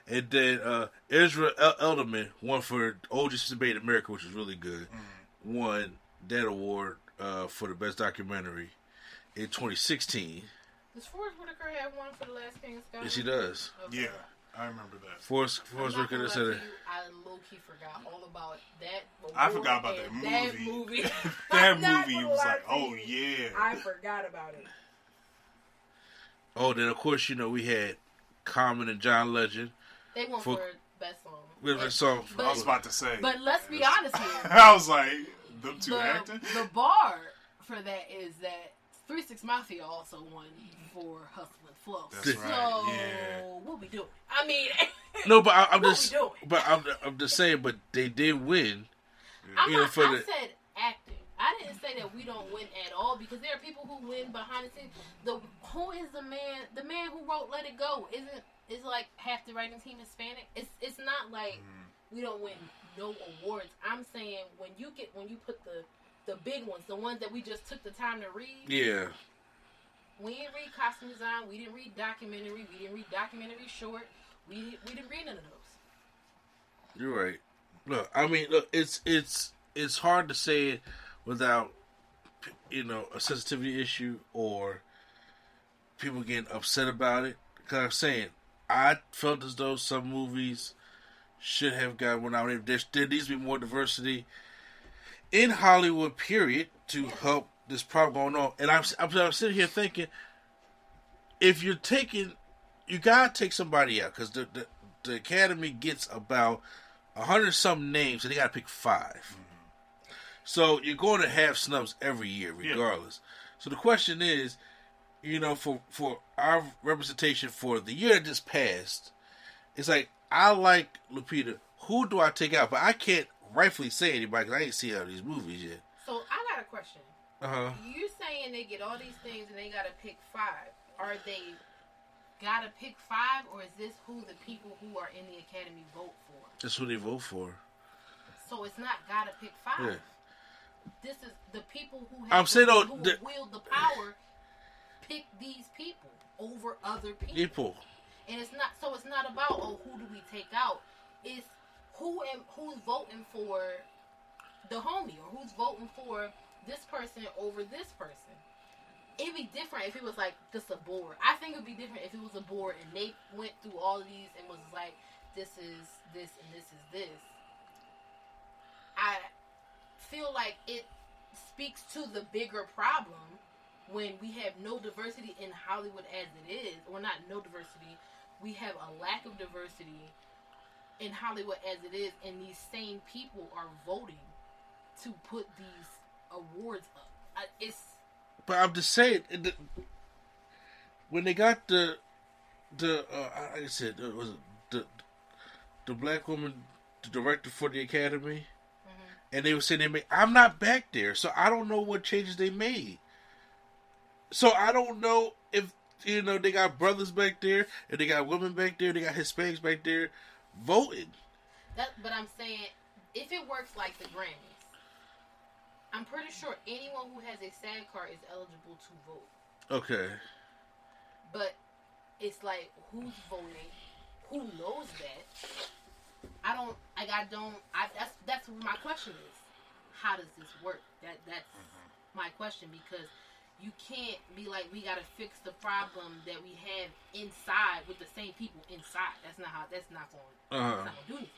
and then Ezra Elderman won for Old Justice Debate in America, which was really good. Mm-hmm. Won that award for the Best Documentary in 2016. Does Forrest Whitaker have one for The Last King of Scotland? Yes, he does. Okay. Yeah, I remember that. Forrest Whitaker said it. I low-key forgot all about that. I forgot about that movie. That movie was like, oh yeah. I forgot about it. Oh, then of course we had Common and John Legend. They won for best song. I was about to say. But let's be honest here. I was like, them two acting. The bar for that is that 3 6 Mafia also won for Hustle and Flow. That's right. So what we doing? I mean, no, but I'm just saying. But they did win. I said acting. I didn't say that we don't win at all, because there are people who win behind the scenes. Who is the man? The man who wrote "Let It Go" is like half the writing team Hispanic. It's not like we don't win no awards. I'm saying when you put the big ones, the ones that we just took the time to read. Yeah. We didn't read costume design. We didn't read documentary. We didn't read documentary short. We didn't read none of those. You're right. Look, I mean, it's hard to say it without, a sensitivity issue or people getting upset about it. Because I'm saying, I felt as though some movies should have gotten one out. There needs to be more diversity in Hollywood, period, to help this problem going on. And I'm sitting here thinking, you gotta take somebody out, because the Academy gets about 100-some names, and they gotta pick 5. Mm-hmm. So you're going to have snubs every year, regardless. Yeah. So the question is, for our representation for the year that just passed, it's like, I like Lupita. Who do I take out? But I can't rightfully say anybody, because I ain't seen all these movies yet. So I got a question. Uh-huh. You're saying they get all these things and they gotta pick 5. Are they gotta pick 5, or is this who the people who are in the Academy vote for? That's who they vote for. So it's not gotta pick 5. Yeah. This is the people who wield the power pick these people over other people. And it's not. So it's not about who do we take out. It's who's voting for the homie, or who's voting for this person over this person. It'd be different if it was like just a board. I think it'd be different if it was a board and they went through all of these and was like, this is this and this is this. I feel like it speaks to the bigger problem when we have no diversity in Hollywood as it is. Or not no diversity. We have a lack of diversity in Hollywood as it is, and these same people are voting to put these awards up. But I'm just saying, when they got like I said, it was the black woman, the director for the Academy, mm-hmm. and they were saying I'm not back there, so I don't know what changes they made. So I don't know if they got brothers back there, and they got women back there, they got Hispanics back there. Voted. But I'm saying, if it works like the Grammys, I'm pretty sure anyone who has a SAG card is eligible to vote. Okay. But it's like, who's voting? Who knows that? I don't. That's what my question is. How does this work? That's my question, because you can't be like, we gotta fix the problem that we have inside with the same people inside. That's not gonna do anything.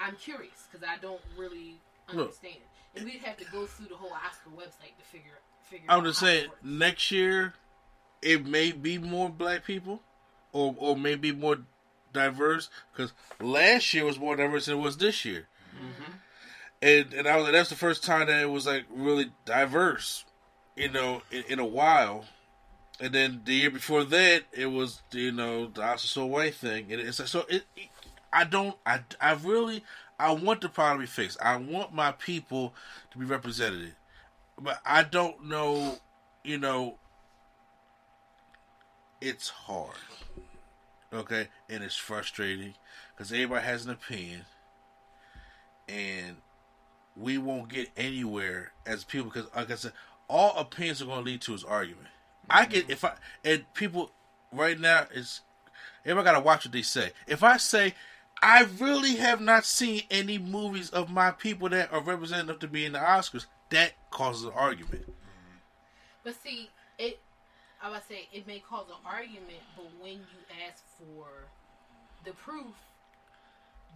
I'm curious because I don't really understand. Look, and we'd have to go through the whole Oscar website to figure out. I'm just saying, next year it may be more black people, or maybe more diverse, because last year was more diverse than it was this year. Mm-hmm. And I was like, that's the first time that it was like really diverse, you know, in a while. And then the year before that, it was, you know, the Oscar so white thing. And it's like, so I want the problem to be fixed. I want my people to be represented, but I don't know, you know, it's hard. Okay. And it's frustrating because everybody has an opinion, and we won't get anywhere as people, because like I said, all opinions are going to lead to is argument. Mm-hmm. People right now, it's everybody got to watch what they say. If I say, I really have not seen any movies of my people that are represented enough to be in the Oscars, that causes an argument. Mm-hmm. But see, I would say it may cause an argument, but when you ask for the proof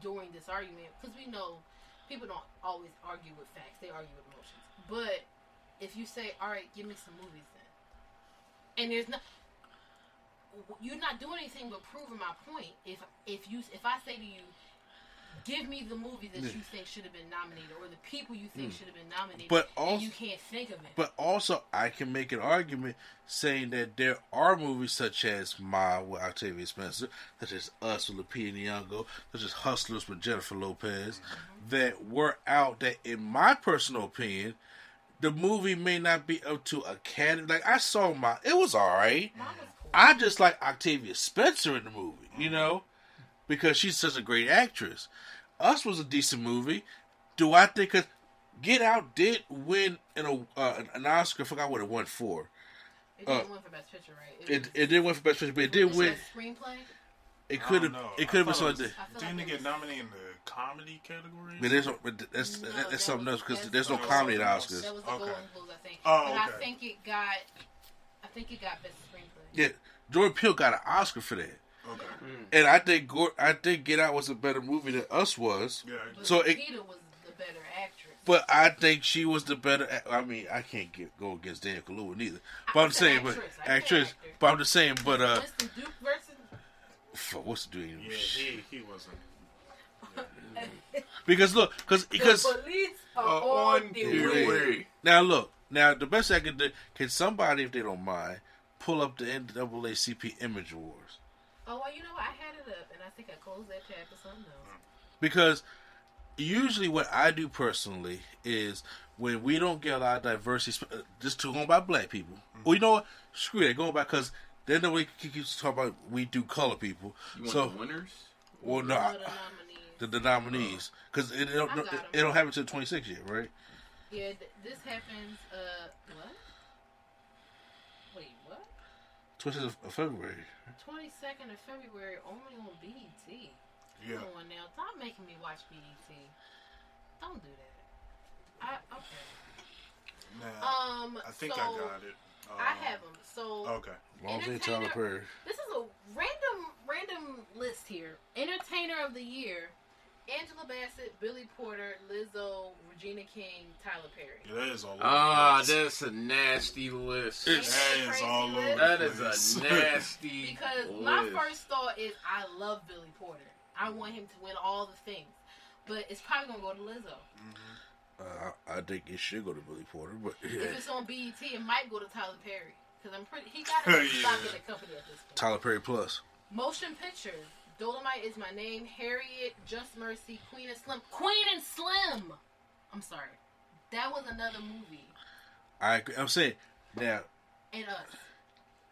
during this argument, because we know people don't always argue with facts. They argue with emotions. But if you say, all right, give me some movies then. And you're not doing anything but proving my point. If I say to you, give me the movie that you think should have been nominated, or the people you think should have been nominated, but also, and you can't think of it. But also, I can make an argument saying that there are movies such as Ma with Octavia Spencer, such as Us with Lupita Nyong'o, such as Hustlers with Jennifer Lopez, mm-hmm. that were out that, in my personal opinion, the movie may not be up to Academy. Like, I saw Ma. It was all right. Ma was cool. I just like Octavia Spencer in the movie, mm-hmm. you know? Because she's such a great actress. Us was a decent movie. Do I think... Cause Get Out did win an Oscar. I forgot what it won for. It didn't win for Best Picture, right? It did win for Best Picture, but it did win... Screenplay? It could have been something... Didn't it get nominated in the comedy category? But that's something else, because there's no comedy at Oscars. That was the Golden Globes, I think. Oh, okay. But I think it got Best Screenplay. Yeah. Jordan Peele got an Oscar for that. Okay. Mm. And I think Get Out was a better movie than Us was. Yeah. But so Lupita was the better actress. But I think she was the better. I mean, I can't go against Daniel Kaluuya neither. But I'm just saying. Winston Duke versus. What's the dude? Yeah, he wasn't. Yeah. Because look, because the police are on the way. Now look, the best I could do. Can somebody, if they don't mind, pull up the NAACP Image Awards? Oh, well, you know, I had it up, and I think I closed that tab for something else. Because usually what I do personally is when we don't get a lot of diversity, just going by black people. Mm-hmm. Well, you know what? Screw that. Going by, because then the way you keep talking about we do color people. The winners? Well, no. The nominees. Because it don't happen until the 26th yet, right? Yeah, this happens, what? Wait, what? 26th of February. 22nd of February, only on BET. Yeah. Come on now, stop making me watch BET. Don't do that. Okay. Nah, I think so, I got it. I have them. So okay. This is a random list here. Entertainer of the Year: Angela Bassett, Billy Porter, Lizzo, Regina King, Tyler Perry. Yeah, that is all over the list. That's a nasty list. That is all over. That is a nasty list. Because my first thought is, I love Billy Porter. I want him to win all the things. But it's probably going to go to Lizzo. Mm-hmm. I think it should go to Billy Porter. But yeah. If it's on BET, it might go to Tyler Perry. Because I'm pretty... He got to stop in the company at this point. Tyler Perry Plus. Motion Pictures: Dolomite Is My Name, Harriet, Just Mercy, Queen and Slim. I'm sorry, that was another movie. I'm saying now. And Us.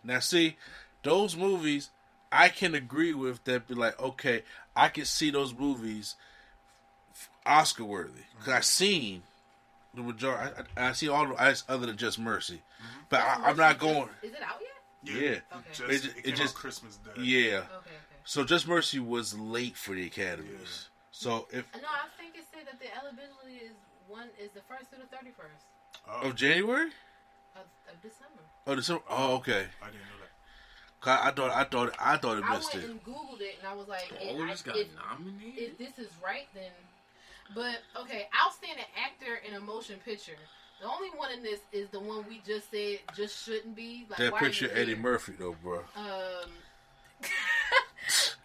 Now see, those movies I can agree with. That be like, okay, I can see those movies Oscar worthy, because I seen the majority. I see all the other than Just Mercy, but I'm not going. Is it out yet? Yeah. Okay. It just Christmas Day. Yeah. Okay. So Just Mercy was late for the Academy. Yeah. So if I think it said that the eligibility is one is the 1st through the 31st. Of January? Of December. Oh, December. Oh, okay. I didn't know that. I thought it missed it. I went and Googled it, and I was like, "Oh, this got nominated." If this is right, then. But okay, outstanding actor in a motion picture. The only one in this is the one we just said just shouldn't be. Like, that picture, Eddie Murphy, though, bro.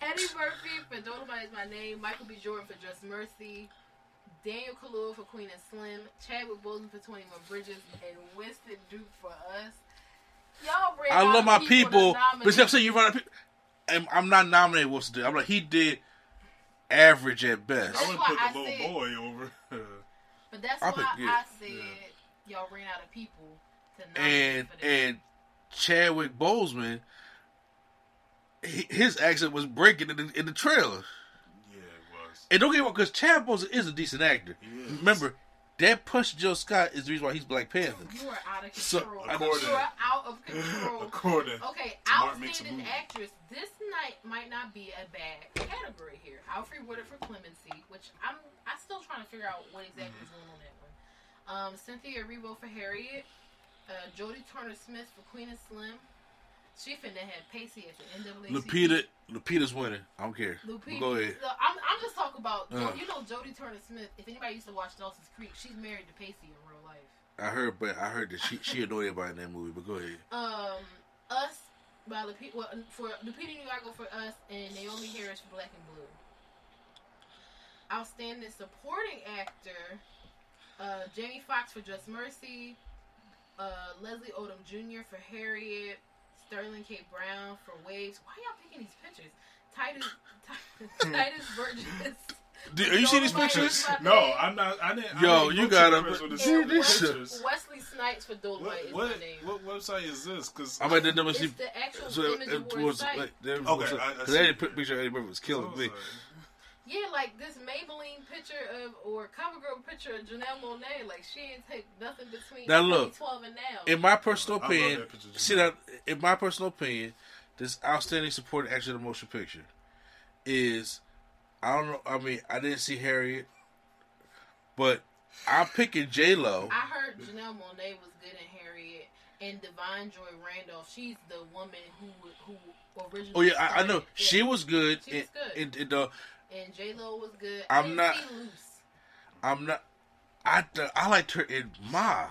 Eddie Murphy for Don't Nobody Is My Name. Michael B. Jordan for Just Mercy. Daniel Kaluuya for Queen and Slim, Chadwick Boseman for 21 Bridges, and Winston Duke for Us. Y'all bring I love my people, but I'm saying you run up. And I'm not nominated. Winston Duke. I'm like, he did average at best. That's I wouldn't put the I little said, boy over. But that's why I said y'all ran out of people to nominate for this. And Chadwick Boseman, his accent was breaking in the trailer. And don't get me wrong, because Chadwick Boseman is a decent actor. Yes. Remember, that Push Joe Scott is the reason why he's Black Panther. You are out of control. You are out of control. Okay, outstanding actress. This night might not be a bad category here. Alfre Woodard for Clemency, which I'm still trying to figure out what exactly is going on that one. Cynthia Erivo for Harriet. Jodie Turner-Smith for Queen and Slim. She finna have Pacey at the NAACP. Lupita's winning. I don't care. Lupita, go ahead. So I'm just talking about, you know, Jodie Turner-Smith. If anybody used to watch Dawson's Creek, she's married to Pacey in real life. I heard that she annoyed everybody in that movie. But go ahead. Us by Lupita. Well, for Lupita Nyong'o for Us, and Naomi Harris for Black and Blue. Outstanding supporting actor, Jamie Foxx for Just Mercy, Leslie Odom Jr. for Harriet. Sterling K. Brown for Waves. Why y'all picking these pictures? Titus Burgess. You see these pictures? No, I'm not. I didn't. Yo, you gotta see these pictures. Wesley Snipes for Dolomite is my name. What website is this? Because I mean, it's the actual image award site. Okay, because they didn't put picture of Eddie Murphy was killing me. Yeah, like this Maybelline picture of, or CoverGirl picture of Janelle Monáe, like she ain't take nothing between 2012 and now. In my personal opinion, this outstanding supporting actor in a motion picture is, I don't know, I mean, I didn't see Harriet, but I'm picking J-Lo. I heard Janelle Monáe was good in Harriet, and Divine Joy Randolph, she's the woman who originally started. I know. Yeah. She was good. And J-Lo was good. I liked her in Ma.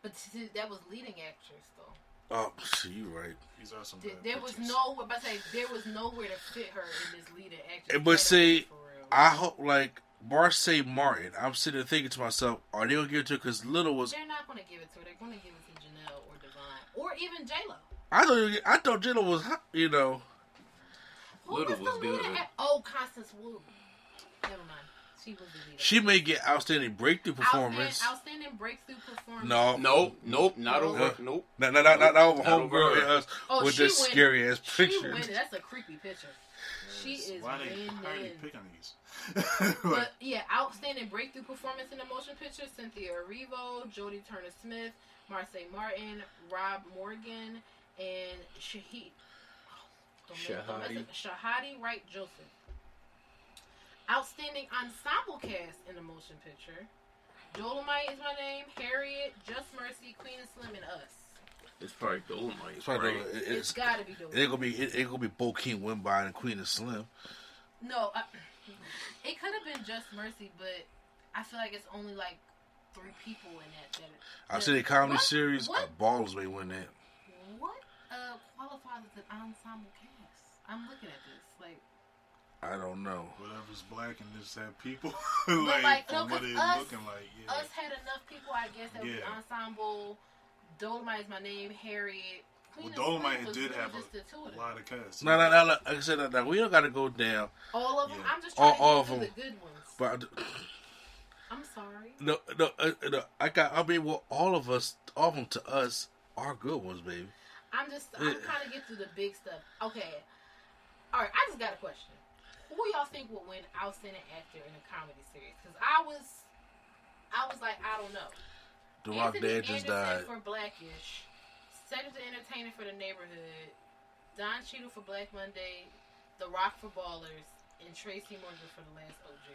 But that was leading actress, though. Oh, you're right. These are some there was nowhere to fit her in this leading actress. But see, I hope, like, Marcel Martin, I'm sitting there thinking to myself, are they going to give it to her? Because Little was... They're not going to give it to her. They're going to give it to Janelle or Devine. Or even J-Lo. I thought J-Lo was, you know... Constance Wu. Never mind. She was the leader. She may get outstanding breakthrough performance. Outstanding breakthrough performance. Nope. Not over. Nope. Not over. Homegirl and Us with this scary ass picture. That's a creepy picture. She is. Why are they picking these? But yeah, outstanding breakthrough performance in the motion picture: Cynthia Erivo, Jodie Turner-Smith, Marcel Martin, Rob Morgan, and Shahadi Wright Joseph. Outstanding ensemble cast in the motion picture: Dolomite Is My Name, Harriet, Just Mercy, Queen and Slim, and Us. It's probably Dolomite. It's gotta be Dolomite. It's gonna be Bokeem Woodbine and Queen and Slim. No, it could have been Just Mercy, but I feel like it's only like three people in that. I've seen a comedy series. Balls may win that. What? Qualifies as an ensemble cast. I'm looking at this like I don't know. Whatever's black and just have people what it's looking like. Yeah. Us had enough people, I guess. That was ensemble. Dolomite Is My Name. Harriet. Dolomite did have a lot of casts. No. Like I said, no, we don't got to go down all of them. I'm just trying to get the good ones. But I'm sorry. No. Well, all of them to us are good ones, baby. I'm trying to get through the big stuff. Okay. All right, I just got a question. Who y'all think would win outstanding actor in a comedy series? Because I was like, I don't know. The Rock Dad just died. For Blackish. Cedric the Entertainer for The Neighborhood. Don Cheadle for Black Monday. The Rock for Ballers. And Tracy Morgan for The Last OJ.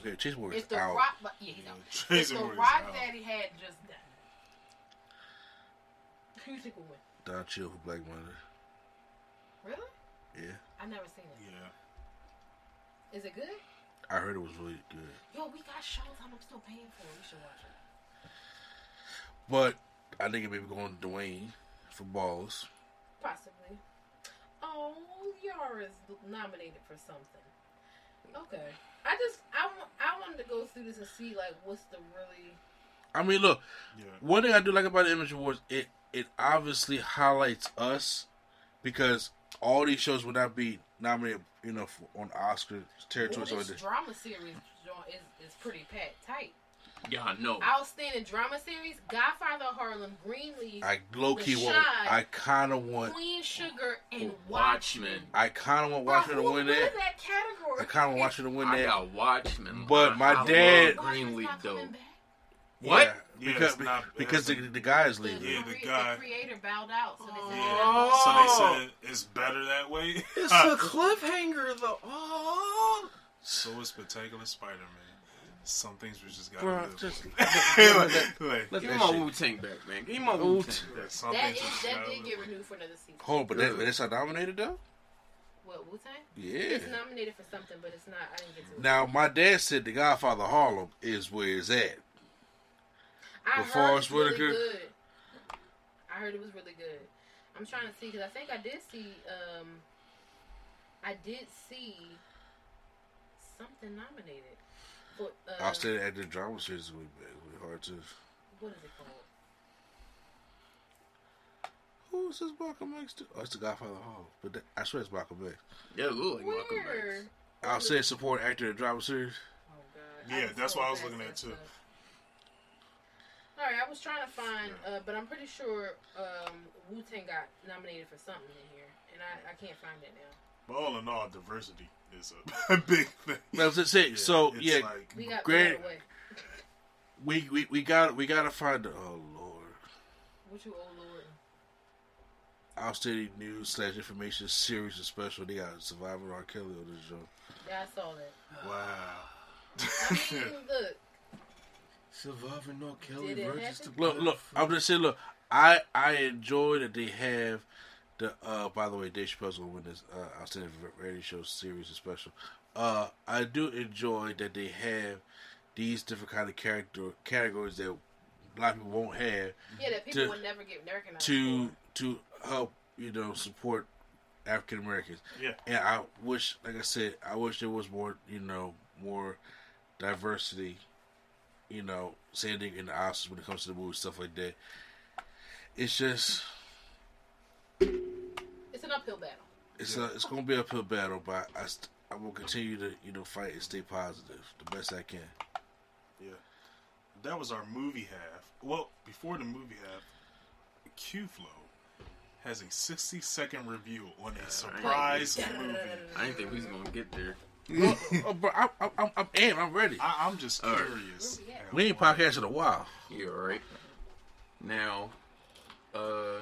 Okay, Chase Warrior is out. Rock, but, yeah, he's out. It's the Rock out. That he had just done. Who you think will win? Don Cheadle for Black Monday. Really? Yeah. I never seen it. Yeah. Is it good? I heard it was really good. Yo, we got shows I'm still paying for. We should watch it. But I think it may be going to Dwayne for Balls. Possibly. Oh, Yara's nominated for something. Okay. I wanted to go through this and see like what's the really. I mean, look. Yeah. One thing I do like about the Image Awards, it obviously highlights us because all these shows would not be nominated, you know, on Oscar territory. Well, this drama series is pretty tight. Yeah, I know. Outstanding drama series: Godfather of Harlem, Greenleaf, I kind of want Queen Sugar and Watchmen. I kind of want Watchmen to win that. That category? I kind of want Watchmen to win that. I got Watchmen, but my dad Greenleaf though. What? Yeah. Yeah, because the guy is leaving. Yeah, the creator bowed out. So they said, so they said it's better that way. It's a cliffhanger, though. Oh. So it's Spectacular Spider-Man. Some things we just gotta do. Give my Wu-Tang back, man. Give my Wu-Tang back. That did get renewed for another season. Hold on, but that's not nominated, though? What, Wu-Tang? Yeah. It's nominated for something, but it's not. I didn't get to it. Now, my dad said The Godfather of Harlem is where it's at. I heard it was really good. I'm trying to see because I think I did see. I did see something nominated. But, I said at the drama series would be hard to. What is it called? Who's this Malcolm X? Oh, it's the Godfather Hall, but I swear it's Malcolm X. Yeah, it looks like Malcolm X. I'll say support actor in the drama series. Oh God. Yeah, that's what I was looking at too. All right, I was trying to find, but I'm pretty sure Wu-Tang got nominated for something in here, and I can't find it now. But all in all, diversity is a big thing. That's it. Yeah, so yeah, like, we got great. We gotta find the oh Lord. What you oh Lord? Outstanding news / information series and special. They got Survivor R. Kelly on this show. Yeah, I saw that. Wow. I mean, look. Surviving R. Kelly versus the look. I'm just saying. Look, I enjoy that they have the. By the way, Dave Chappelle's gonna win this outstanding radio show series and special. I do enjoy that they have these different kind of categories that a lot of people won't have. Yeah, that people will never get recognized to help support African Americans. Yeah, and I wish, like I said, there was more diversity. Standing in the options when it comes to the movie, stuff like that. It's just... It's an uphill battle. It's going to be an uphill battle, but I will continue to, fight and stay positive the best I can. Yeah. That was our movie half. Well, before the movie half, Q-Flow has a 60-second review on a surprise movie. I didn't think we was going to get there. Bro, I'm ready. I'm just curious. We ain't podcasted in a while. You're right. Now, I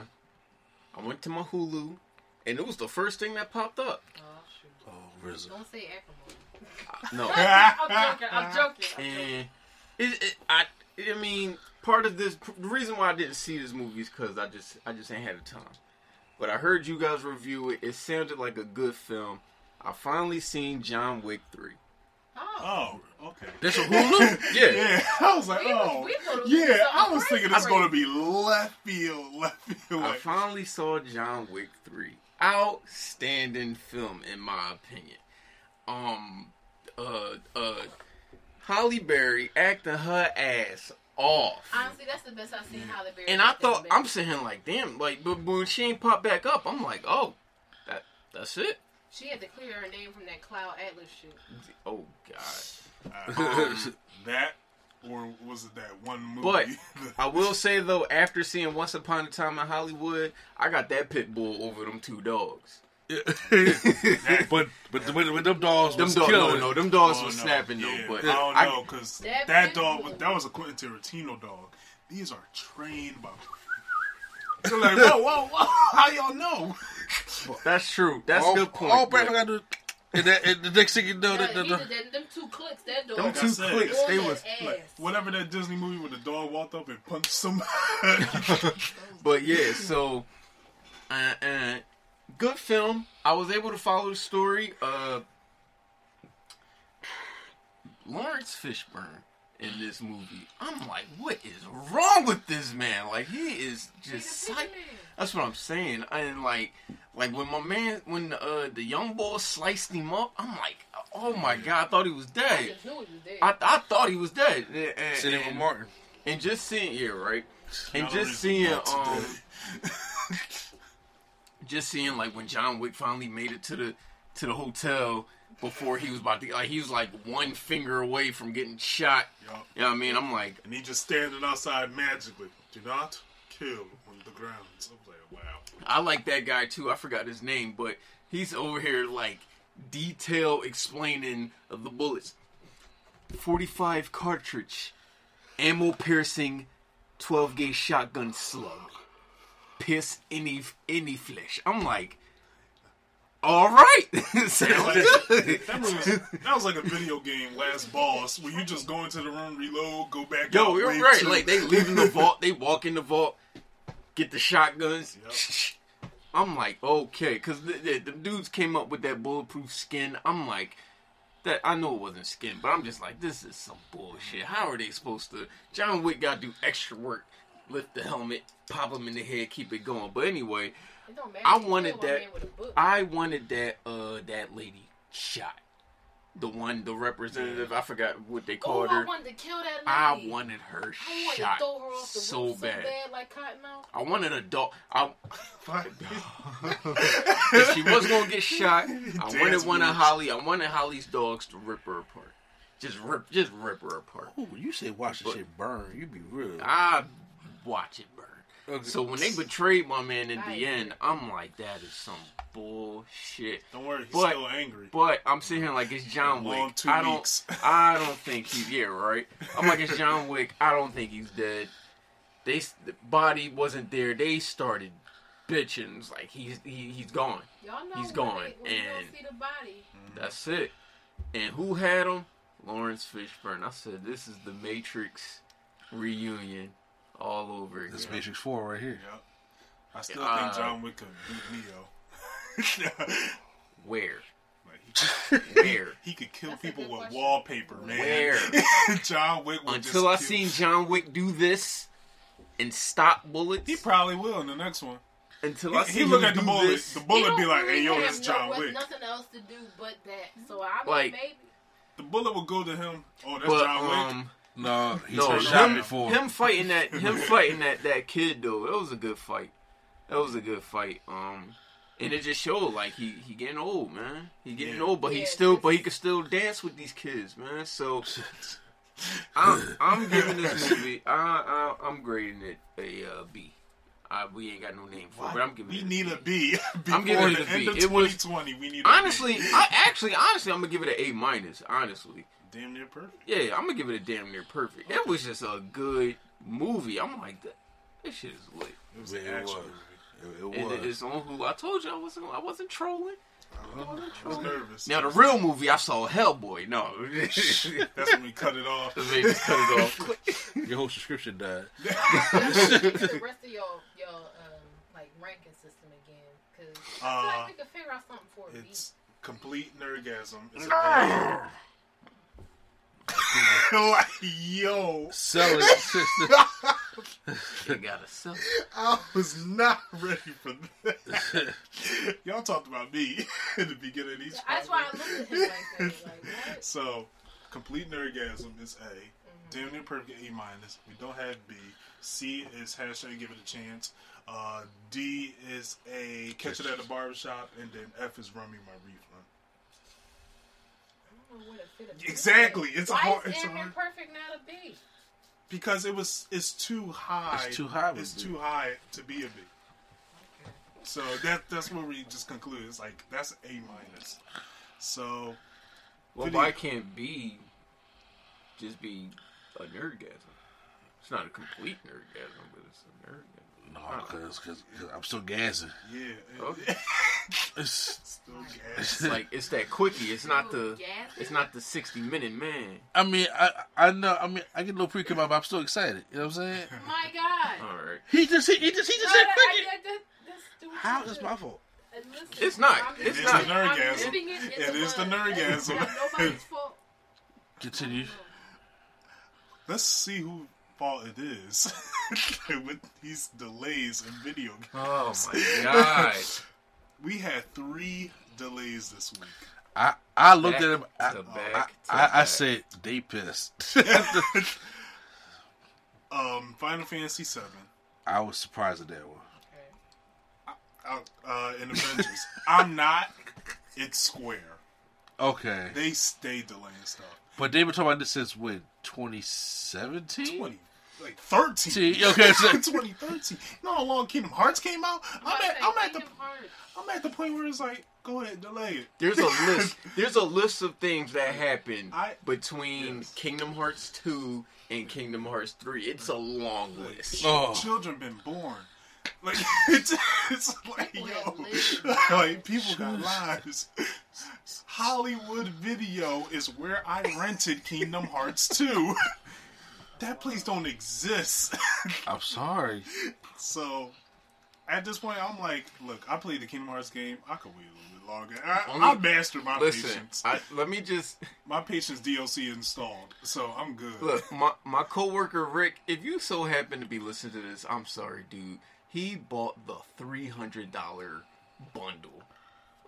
went to my Hulu, and it was the first thing that popped up. Oh, shoot. Oh, RZA. Don't say Acrimony. No. I'm joking. And I mean, part of this, the reason why I didn't see this movie is because I just ain't had the time. But I heard you guys review it. It sounded like a good film. I finally seen John Wick 3. Oh, okay. That's a Hulu? Yeah. Yeah. I was like, I was thinking it's going to be left field. I finally saw John Wick 3. Outstanding film, in my opinion. Halle Berry acting her ass off. Honestly, that's the best I've seen Halle Berry. And I thought, I'm sitting here like, damn, like, but when she ain't popped back up, I'm like, oh, that's it. She had to clear her name from that Cloud Atlas shit. Oh, God. That, or was it that one movie? But I will say, though, after seeing Once Upon a Time in Hollywood, I got that pit bull over them two dogs. but with them dogs was killing. No, them dogs was snapping, though. But I don't know, because that was a Quentin Tarantino dog. These are trained by... They're like, whoa, how y'all know? That's true. That's a good point. All Brandon got to do And, and the next thing you know, them two clicks, that dog. Them like two said, clicks, they was like, whatever that Disney movie where the dog walked up and punched somebody. But yeah, so good film. I was able to follow the story. Lawrence Fishburne in this movie, I'm like, what is wrong with this man? Like, he is just like, that's what I'm saying. And like when my man, when the young boy sliced him up, I'm like, oh my god, I thought he was dead. I just knew he was dead. I thought he was dead. Sitting with Martin, and just seeing right, and just seeing just seeing like when John Wick finally made it to the hotel. Before he was about to, like, he was like one finger away from getting shot. Yep. You know what I mean? I'm like, and he just standing outside magically. Do not kill on the ground. So I'm like, wow. I like that guy too. I forgot his name, but he's over here like detail explaining of the bullets. 45 cartridge, ammo piercing, 12 gauge shotgun slug, pierce any flesh. I'm like, all right. That was like a video game, Last Boss, where you just go into the room, reload, go back. Yo, you're right. Like, they leaving the vault, they walk in the vault, get the shotguns. Yep. I'm like, okay, because the dudes came up with that bulletproof skin. I'm like, that I know it wasn't skin, but I'm just like, this is some bullshit. How are they supposed to? John Wick got to do extra work, lift the helmet, pop him in the head, keep it going. But anyway. I wanted that lady shot. The one, the representative, I forgot what they called her. I wanted to kill that lady. I wanted her shot so bad. Like Cottonmouth. I wanted a dog. If she was going to get shot, I wanted one of Holly. I wanted Holly's dogs to rip her apart. Just rip her apart. Oh, you say watch the shit burn. You be real. I watch it burn. So when they betrayed my man in the end, I'm like, that is some bullshit. Don't worry, he's still angry. But I'm sitting here like, it's John Wick. I don't think he's right. I'm like, it's John Wick. I don't think he's dead. The body wasn't there. They started bitching. It was like he's gone. Y'all know he's gone, and see the body. That's it. And who had him? Lawrence Fishburne. I said, this is the Matrix reunion. All over again. This is Matrix 4 right here. Yep. I still think John Wick could beat Neo. Where? Like, where? He could kill people with wallpaper, man. Where? John Wick would just kill. Until I seen John Wick do this and stop bullets. He probably will in the next one. Until I see him look at the bullet. This. The bullet be like, hey, yo, that's John Wick. Nothing else to do but that. So I'm like, maybe. The bullet will go to him. Oh, that's John Wick. No, he's been shot before. Him fighting that kid though, that was a good fight. And it just showed like he getting old, man. He getting old, but he could still dance with these kids, man. So I'm giving this movie. I'm grading it a B. We ain't got no name for it, but I'm giving it a B. We need a B. I'm giving it a B. It was 2020. We need honestly, I'm gonna give it an A-. Honestly. Damn near perfect. Yeah, I'm gonna give it a damn near perfect. Okay. It was just a good movie. I'm like, this shit is lit. It was an action movie. It was. It's on Hulu. I told you I wasn't trolling. I was nervous. Now the real movie I saw, Hellboy. No, that's when we cut it off. Just cut it off. Your whole subscription died. The rest of y'all like ranking system again, because I feel like we could figure out something for it. It's complete nerdgasm. It's like, yo, sell it, sister. You gotta sell it. I was not ready for that. Y'all talked about me in the beginning of each. That's why I looked at him like that. Like, what? So, complete nerdgasm is A. Damn near perfect A-. We don't have B. C is # give it a chance. D is a catch it at the barbershop, and then F is run me my refund. Exactly. It's why is Damn Near Perfect not a B? Because it's too high. It's too high to be a B. Okay. So that's what we just concluded. It's like that's A-. So why can't B just be a nerdgasm? It's not a complete nerdgasm, but it's a nerdgasm. No, because I'm still gassing. Yeah. Okay. It's like it's that quickie. It's not the 60-minute man. I mean, I know. I mean, I get a little pre come up. I'm still excited. You know what I'm saying? My God! All right. He just said quickie. How is this my fault? Listen, it's not. It's not. The nerdgasm. It is the nerdgasm. Nobody's fault. Continue. Let's see who fault it is with these delays in video games. Oh my God! We had 3 delays this week. I looked at him. I said they pissed. Final Fantasy VII. I was surprised at that one. In Avengers, I'm not. It's Square. Okay. They stay delaying stuff. But they were talking about this since when? 2017? 2013. Okay, so 2013. You know how long Kingdom Hearts came out? I'm at the point where it's like, go ahead, delay it. There's a list. There's a list of things that happened between Kingdom Hearts 2 and Kingdom Hearts 3. It's a long list. Children been born. Like it's like people people got lives. Hollywood Video is where I rented Kingdom Hearts 2. That place don't exist. I'm sorry. So at this point, I'm like, look, I played the Kingdom Hearts game. I could wait a little bit longer. I mastered my patience. My patience DLC installed, so I'm good. Look, my coworker Rick. If you so happen to be listening to this, I'm sorry, dude. He bought the $300 bundle.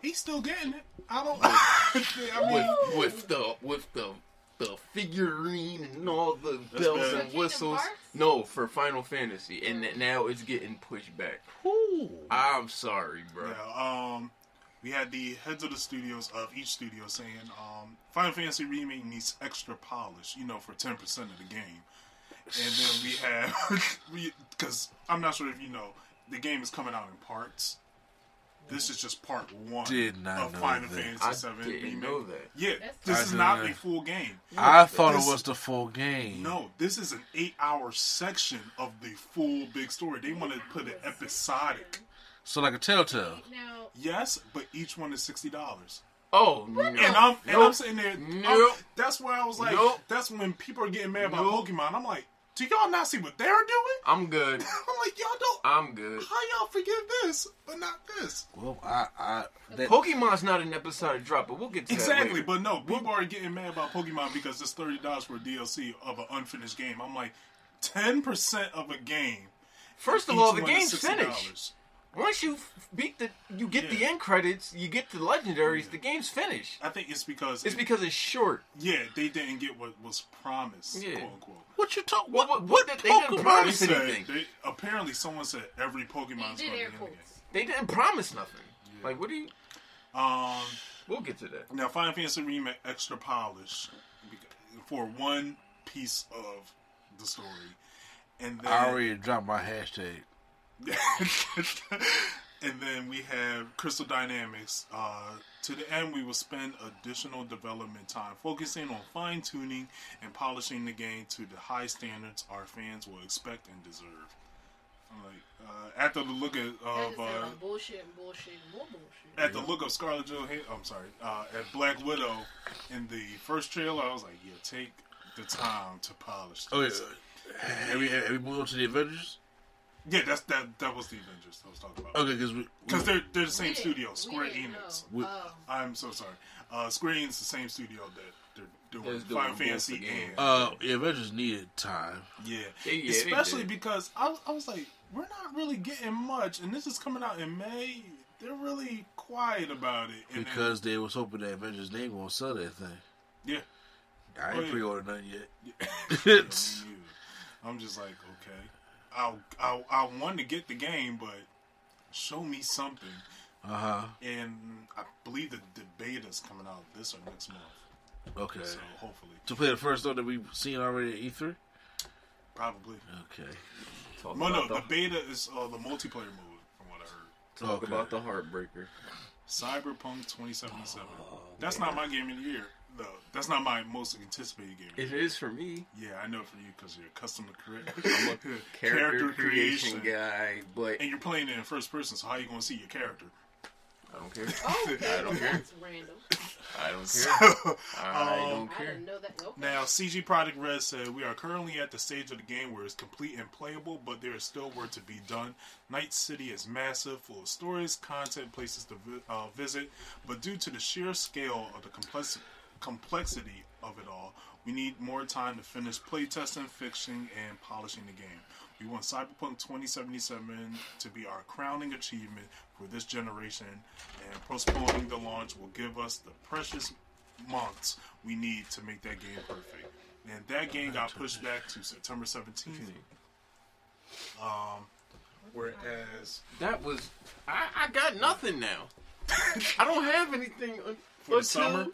He's still getting it. I don't. With the figurine and all the bells and whistles. No, for Final Fantasy, and now it's getting pushed back. Ooh. I'm sorry, bro. Yeah, we had the heads of the studios of each studio saying, "Final Fantasy Remake needs extra polish, for 10% of the game." And then we have, because I'm not sure if you know, the game is coming out in parts. This is just part one of Final Fantasy VII. I didn't know that. Yeah, this is not a full game. I thought it was the full game. No, this is an 8-hour section of the full big story. They want to put it episodic. So like a Telltale. Yes, but each one is $60. Oh, no. And I'm sitting there. Nope. That's why I was like, that's when people are getting mad about Pokemon. I'm like, do y'all not see what they're doing? I'm good. I'm like, y'all don't. I'm good. How y'all forgive this, but not this? Well, Pokemon's not an episodic drop, but we'll get to that later. But no, people are getting mad about Pokemon because it's $30 for a DLC of an unfinished game. I'm like, 10% of a game. First of all, the game's finished. Once you get the end credits, you get the legendaries. Yeah. The game's finished. I think it's because it's short. Yeah, they didn't get what was promised. Yeah. Quote unquote. What you talking? What did they didn't promise anything? Apparently, someone said every Pokemon's going to be in the game. They didn't promise nothing. Yeah. Like, what do you? We'll get to that. Now, Final Fantasy Remake extra polish for one piece of the story, and then I already dropped my hashtag. And then we have Crystal Dynamics. To the end, we will spend additional development time focusing on fine-tuning and polishing the game to the high standards our fans will expect and deserve. I'm like, after the look of bullshit. At the look of Scarlett Johansson, at Black Widow in the first trailer, I was like, yeah, take the time to polish this. Oh yeah, have we moved on to the Avengers? Yeah, that was the Avengers I was talking about. Okay, because they're the same studio, Square Enix. I'm so sorry. Square Enix is the same studio that they're doing Final Fantasy and the Avengers needed time. Yeah, especially because I was like, we're not really getting much, and this is coming out in May. They're really quiet about it because they was hoping that Avengers name won't sell that thing. Yeah, I ain't pre-ordered nothing yet. Yeah. I'm just like, okay. I want to get the game, but show me something. And I believe the beta's coming out this or next month. Okay. So hopefully to play the first one that we've seen already at E3. Probably. Okay. The beta is the multiplayer mode, from what I heard. Talk about the heartbreaker. Cyberpunk 2077. That's not my game of the year. No, that's not my most anticipated game. It is for me. Yeah, I know for you because you're accustomed to I'm a character creation guy, but and you're playing it in first person, so how are you going to see your character? I don't care. Oh, okay. I don't care. That's random. I don't care. So, I didn't know that. Okay. Now, CG Projekt Red said, "We are currently at the stage of the game where it's complete and playable, but there is still work to be done. Night City is massive, full of stories, content, places to visit, but due to the sheer scale of the complexity of it all, we need more time to finish playtesting, fixing, and polishing the game. We want Cyberpunk 2077 to be our crowning achievement for this generation, and postponing the launch will give us the precious months we need to make that game perfect." And that game got pushed back to September 17th. Whereas... that was... I got nothing now. I don't have anything for the summer.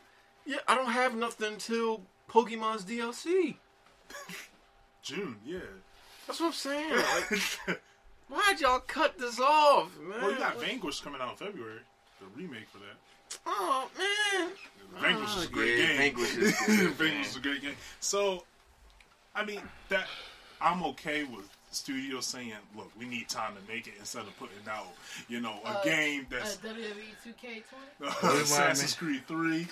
Yeah, I don't have nothing until Pokemon's DLC. June, yeah. That's what I'm saying. Like, why'd y'all cut this off, man? Well, you got Vanquish coming out in February. The remake for that. Oh, man. Vanquish is a great game. Vanquish is good, Vanquish is a great game. So, I mean, that I'm okay with studios saying, look, we need time to make it instead of putting out, you know, a game that's... WWE 2K20? Assassin's Creed 3.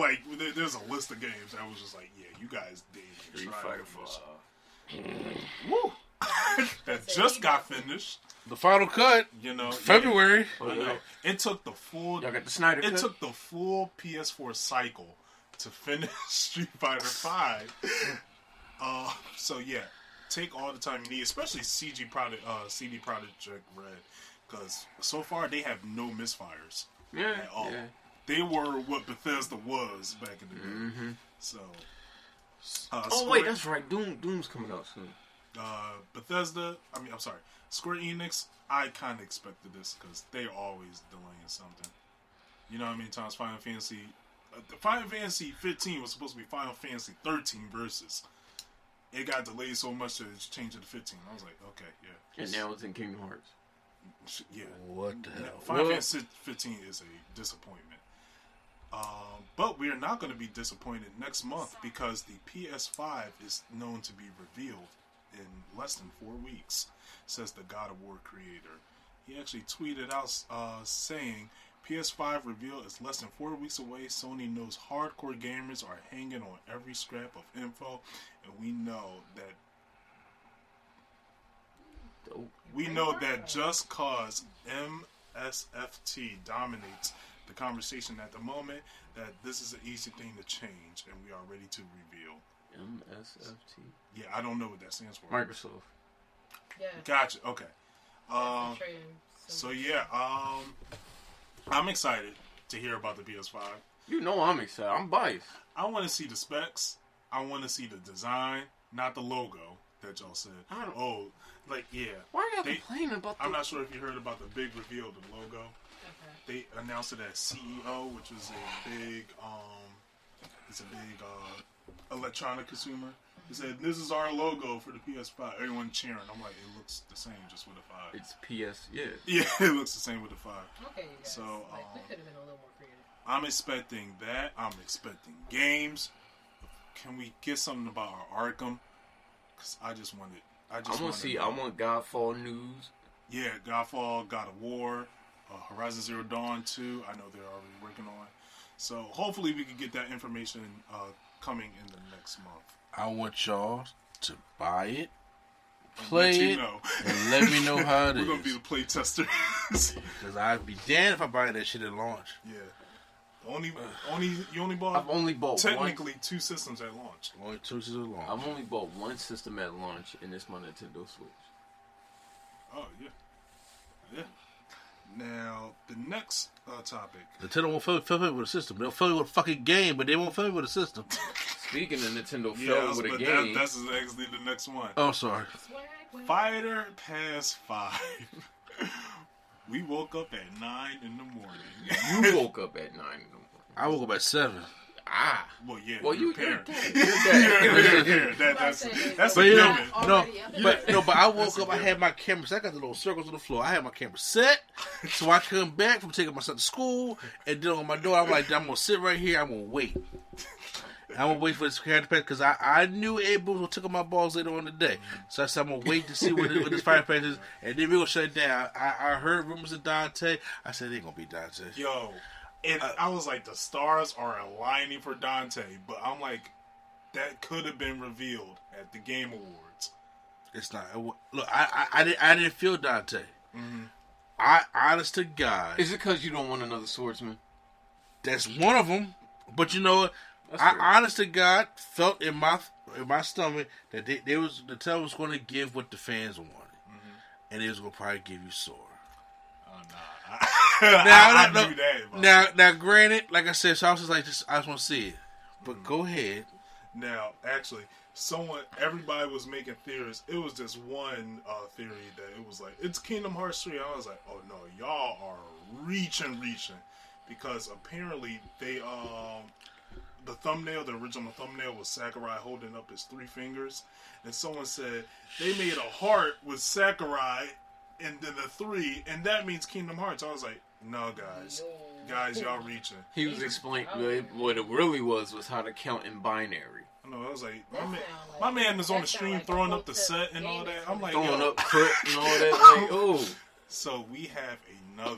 Like, there's a list of games that was just like, yeah, you guys did. Street Fighter 4. Woo! That just got finished. The final cut, you know, February. Yeah, I know. It took the full. Y'all got the Snyder cut? It took the full PS4 cycle to finish Street Fighter 5. So yeah, take all the time you need, especially CD Projekt Red, because so far they have no misfires. Yeah, at all. Yeah. They were what Bethesda was back in the day. Mm-hmm. So. Wait, that's right. Doom's coming out soon. Square Enix. I kind of expected this because they're always delaying something. You know what I mean? Times Final Fantasy. The Final Fantasy 15 was supposed to be Final Fantasy 13 Versus. It got delayed so much that it's changed to 15. I was like, okay, yeah. And now it's in Kingdom Hearts. Yeah. What the hell? No, Final Fantasy 15 is a disappointment. But we are not going to be disappointed next month because the PS5 is known to be revealed in less than 4 weeks, says the God of War creator. He actually tweeted out saying, "PS5 reveal is less than 4 weeks away. Sony knows hardcore gamers are hanging on every scrap of info, and we know that Just Cause MSFT dominates the conversation at the moment, that this is an easy thing to change, and we are ready to reveal." MSFT? Yeah, I don't know what that stands for. Microsoft. Yeah. Gotcha, okay. I'm excited to hear about the PS5. You know I'm excited. I'm biased. I want to see the specs. I want to see the design, not the logo that y'all said. Why are y'all complaining about I'm not sure if you heard about the big reveal of the logo. They announced it at CEO, which is a big, electronic consumer. They said, "This is our logo for the PS5." Everyone cheering. I'm like, it looks the same, just with a 5. It's PS, yeah. Yeah, it looks the same with a 5. Okay, you guys. So we could have been a little more creative. I'm expecting that. I'm expecting games. Can we get something about our Arkham? Because I just want it. I want Godfall news. Yeah, Godfall, God of War. Horizon Zero Dawn 2, I know they're already working on. So hopefully we can get that information coming in the next month. I want y'all to buy it, play it, and let me know how it is. We're going to be the play testers. Because I'd be damned if I buy that shit at launch. Yeah. I've only bought technically one. 2 systems at launch. Only 2 systems at launch. I've only bought 1 system at launch, and it's my Nintendo Switch. Oh, yeah. Yeah. Now, the next topic. Nintendo won't fill me with a system. They'll fill me with a fucking game, but they won't fill me with a system. Speaking of Nintendo filling with a game. That's actually the next one. Oh, sorry. Fighter Pass 5. We woke up at 9 in the morning. You woke up at 9 in the morning. I woke up at 7. Ah. Well, yeah. Well, you're parent. You're that's a given. But I woke up. I had my camera set. I got the little circles on the floor. I had my camera set, so I come back from taking my son to school and then on my door. I'm like, I'm gonna sit right here. I'm gonna wait. I'm gonna wait for this character pack because I knew Ed Boon was taking my balls later on the day. So I said I'm gonna wait to see what this fire pack is, and then we're gonna shut it down. I heard rumors of Dante. I said it ain't gonna be Dante. Yo, and I was like, the stars are aligning for Dante, but I'm like, that could have been revealed at the Game Awards. It's not. Look, I didn't feel Dante. Mm-hmm. I honest to God. Is it because you don't want another swordsman? That's one of them. But you know what? I honest to God felt in my stomach that they was the tell was going to give what the fans wanted, mm-hmm. and they was going to probably give you Sora. Oh no! Nah. I knew that. Now, granted, like I said, so I was just like, I just want to see it. But mm-hmm. Go ahead. Now, actually, everybody was making theories. It was this one theory that it was like, it's Kingdom Hearts 3. I was like, oh no, y'all are reaching, because apparently they the thumbnail, the original thumbnail was Sakurai holding up his three fingers, and someone said they made a heart with Sakurai and then the three, and that means Kingdom Hearts. I was like, no, guys, y'all reaching. He was explaining what it really was how to count in binary. No, I was like, my man is on the stream throwing up the set and all that. I'm like, throwing up foot and all that. Like, oh. So we have another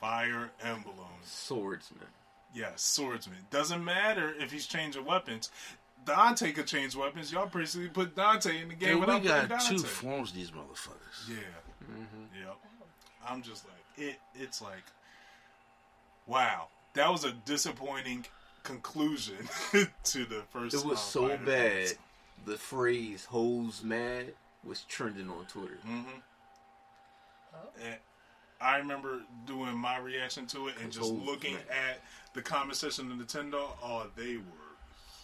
Fire Emblem swordsman. Yeah, swordsman. Doesn't matter if he's changing weapons. Dante could change weapons. Y'all basically put Dante in the game without putting Dante. We got two forms, these motherfuckers. Yeah. Mm-hmm. Yep. I'm just like, it's like, wow. That was a disappointing conclusion to the first. It was so bad. Events. The phrase "hoes mad" was trending on Twitter. Mm-hmm. And I remember doing my reaction to it and just looking at the comment section of Nintendo. Oh, they were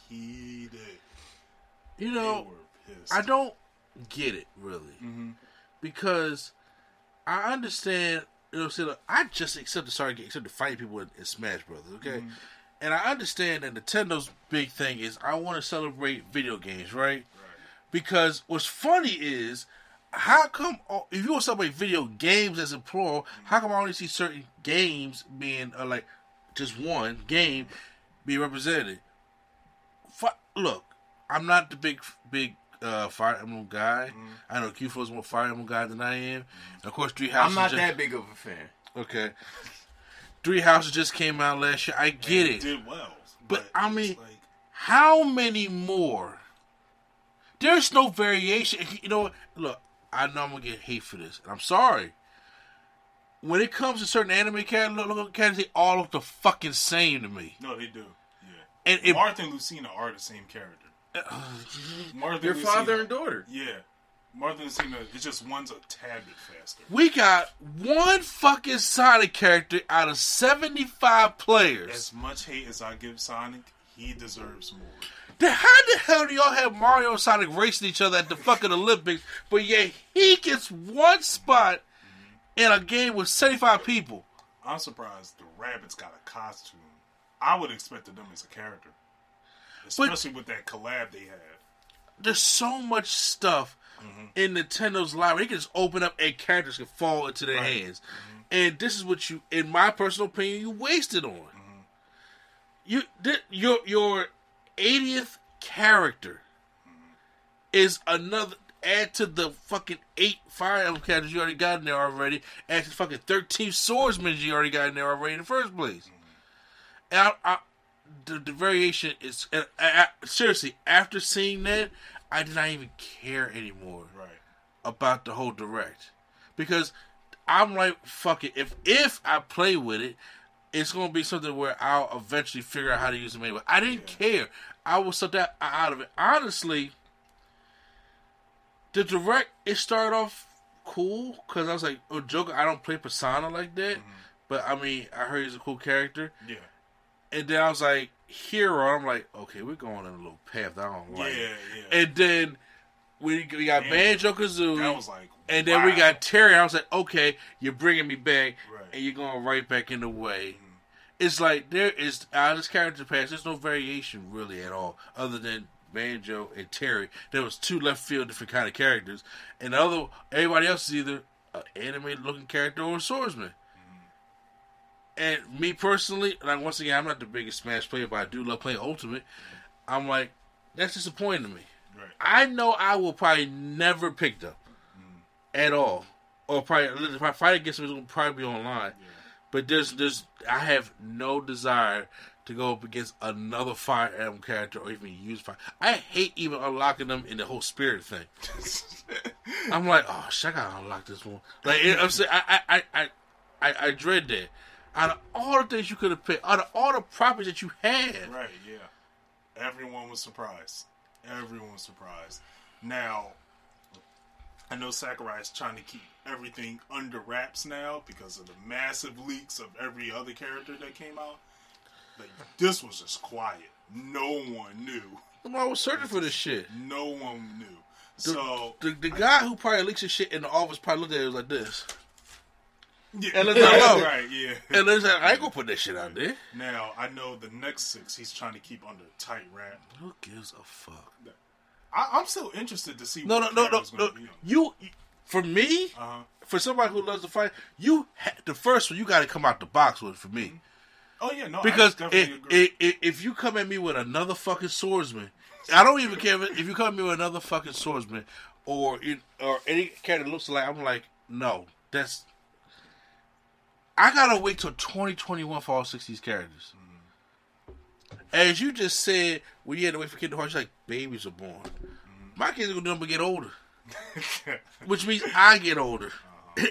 heated. You know, they were pissed. I don't get it really, mm-hmm. because I understand. You know, see, look, I just accept the fighting people in Smash Brothers. Okay. Mm-hmm. And I understand that Nintendo's big thing is I want to celebrate video games, right? Because what's funny is, how come, if you want to celebrate video games as a plural, how come I only see certain games being, like, just one game being represented? Look, I'm not the big Fire Emblem guy. Mm-hmm. I know Q4 is more Fire Emblem guy than I am. Mm-hmm. And of course, Three Houses. I'm not that big of a fan. Okay. Three Houses just came out last year. I get it. Did well. But I mean, like, how many more? There's no variation. You know what? Look, I know I'm going to get hate for this, and I'm sorry. When it comes to certain anime characters, they all look the fucking same to me. No, they do. Yeah. And Martha and Lucina are the same character. They're father and daughter. Yeah. Martha and Cena, it's just one's a tad bit faster. We got one fucking Sonic character out of 75 players. As much hate as I give Sonic, he deserves more. Then how the hell do y'all have Mario and Sonic racing each other at the fucking Olympics, but yet he gets one spot in a game with 75 people? I'm surprised the Rabbids got a costume. I would expect them as a character. Especially with that collab they had. There's so much stuff mm-hmm. in Nintendo's library. They can just open up and characters can fall into their hands. Mm-hmm. And this is what you, in my personal opinion, you wasted on. Mm-hmm. Your 80th character mm-hmm. is another, add to the fucking 8 Fire Emblem characters you already got in there already, add to the fucking 13 swordsmen you already got in there already in the first place. Mm-hmm. And The variation is seriously. After seeing that, I did not even care anymore about the whole direct, because I'm like, fuck it. If I play with it, it's gonna be something where I'll eventually figure out how to use the main one. I didn't care. I was so that out of it. Honestly, the direct it started off cool because I was like, oh, Joker. I don't play Persona like that, mm-hmm. but I mean, I heard he's a cool character. Yeah. And then I was like, Hero. I'm like, okay, we're going on a little path that I don't like. Yeah. And then we got Banjo-Kazooie. That was like, and then we got Terry. I was like, okay, you're bringing me back, and you're going right back in the way. Mm-hmm. It's like, there is, out of this character pass, there's no variation really at all, other than Banjo and Terry. There was two left field different kind of characters. And the everybody else is either an anime-looking character or a swordsman. And me personally, like, once again, I'm not the biggest Smash player, but I do love playing Ultimate. I'm like, that's disappointing to me. Right. I know I will probably never pick them at all, or probably if I fight against them, it's gonna probably be online. Yeah. But there's I have no desire to go up against another Fire Emblem character or even use Fire. I hate even unlocking them in the whole Spirit thing. I'm like, oh shit, I gotta unlock this one. Like, I'm saying, I dread that. Out of all the things you could have picked, out of all the properties that you had, right? Yeah, everyone was surprised. Everyone was surprised. Now, I know Sakurai is trying to keep everything under wraps now because of the massive leaks of every other character that came out. Like, this was just quiet. No one knew. I was searching for this shit. No one knew. The guy who probably leaks his shit in the office probably looked at it like this. Yeah, and it's like, oh, right, yeah. And it's like, I ain't gonna put that shit out there. Now, I know the next six he's trying to keep under tight wrap. Who gives a fuck? I'm still interested to see what you, for me, for somebody who loves to fight, you the first one you got to come out the box with for me. Oh yeah, no, because if you come at me with another fucking swordsman, I don't even care if you come at me with another fucking swordsman or any character that looks like, I'm like, no, that's. I gotta wait till 2021 for all 60s characters. Mm-hmm. As you just said, when you had to wait for Kingdom Hearts, like, babies are born. Mm-hmm. My kids are gonna do them but get older, which means I get older,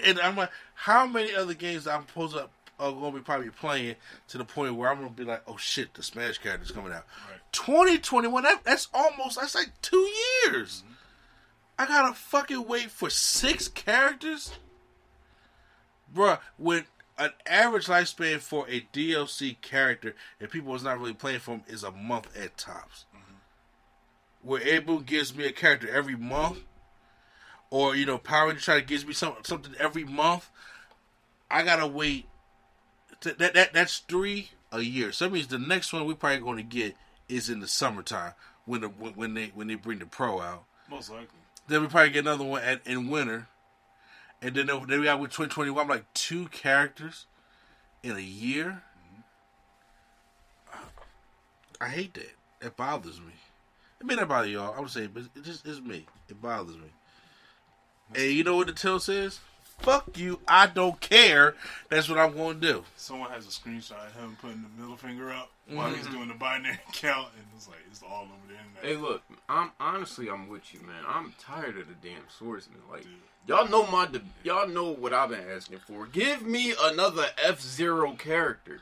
and I'm like, how many other games I'm supposed to are gonna be probably playing to the point where I'm gonna be like, oh shit, the Smash character's coming out. Right. 2021, that's like 2 years. Mm-hmm. I gotta fucking wait for 6 characters, bruh. When an average lifespan for a DLC character, and people was not really playing for him, is a month at tops. Mm-hmm. Where Abu gives me a character every month, or, you know, Power Ranger try to give me something every month, I gotta wait. That's 3 a year. So that means the next one we probably going to get is in the summertime when they bring the Pro out. Most likely. Then we probably get another one in winter. And then we got with 2021, I'm like 2 characters in a year. Mm-hmm. I hate that. It bothers me. It may not bother y'all. I'm saying, but it's me. It bothers me. And you know what the tell says? Fuck you. I don't care. That's what I'm going to do. Someone has a screenshot of him putting the middle finger up while he's doing the binary count, and it's like, it's all over the internet. Hey, look, I'm with you, man. I'm tired of the damn swordsman. Like, dude. Y'all know y'all know what I've been asking for. Give me another F-Zero character.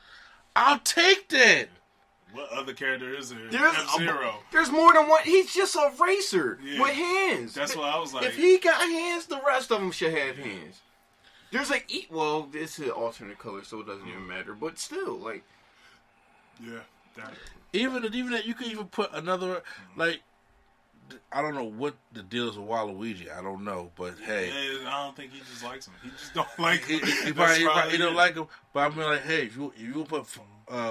I'll take that. What other character is there? There's F-Zero. There's more than one. He's just a racer with hands. That's what I was like. If he got hands, the rest of them should have hands. There's like, well, it's an alternate color, so it doesn't even matter. But still, like, yeah, that. Even that, you could even put another like. I don't know what the deal is with Waluigi. I don't know, but hey, I don't think he just likes him. He just don't like him. He don't like him. But I'm like, hey, if you put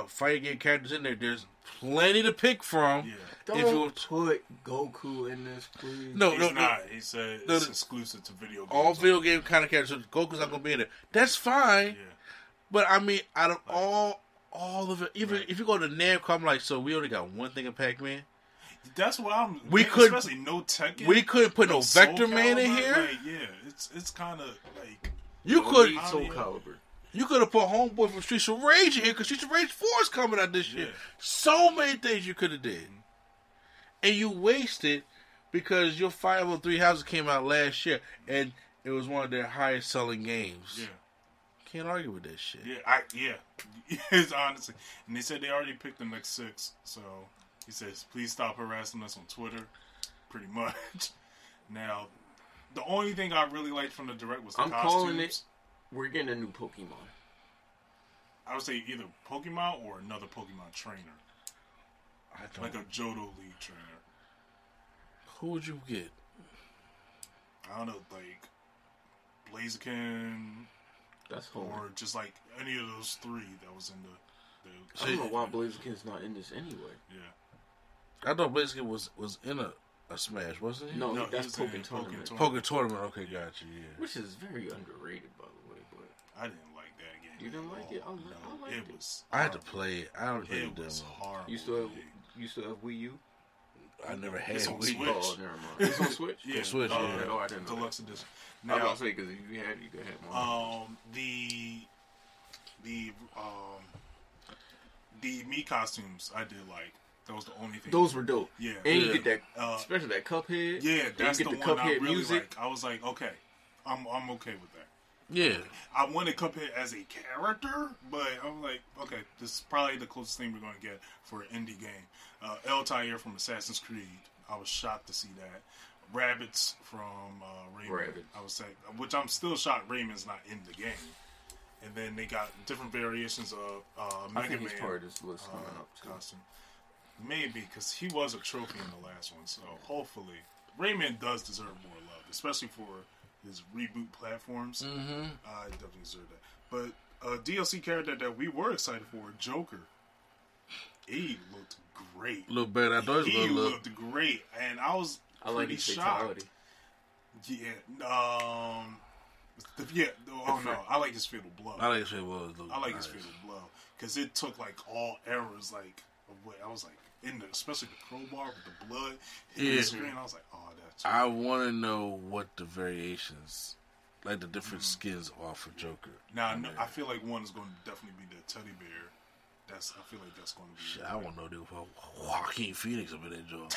fighting game characters in there, there's plenty to pick from. Yeah. Don't put Goku in this, please. No, he's not. He said it's exclusive to video games. All video game kind of characters. Goku's not gonna be in there. That's fine. Yeah. But I mean, out of all of it, even if you go to Namco, I'm like, so we only got one thing in Pac-Man. That's why especially no Tekken. We couldn't put no Vector Man in here. Like, yeah, it's kind of like you could Soul Calibur. You could have put Homeboy from Streets of Rage in here because Streets of Rage 4 is coming out this year. So many things you could have did, and you wasted because your 503 houses came out last year and it was one of their highest selling games. Yeah. Can't argue with that shit. Yeah, it's honestly, and they said they already picked the next 6, so. He says, please stop harassing us on Twitter. Pretty much. Now, the only thing I really liked from the direct was the costumes. I'm calling it, we're getting a new Pokemon. I would say either Pokemon or another Pokemon trainer. Like a Johto League trainer. Who would you get? I don't know, like Blaziken. Or just like any of those 3 that was in the I don't know why Blaziken's not in this anyway. Yeah. I thought Blaziken was in a Smash, wasn't he? No, that's Pokken Tournament. Okay, yeah. Gotcha, yeah. Which is very underrated, by the way, but I didn't like that game. You didn't like it? I liked it. I had to play it. I don't really do it. You still have Wii U? I never had Wii U. It's on Switch? Yeah. Switch, yeah. Oh, I didn't know. Deluxe edition. Now, I was going to say, because if you had it, you could have more. The Mii costumes, I did like. That was the only thing. Those were dope. Yeah. And you get that, especially that Cuphead. Yeah, that's the one I really like. I was like, okay, I'm okay with that. Yeah. I wanted Cuphead as a character, but I'm like, okay, this is probably the closest thing we're going to get for an indie game. Altair from Assassin's Creed. I was shocked to see that. Rabbids from Rayman. I was like, which I'm still shocked Rayman's not in the game. And then they got different variations of Mega Man costume. Maybe, because he was a trophy in the last one, so hopefully. Rayman does deserve more love, especially for his reboot platforms. Mm-hmm. I definitely deserve that. But a DLC character that we were excited for, Joker, he looked great. Look better. I thought he looked great, and I was pretty shocked. Yeah. I like his fatal blow. I like his fatal blow because it took like all errors, like of what I was like in the, especially the crowbar with the blood hitting the screen. I was like, oh, that's. I want to know what the variations, like the different skins, are for Joker. Now I feel like one is going to definitely be the teddy bear. I feel like that's going to be. Shit, I want to know if Joaquin Phoenix up in that joint.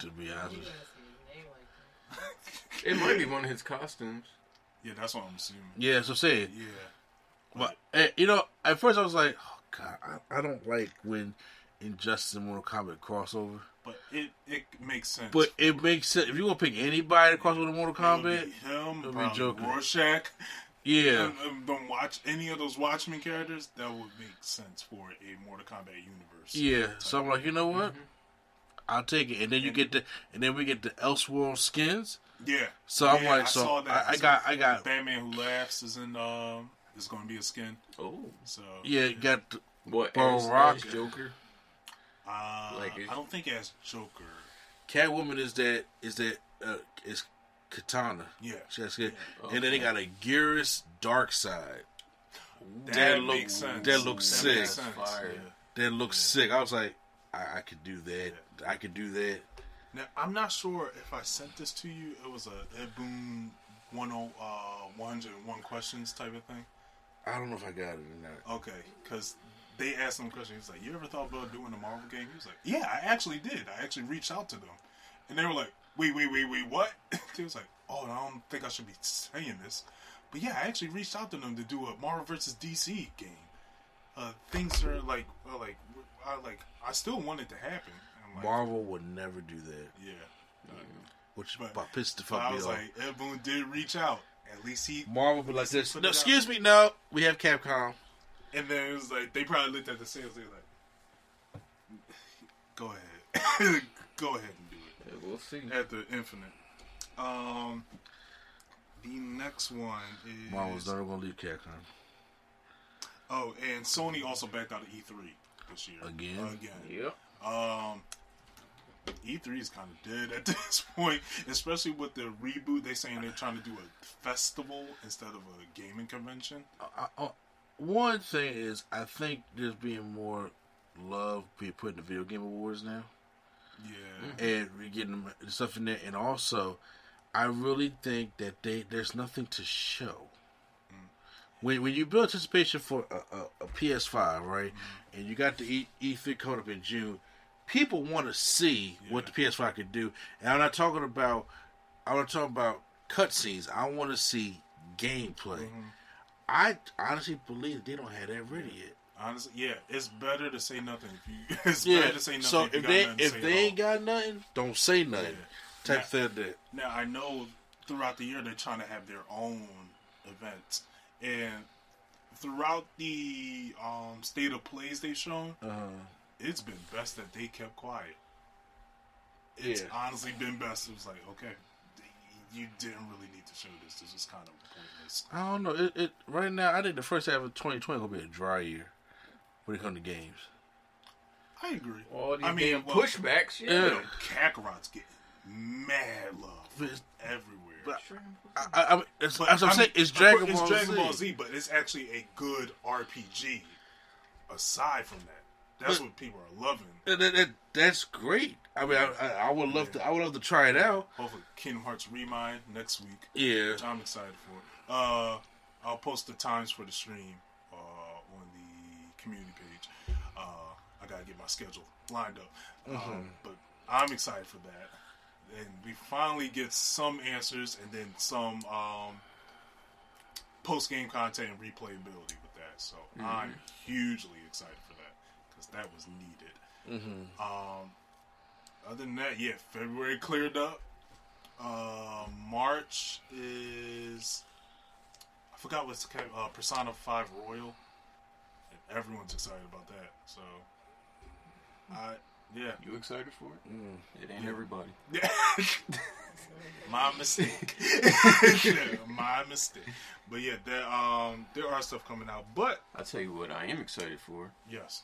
To be honest. It might be one of his costumes. Yeah, that's what I'm assuming. Yeah, that's what I'm saying. Yeah. But, you know, at first I was like, oh, God, I don't like when Injustice and Mortal Kombat crossover. But it makes sense. But it makes sense. If you're going to pick anybody to cross over to Mortal Kombat, it'll be Joker. Rorschach. Yeah. Don't watch any of those Watchmen characters. That would make sense for a Mortal Kombat universe. Yeah. So I'm like, you know what? Mm-hmm. I'll take it, and then we get the Elseworld skins. Yeah. So I'm like, I got Batman Who Laughs is in. Is going to be a skin. Oh. So yeah, you got the, what? Rock Joker. I don't think as Joker. Catwoman is Katana. Yeah. She has skin. Yeah. Okay. And then they got a Geras Darkseid. That makes sense. That looks sick. Makes sense. Fire. Yeah. That looks sick. I was like, I could do that. Yeah. I could do that. Now, I'm not sure if I sent this to you. It was a Ed Boon 101 questions type of thing. I don't know if I got it or not. Okay, because they asked him questions. He was like, you ever thought about doing a Marvel game? He was like, yeah, I actually did. I actually reached out to them. And they were like, wait, what? He was like, oh, I don't think I should be saying this. But yeah, I actually reached out to them to do a Marvel vs. DC game. Things are I still want it to happen. Like, Marvel would never do that. Yeah. Which pissed the fuck me off. I was like, Ed Boon did reach out. At least he... Marvel would be like this. No, excuse me, no. We have Capcom. And then it was like, they probably looked at the sales. They were like, go ahead. Go ahead and do it. Yeah, we'll see. After Infinite. The next one is... Marvel's never going to leave Capcom. Oh, and Sony also backed out of E3 this year. Again. Yep. E3 is kind of dead at this point, especially with the reboot. They're saying they're trying to do a festival instead of a gaming convention. One thing is, I think there's being more love being put in the video game awards now. Yeah, and we're getting stuff in there, and also, I really think that there's nothing to show. When you build anticipation for a PS5, right, and you got the E3 coming up in June, people want to see what the PS5 can do. And I'm not talking about cutscenes. I want to see gameplay. Mm-hmm. I honestly believe they don't have that ready yet. Honestly, yeah, it's better to say nothing. Better to say nothing. So if they ain't got nothing, don't say nothing. Yeah. Type thing that. Now I know throughout the year they're trying to have their own events. And throughout the state of plays they've shown, it's been best that they kept quiet. It's honestly been best. It was like, okay, you didn't really need to show this. This is kind of pointless. I don't know. It right now, I think the first half of 2020 will be a dry year when it comes to games. I agree. Pushbacks. Yeah. Kakarot's getting mad love everywhere. But that's what I'm saying. It's Dragon Ball Z, but it's actually a good RPG. Aside from that, that's what people are loving. That's great. I mean, I would love to try it out. Hopefully, Kingdom Hearts Remind next week. Yeah, which I'm excited for. I'll post the times for the stream on the community page. I gotta get my schedule lined up, but I'm excited for that. And we finally get some answers, and then some post-game content and replayability with that. So I'm hugely excited for that because that was needed. Other than that, February cleared up. March is I forgot what's Persona 5 Royal, and everyone's excited about that. So you excited for it? It ain't everybody. My mistake. My mistake. But yeah, there are stuff coming out. But I'll tell you what I am excited for. Yes.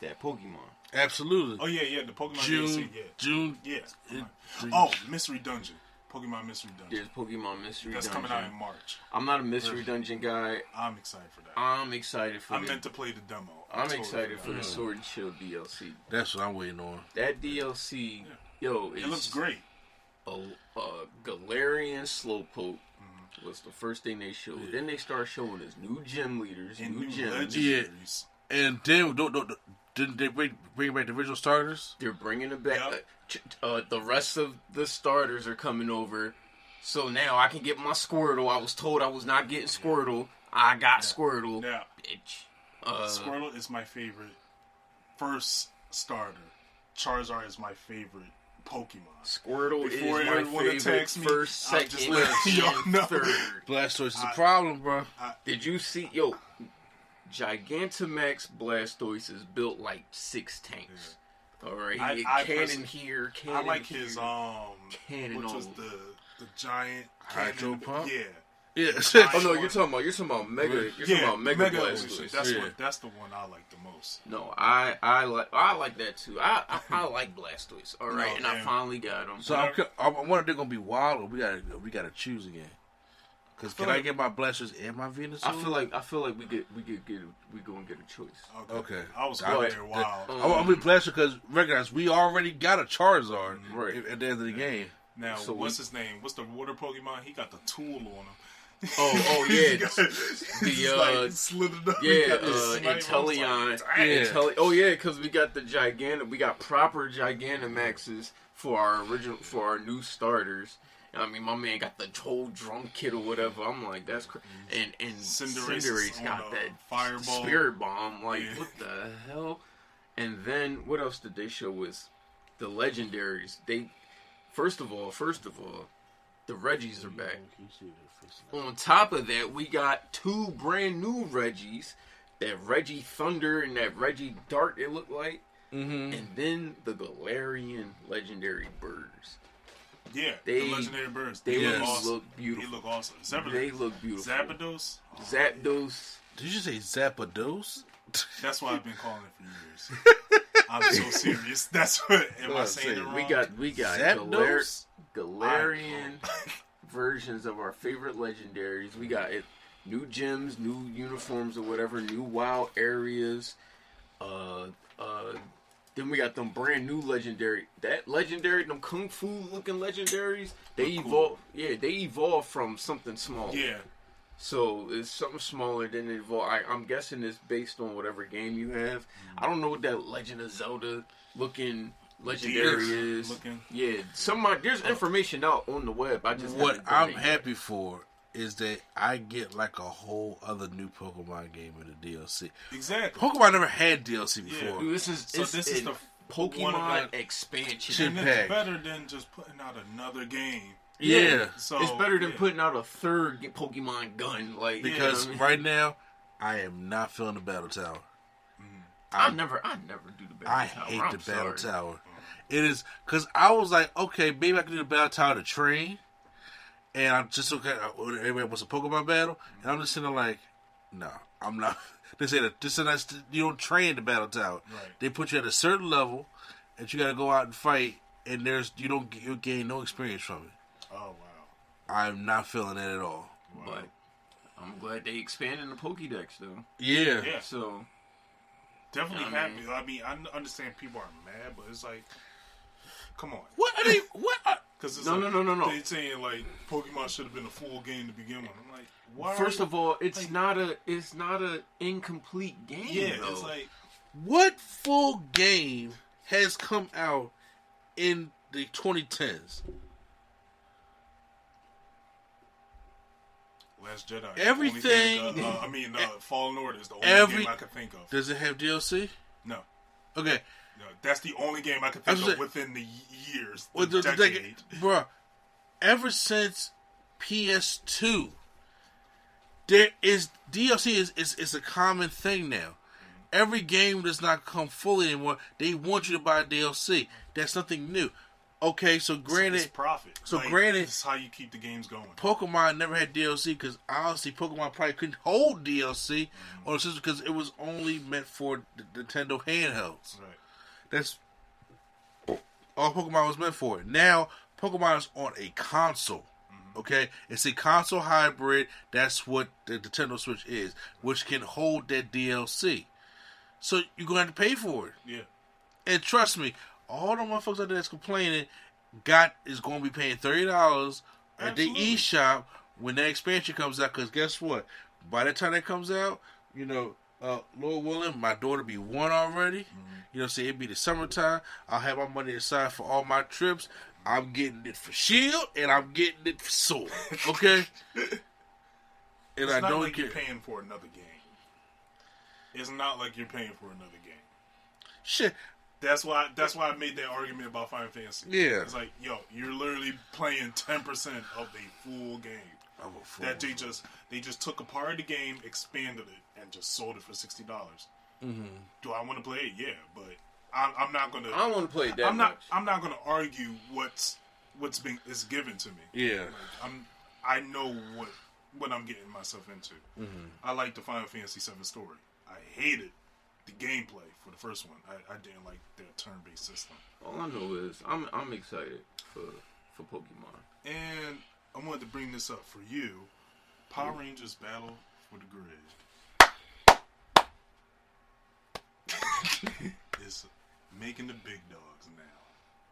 That Pokemon. Absolutely. Oh yeah, the Pokemon June. Yeah. June. Yeah. Mystery Dungeon. Pokemon Mystery Dungeon. There's Pokemon Mystery Dungeon. That's coming out in March. I'm not a Mystery Dungeon guy. I'm excited for that. I'm excited for I meant to play the demo. I'm excited for the Sword and Shield DLC. That's what I'm waiting on. That DLC, it looks great. A Galarian Slowpoke was the first thing they showed. Then they start showing us new gym leaders, and new gym leaders. Yeah. And then, didn't they bring back the original starters? They're bringing it back. Yep. The rest of the starters are coming over, so now I can get my Squirtle. I was told I was not getting Squirtle. I got Squirtle. Yeah. Bitch. Squirtle is my favorite first starter. Charizard is my favorite Pokemon. Squirtle Before is my favorite me, first, second, and third. Blastoise is a problem, bro. Did you see? Yo, Gigantamax Blastoise is built like 6 tanks. Yeah. All right, I like his cannon. Which was the giant hydro pump? Yeah. Oh no, you're talking about Mega. You're talking about Mega Blastoise. That's the one I like the most. No, I like that too. I like Blastoise. All right, I finally got him. So I wonder if they're gonna be wild, or we gotta choose again. Because can I get my Blastoise and my Venusaur? I feel like we gonna get a choice. Okay. I was going there. Wow. I'm with Blastoise because recognize we already got a Charizard at the end of the game. Now so what's his name? What's the water Pokemon? He got the tool on him. Oh yeah, slithered up. Yeah, Inteleon. Like, because we got proper Gigantamaxes for our new starters. I mean, my man got the whole drunk kid or whatever. I'm like, that's crazy. And Cinderace's got that fireball, spirit bomb. Like, what the hell? And then, what else did they show was the legendaries. They, first of all, the Reggies are back. On top of that, we got 2 brand new Reggies. That Reggie Thunder and that Reggie Dart, it looked like. Mm-hmm. And then the Galarian legendary birds. Yeah, the legendary birds. They look awesome. Look beautiful. They look awesome. Zapdos. They look beautiful. Zapdos. Oh, Zapdos. Did you say Zapdos? That's what I've been calling it for years. I'm so serious. That's what. Am I saying it wrong? We got Galarian versions of our favorite legendaries. We got new gyms, new uniforms or whatever, new wild areas. Then we got them brand new legendary, them kung fu looking legendaries. They evolve from something small. Yeah. So it's something smaller than it evolve. I'm guessing it's based on whatever game you have. I don't know what that Legend of Zelda looking legendary is. Yeah. There's information out on the web. What I'm happy for is that I get like a whole other new Pokemon game in the DLC. Exactly. Pokemon never had DLC before. Yeah. Dude, this is the Pokemon expansion pack. It's better than just putting out another game. Yeah. So, it's better than putting out a third Pokemon gun. Like Because right now, I am not feeling the Battle Tower. I never do the Battle Tower. I hate the Battle Tower. It is, because I was like, okay, maybe I can do the Battle Tower to train. And I'm just okay. Everybody wants a Pokemon battle, and I'm just sitting there like, no, I'm not. They say that you don't train the battle tower. Right. They put you at a certain level, and you got to go out and fight. And you don't gain no experience from it. Oh wow! I'm not feeling it at all. Wow. But I'm glad they expanded the Pokédex, though. Yeah. Yeah. So definitely happy. I mean, I understand people are mad, but it's like, come on. What are they? What? No. They saying like Pokemon should have been a full game to begin with. I'm like, why? First of all, it's like, not an incomplete game. Yeah, though. It's like, what full game has come out in the 2010s? Last Jedi. Everything. Fallen Order is the only game I could think of. Does it have DLC? No. Okay. No, that's the only game I could think of within the years, the decade. Bro, ever since PS2, there is DLC is a common thing now. Every game does not come fully anymore. They want you to buy DLC. That's nothing new. Okay, so granted, it's profit. So like, granted, this is how you keep the games going. Pokemon never had DLC because honestly, Pokemon probably couldn't hold DLC on the system because it was only meant for the Nintendo handhelds. Right. That's all Pokemon was meant for. Now, Pokemon is on a console. Okay, it's a console hybrid. That's what the Nintendo Switch is, which can hold that DLC. So you're gonna have to pay for it. Yeah. And trust me, all the motherfuckers out there that's complaining is going to be paying $30 at the eShop when that expansion comes out. Because guess what? By the time that comes out, you know, Lord willing, my daughter be one already. You know, say it'd be the summertime. I'll have my money aside for all my trips. I'm getting it for Shield and I'm getting it for Sword. Okay? And I don't care. It's not like you're paying for another game. It's not like you're paying for another game. Shit. That's why I made that argument about Final Fantasy. Yeah. It's like, yo, you're literally playing 10% of a full game. Of a full that they just took a part of the game, expanded it, and just sold it for $60. Mm-hmm. Do I want to play it? Yeah, but I'm not gonna. I want to play it that much. I'm not gonna argue what's given to me. Yeah. Like, I know what I'm getting myself into. Mm-hmm. I like the Final Fantasy VII story. I hated the gameplay for the first one. I didn't like their turn-based system. All I know is I'm excited for Pokemon. And I wanted to bring this up for you. Power Rangers Battle for the Grid. It's making the big dogs now.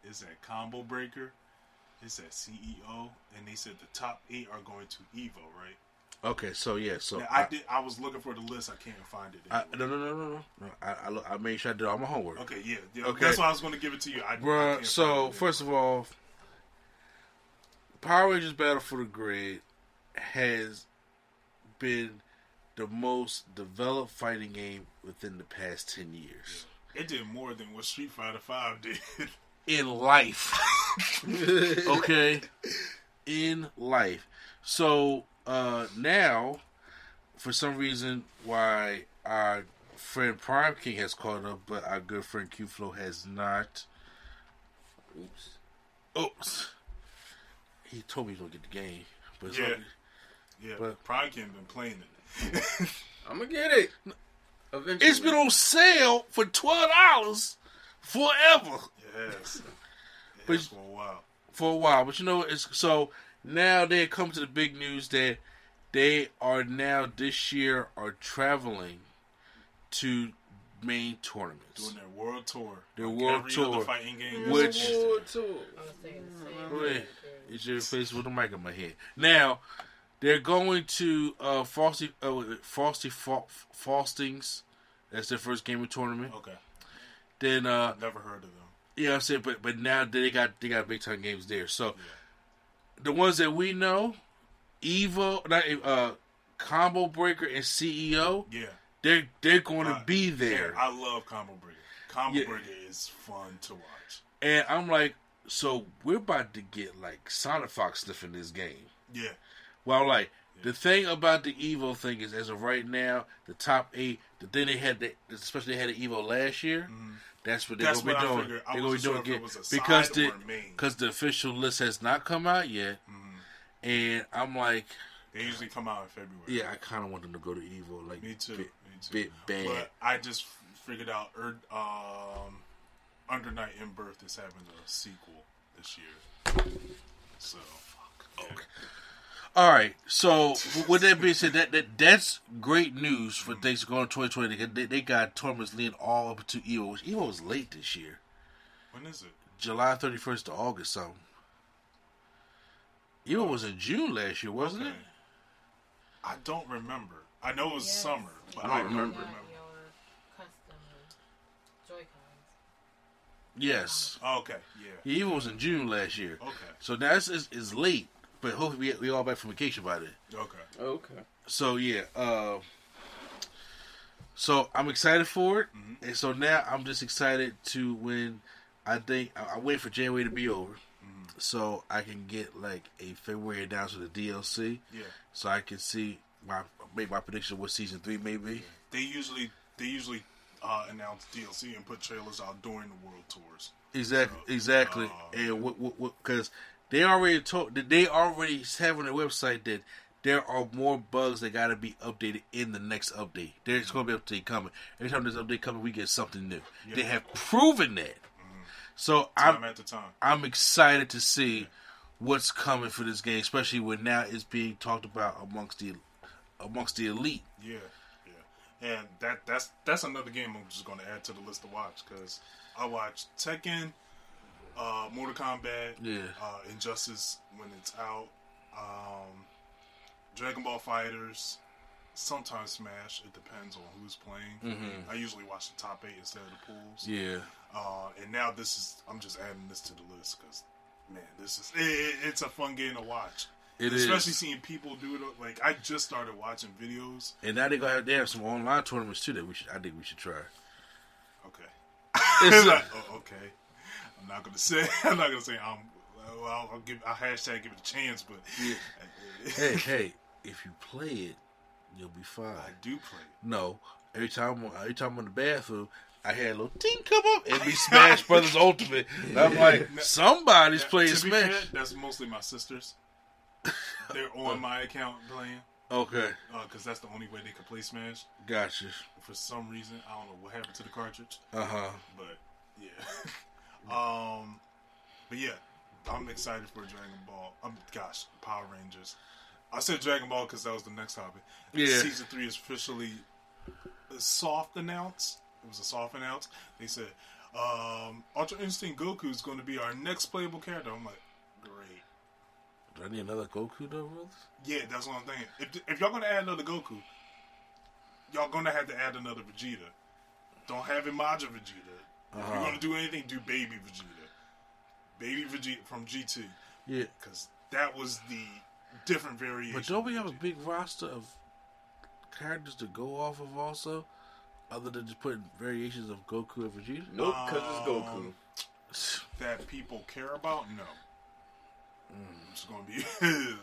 It's at Combo Breaker. It's at CEO. And they said the top 8 are going to EVO, right? Okay, so yeah, so now, I was looking for the list. I can't find it. No. I made sure I did all my homework. Okay, yeah. Okay. That's why I was going to give it to you. Bruh, so first of all, Power Rangers Battle for the Grid has been the most developed fighting game within the past 10 years. Yeah. It did more than what Street Fighter V did in life. Okay, in life. So. Now, for some reason, why our friend Prime King has caught up, but our good friend Q-Flow has not. Oops. Oh, he told me he was going to get the game. But but Prime King been playing it. I'm going to get it. Eventually. It's been on sale for $12 forever. Yes. But, for a while. But you know, it's so... Now they come to the big news that they are now this year are traveling to main tournaments. Doing their world tour. Every other fighting game. Wait, it's your face with a mic in my head. Now they're going to Frosting's. That's their first gaming tournament. Okay. Then never heard of them. Yeah, I said, but now they got big time games there. So. Yeah. The ones that we know, Combo Breaker and CEO, yeah, they're going to be there. Yeah, I love Combo Breaker. Combo Breaker is fun to watch. And I'm like, so we're about to get like Sonic Fox stuff in this game. Yeah. Well, like the thing about the Evo thing is, as of right now, the top 8. The thing they had the Evo last year. Mm-hmm. That's what they're going to be doing. They're going to be doing again because the official list has not come out yet. Mm-hmm. And I'm like, they usually come out in February. Yeah, I kind of want them to go to Evo. Like me too. Bit bad. But I just figured out Under Night in Birth is having a sequel this year. So, fuck. Okay. All right, so with that being said, that's great news for things going 2020. They got Tormund's Lean all up to Evo. Evo was late this year. When is it? July 31st to August something. Evo was in June last year, wasn't it? I don't remember. I know it was summer, but I don't remember. Yes. Oh, okay. Yeah. Evo was in June last year. Okay. So now it's late. But hopefully we all back from vacation by then. Okay. Okay. So yeah. So I'm excited for it, mm-hmm. and so now I'm just excited to when I think I wait for January to be over, mm-hmm. so I can get like a February announcement of the DLC. Yeah. So I can see make my prediction of what season 3 may be. Yeah. They usually announce DLC and put trailers out during the world tours. Exactly. And because. They already have on their website that there are more bugs that got to be updated in the next update. There's going to be an update coming. Every time there's an update coming, we get something new. Yeah. They have proven that. Mm-hmm. So I'm excited to see what's coming for this game, especially when now it's being talked about amongst the elite. Yeah, yeah. And that's another game I'm just going to add to the list to watch because I watched Tekken. Mortal Kombat, Injustice when it's out, Dragon Ball FighterZ, sometimes Smash. It depends on who's playing. Mm-hmm. I usually watch the top 8 instead of the pools. Yeah. And now I'm just adding this to the list because, man, it's a fun game to watch. Especially seeing people do it. Like I just started watching videos, and now they have some online tournaments too that I think we should try. Okay. It's okay. I'm not gonna say. I'll # give it a chance, but hey, if you play it, you'll be fine. I do play it. No, every time I'm in the bathroom, I had a little ting come up and be Smash Brothers Ultimate. And I'm like, somebody's playing Smash. Fair, that's mostly my sisters. They're on my account playing. Okay. Because that's the only way they could play Smash. Gotcha. For some reason, I don't know what happened to the cartridge. Uh huh. But yeah. But yeah, I'm excited for Dragon Ball. Power Rangers. I said Dragon Ball because that was the next topic. Yeah. Season 3 is officially a soft announce. It was a soft announce. They said, Ultra Instinct Goku is going to be our next playable character. I'm like, great. Do I need another Goku though, brothers? Yeah, that's what I'm thinking. If y'all going to add another Goku, y'all going to add another Vegeta. Don't have Imaja Vegeta. Uh-huh. If you're going to do anything, do Baby Vegeta. Baby Vegeta from GT. Yeah. Because that was the different variation. But don't we have a big roster of characters to go off of also? Other than just putting variations of Goku and Vegeta? Nope, because it's Goku. That people care about? No. It's going to be...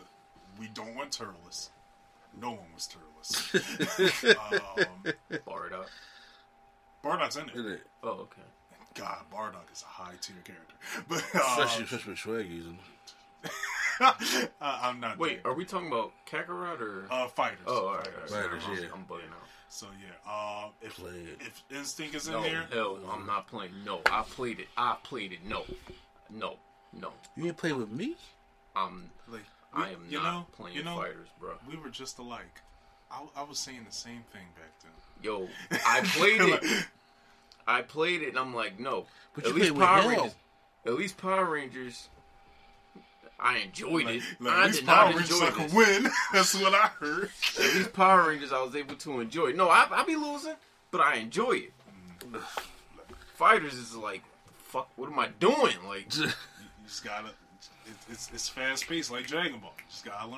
We don't want Turles. No one was Turles. Bardock. Bardock's in it. Oh, okay. God, Bardock is a high tier character. But especially with swag using. I'm not. Wait, there. Are we talking about Kakarot or fighters? Oh, all right, fighters. Yeah. I'm bugging out. So yeah, if Instinct is in there, hell, I'm not playing. No, I played it. No. You didn't play with me. I am not playing fighters, bro. We were just alike. I was saying the same thing back then. Yo, I played it, and I'm like, no. But at least Power Rangers, I enjoyed it. I did not enjoy it. Like a win. That's what I heard. At least Power Rangers, I was able to enjoy it. No, I be losing, but I enjoy it. Mm. Fighters is like, fuck, what am I doing? Like, you just gotta. It's fast paced like Dragon Ball. You just gotta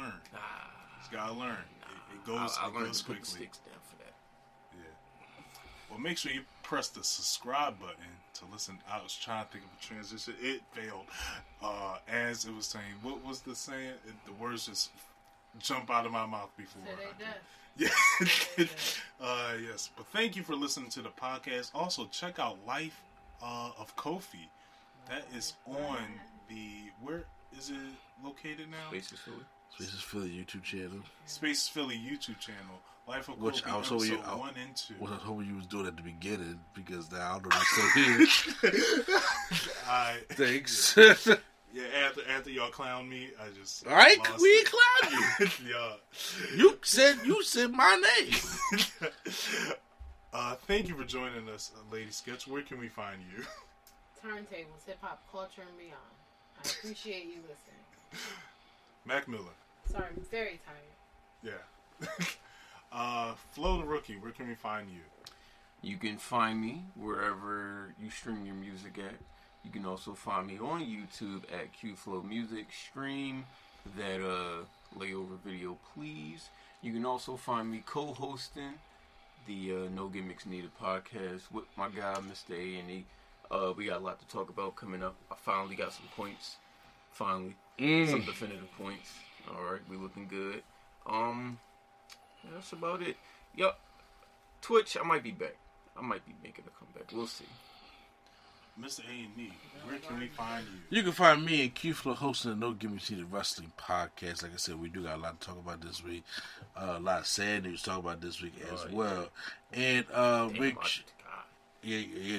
learn. It goes quickly. Down for that. Yeah. Well, make sure you press the subscribe button to listen. I was trying to think of a transition. It failed. As it was saying, what was the saying? The words just jump out of my mouth before. Yeah. Yes. But thank you for listening to the podcast. Also, check out Life of Kofi. That is on the. Where is it located now? Spaces Philly YouTube channel. Spaces Philly YouTube channel. Life of Which Kofi, I was hoping you was doing at the beginning because now I don't know what's so here. Thanks. Yeah. Yeah, after y'all clown me, I just we clown you. Yeah. You said my name. Thank you for joining us, Lady Sketch. Where can we find you? Turntables, hip hop, culture, and beyond. I appreciate you listening. Mac Miller. Sorry, I'm very tired. Yeah. Flo the Rookie, where can we find you? You can find me wherever you stream your music at. You can also find me on YouTube at QFlow Music. Stream that layover video, please. You can also find me co-hosting the No Gimmicks Needed podcast with my guy, Mr. A&E. We got a lot to talk about coming up. I finally got some points. Some definitive points. Alright, we looking good. That's about it. Yup. Twitch, I might be back. I might be making a comeback. We'll see. Mr. A&E, where can we find you? You can find me at QFlow hosting the No Gimmicks Needed Wrestling podcast. Like I said, we do got a lot to talk about this week. A lot of sad news to talk about this week as well. Yeah. And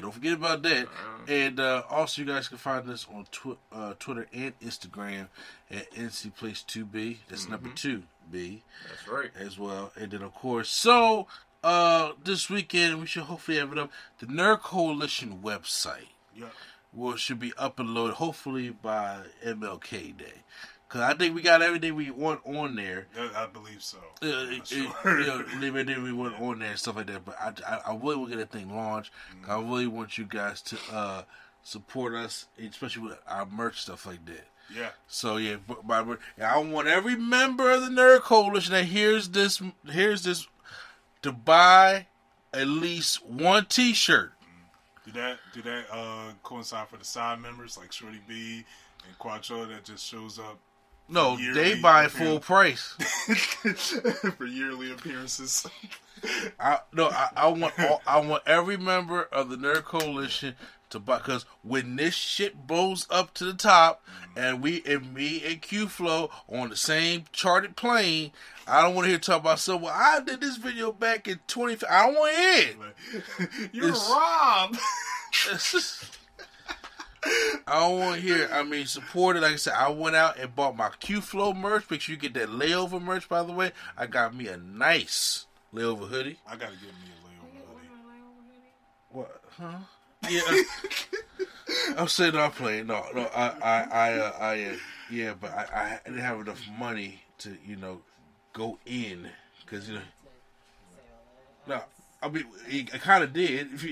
don't forget about that. And also, you guys can find us on Twitter and Instagram at NCPlace2B. That's number 2B. That's right. As well. And then, of course, this weekend, we should hopefully have it up. The Nerd Coalition website should be up and loaded, hopefully, by MLK Day. Because I think we got everything we want on there. I believe so. Everything we want on there and stuff like that. But I really want to get that thing launched. I really want you guys to support us, especially with our merch, stuff like that. Yeah. So, yeah, I want every member of the Nerd Coalition that hears this to buy at least one T-shirt. Did that coincide for the side members like Shorty B and Quattro that just shows up? No, they buy full price for yearly appearances. I want every member of the Nerd Coalition to buy, because when this shit blows up to the top and me and QFlow on the same charted plane, I don't want to hear talk about I did this video back in 2015. I don't want to hear it. You're robbed. I don't want to hear it. I mean, support it. Like I said, I went out and bought my QFlow merch. Make sure you get that layover merch, by the way. I got me a nice layover hoodie. I got to get me a layover hoodie. What? Huh? Yeah, I'm saying I'm playing. No, I didn't have enough money to, go in, because I kind of did. If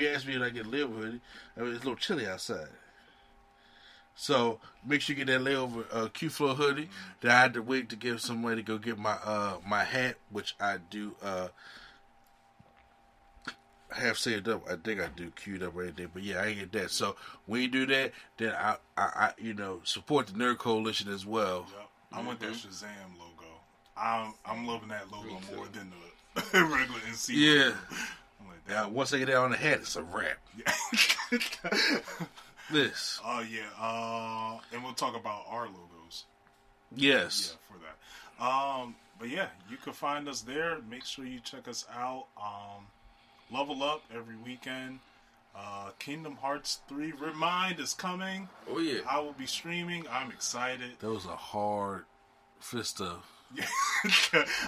you ask me, like, get layover, it's a little chilly outside. So make sure you get that layover QFlow hoodie. That I had to wait to give some money to go get my my hat, which I do. Have saved up. I think I do queued up right there, but yeah, I get that. So when you do that, then I support the Nerd Coalition as well. Yep. I want that Shazam logo. I'm loving that logo more than the regular NC. Yeah. Like, now, once I get that on the hat, it's a wrap. Yeah. This. Oh yeah. And we'll talk about our logos. Yes. Yeah, for that. But yeah, you can find us there. Make sure you check us out. Level up every weekend. Kingdom Hearts 3 Remind is coming. Oh yeah, I will be streaming. I'm excited. That was a hard fist of. Yeah,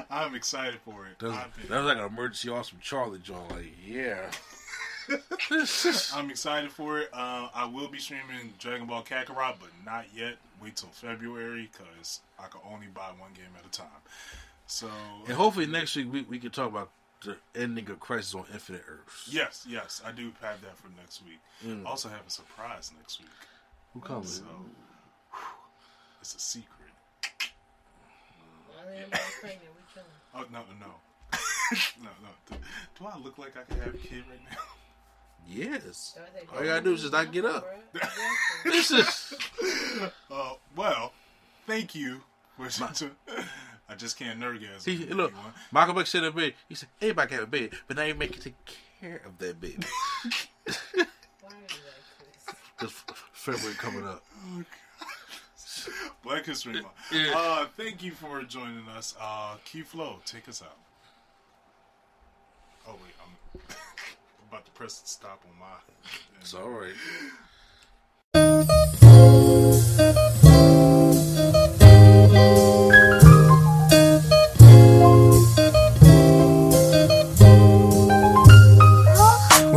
I'm excited for it. That was like an emergency awesome Charlie John. Like, yeah. I'm excited for it. I will be streaming Dragon Ball Kakarot, but not yet. Wait till February, because I can only buy one game at a time. So, and hopefully next week we can talk about the ending of Crisis on Infinite Earths. Yes, I do have that for next week. I also have a surprise next week. Who comes? So, it's a secret. Oh no! Do I look like I could have a kid right now? Yes. All you gotta do is just not get up. This is. Well, thank you. I just can't nerdgasm. Look, Michael Beck said in bed, he said, everybody can have a bed, but now you make it take care of that bed. Why are you like this? Because February coming up. Oh, Black History Month. Yeah. Thank you for joining us. QFlow, take us out. Oh, wait, I'm about to press stop on my... It's all right.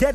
Get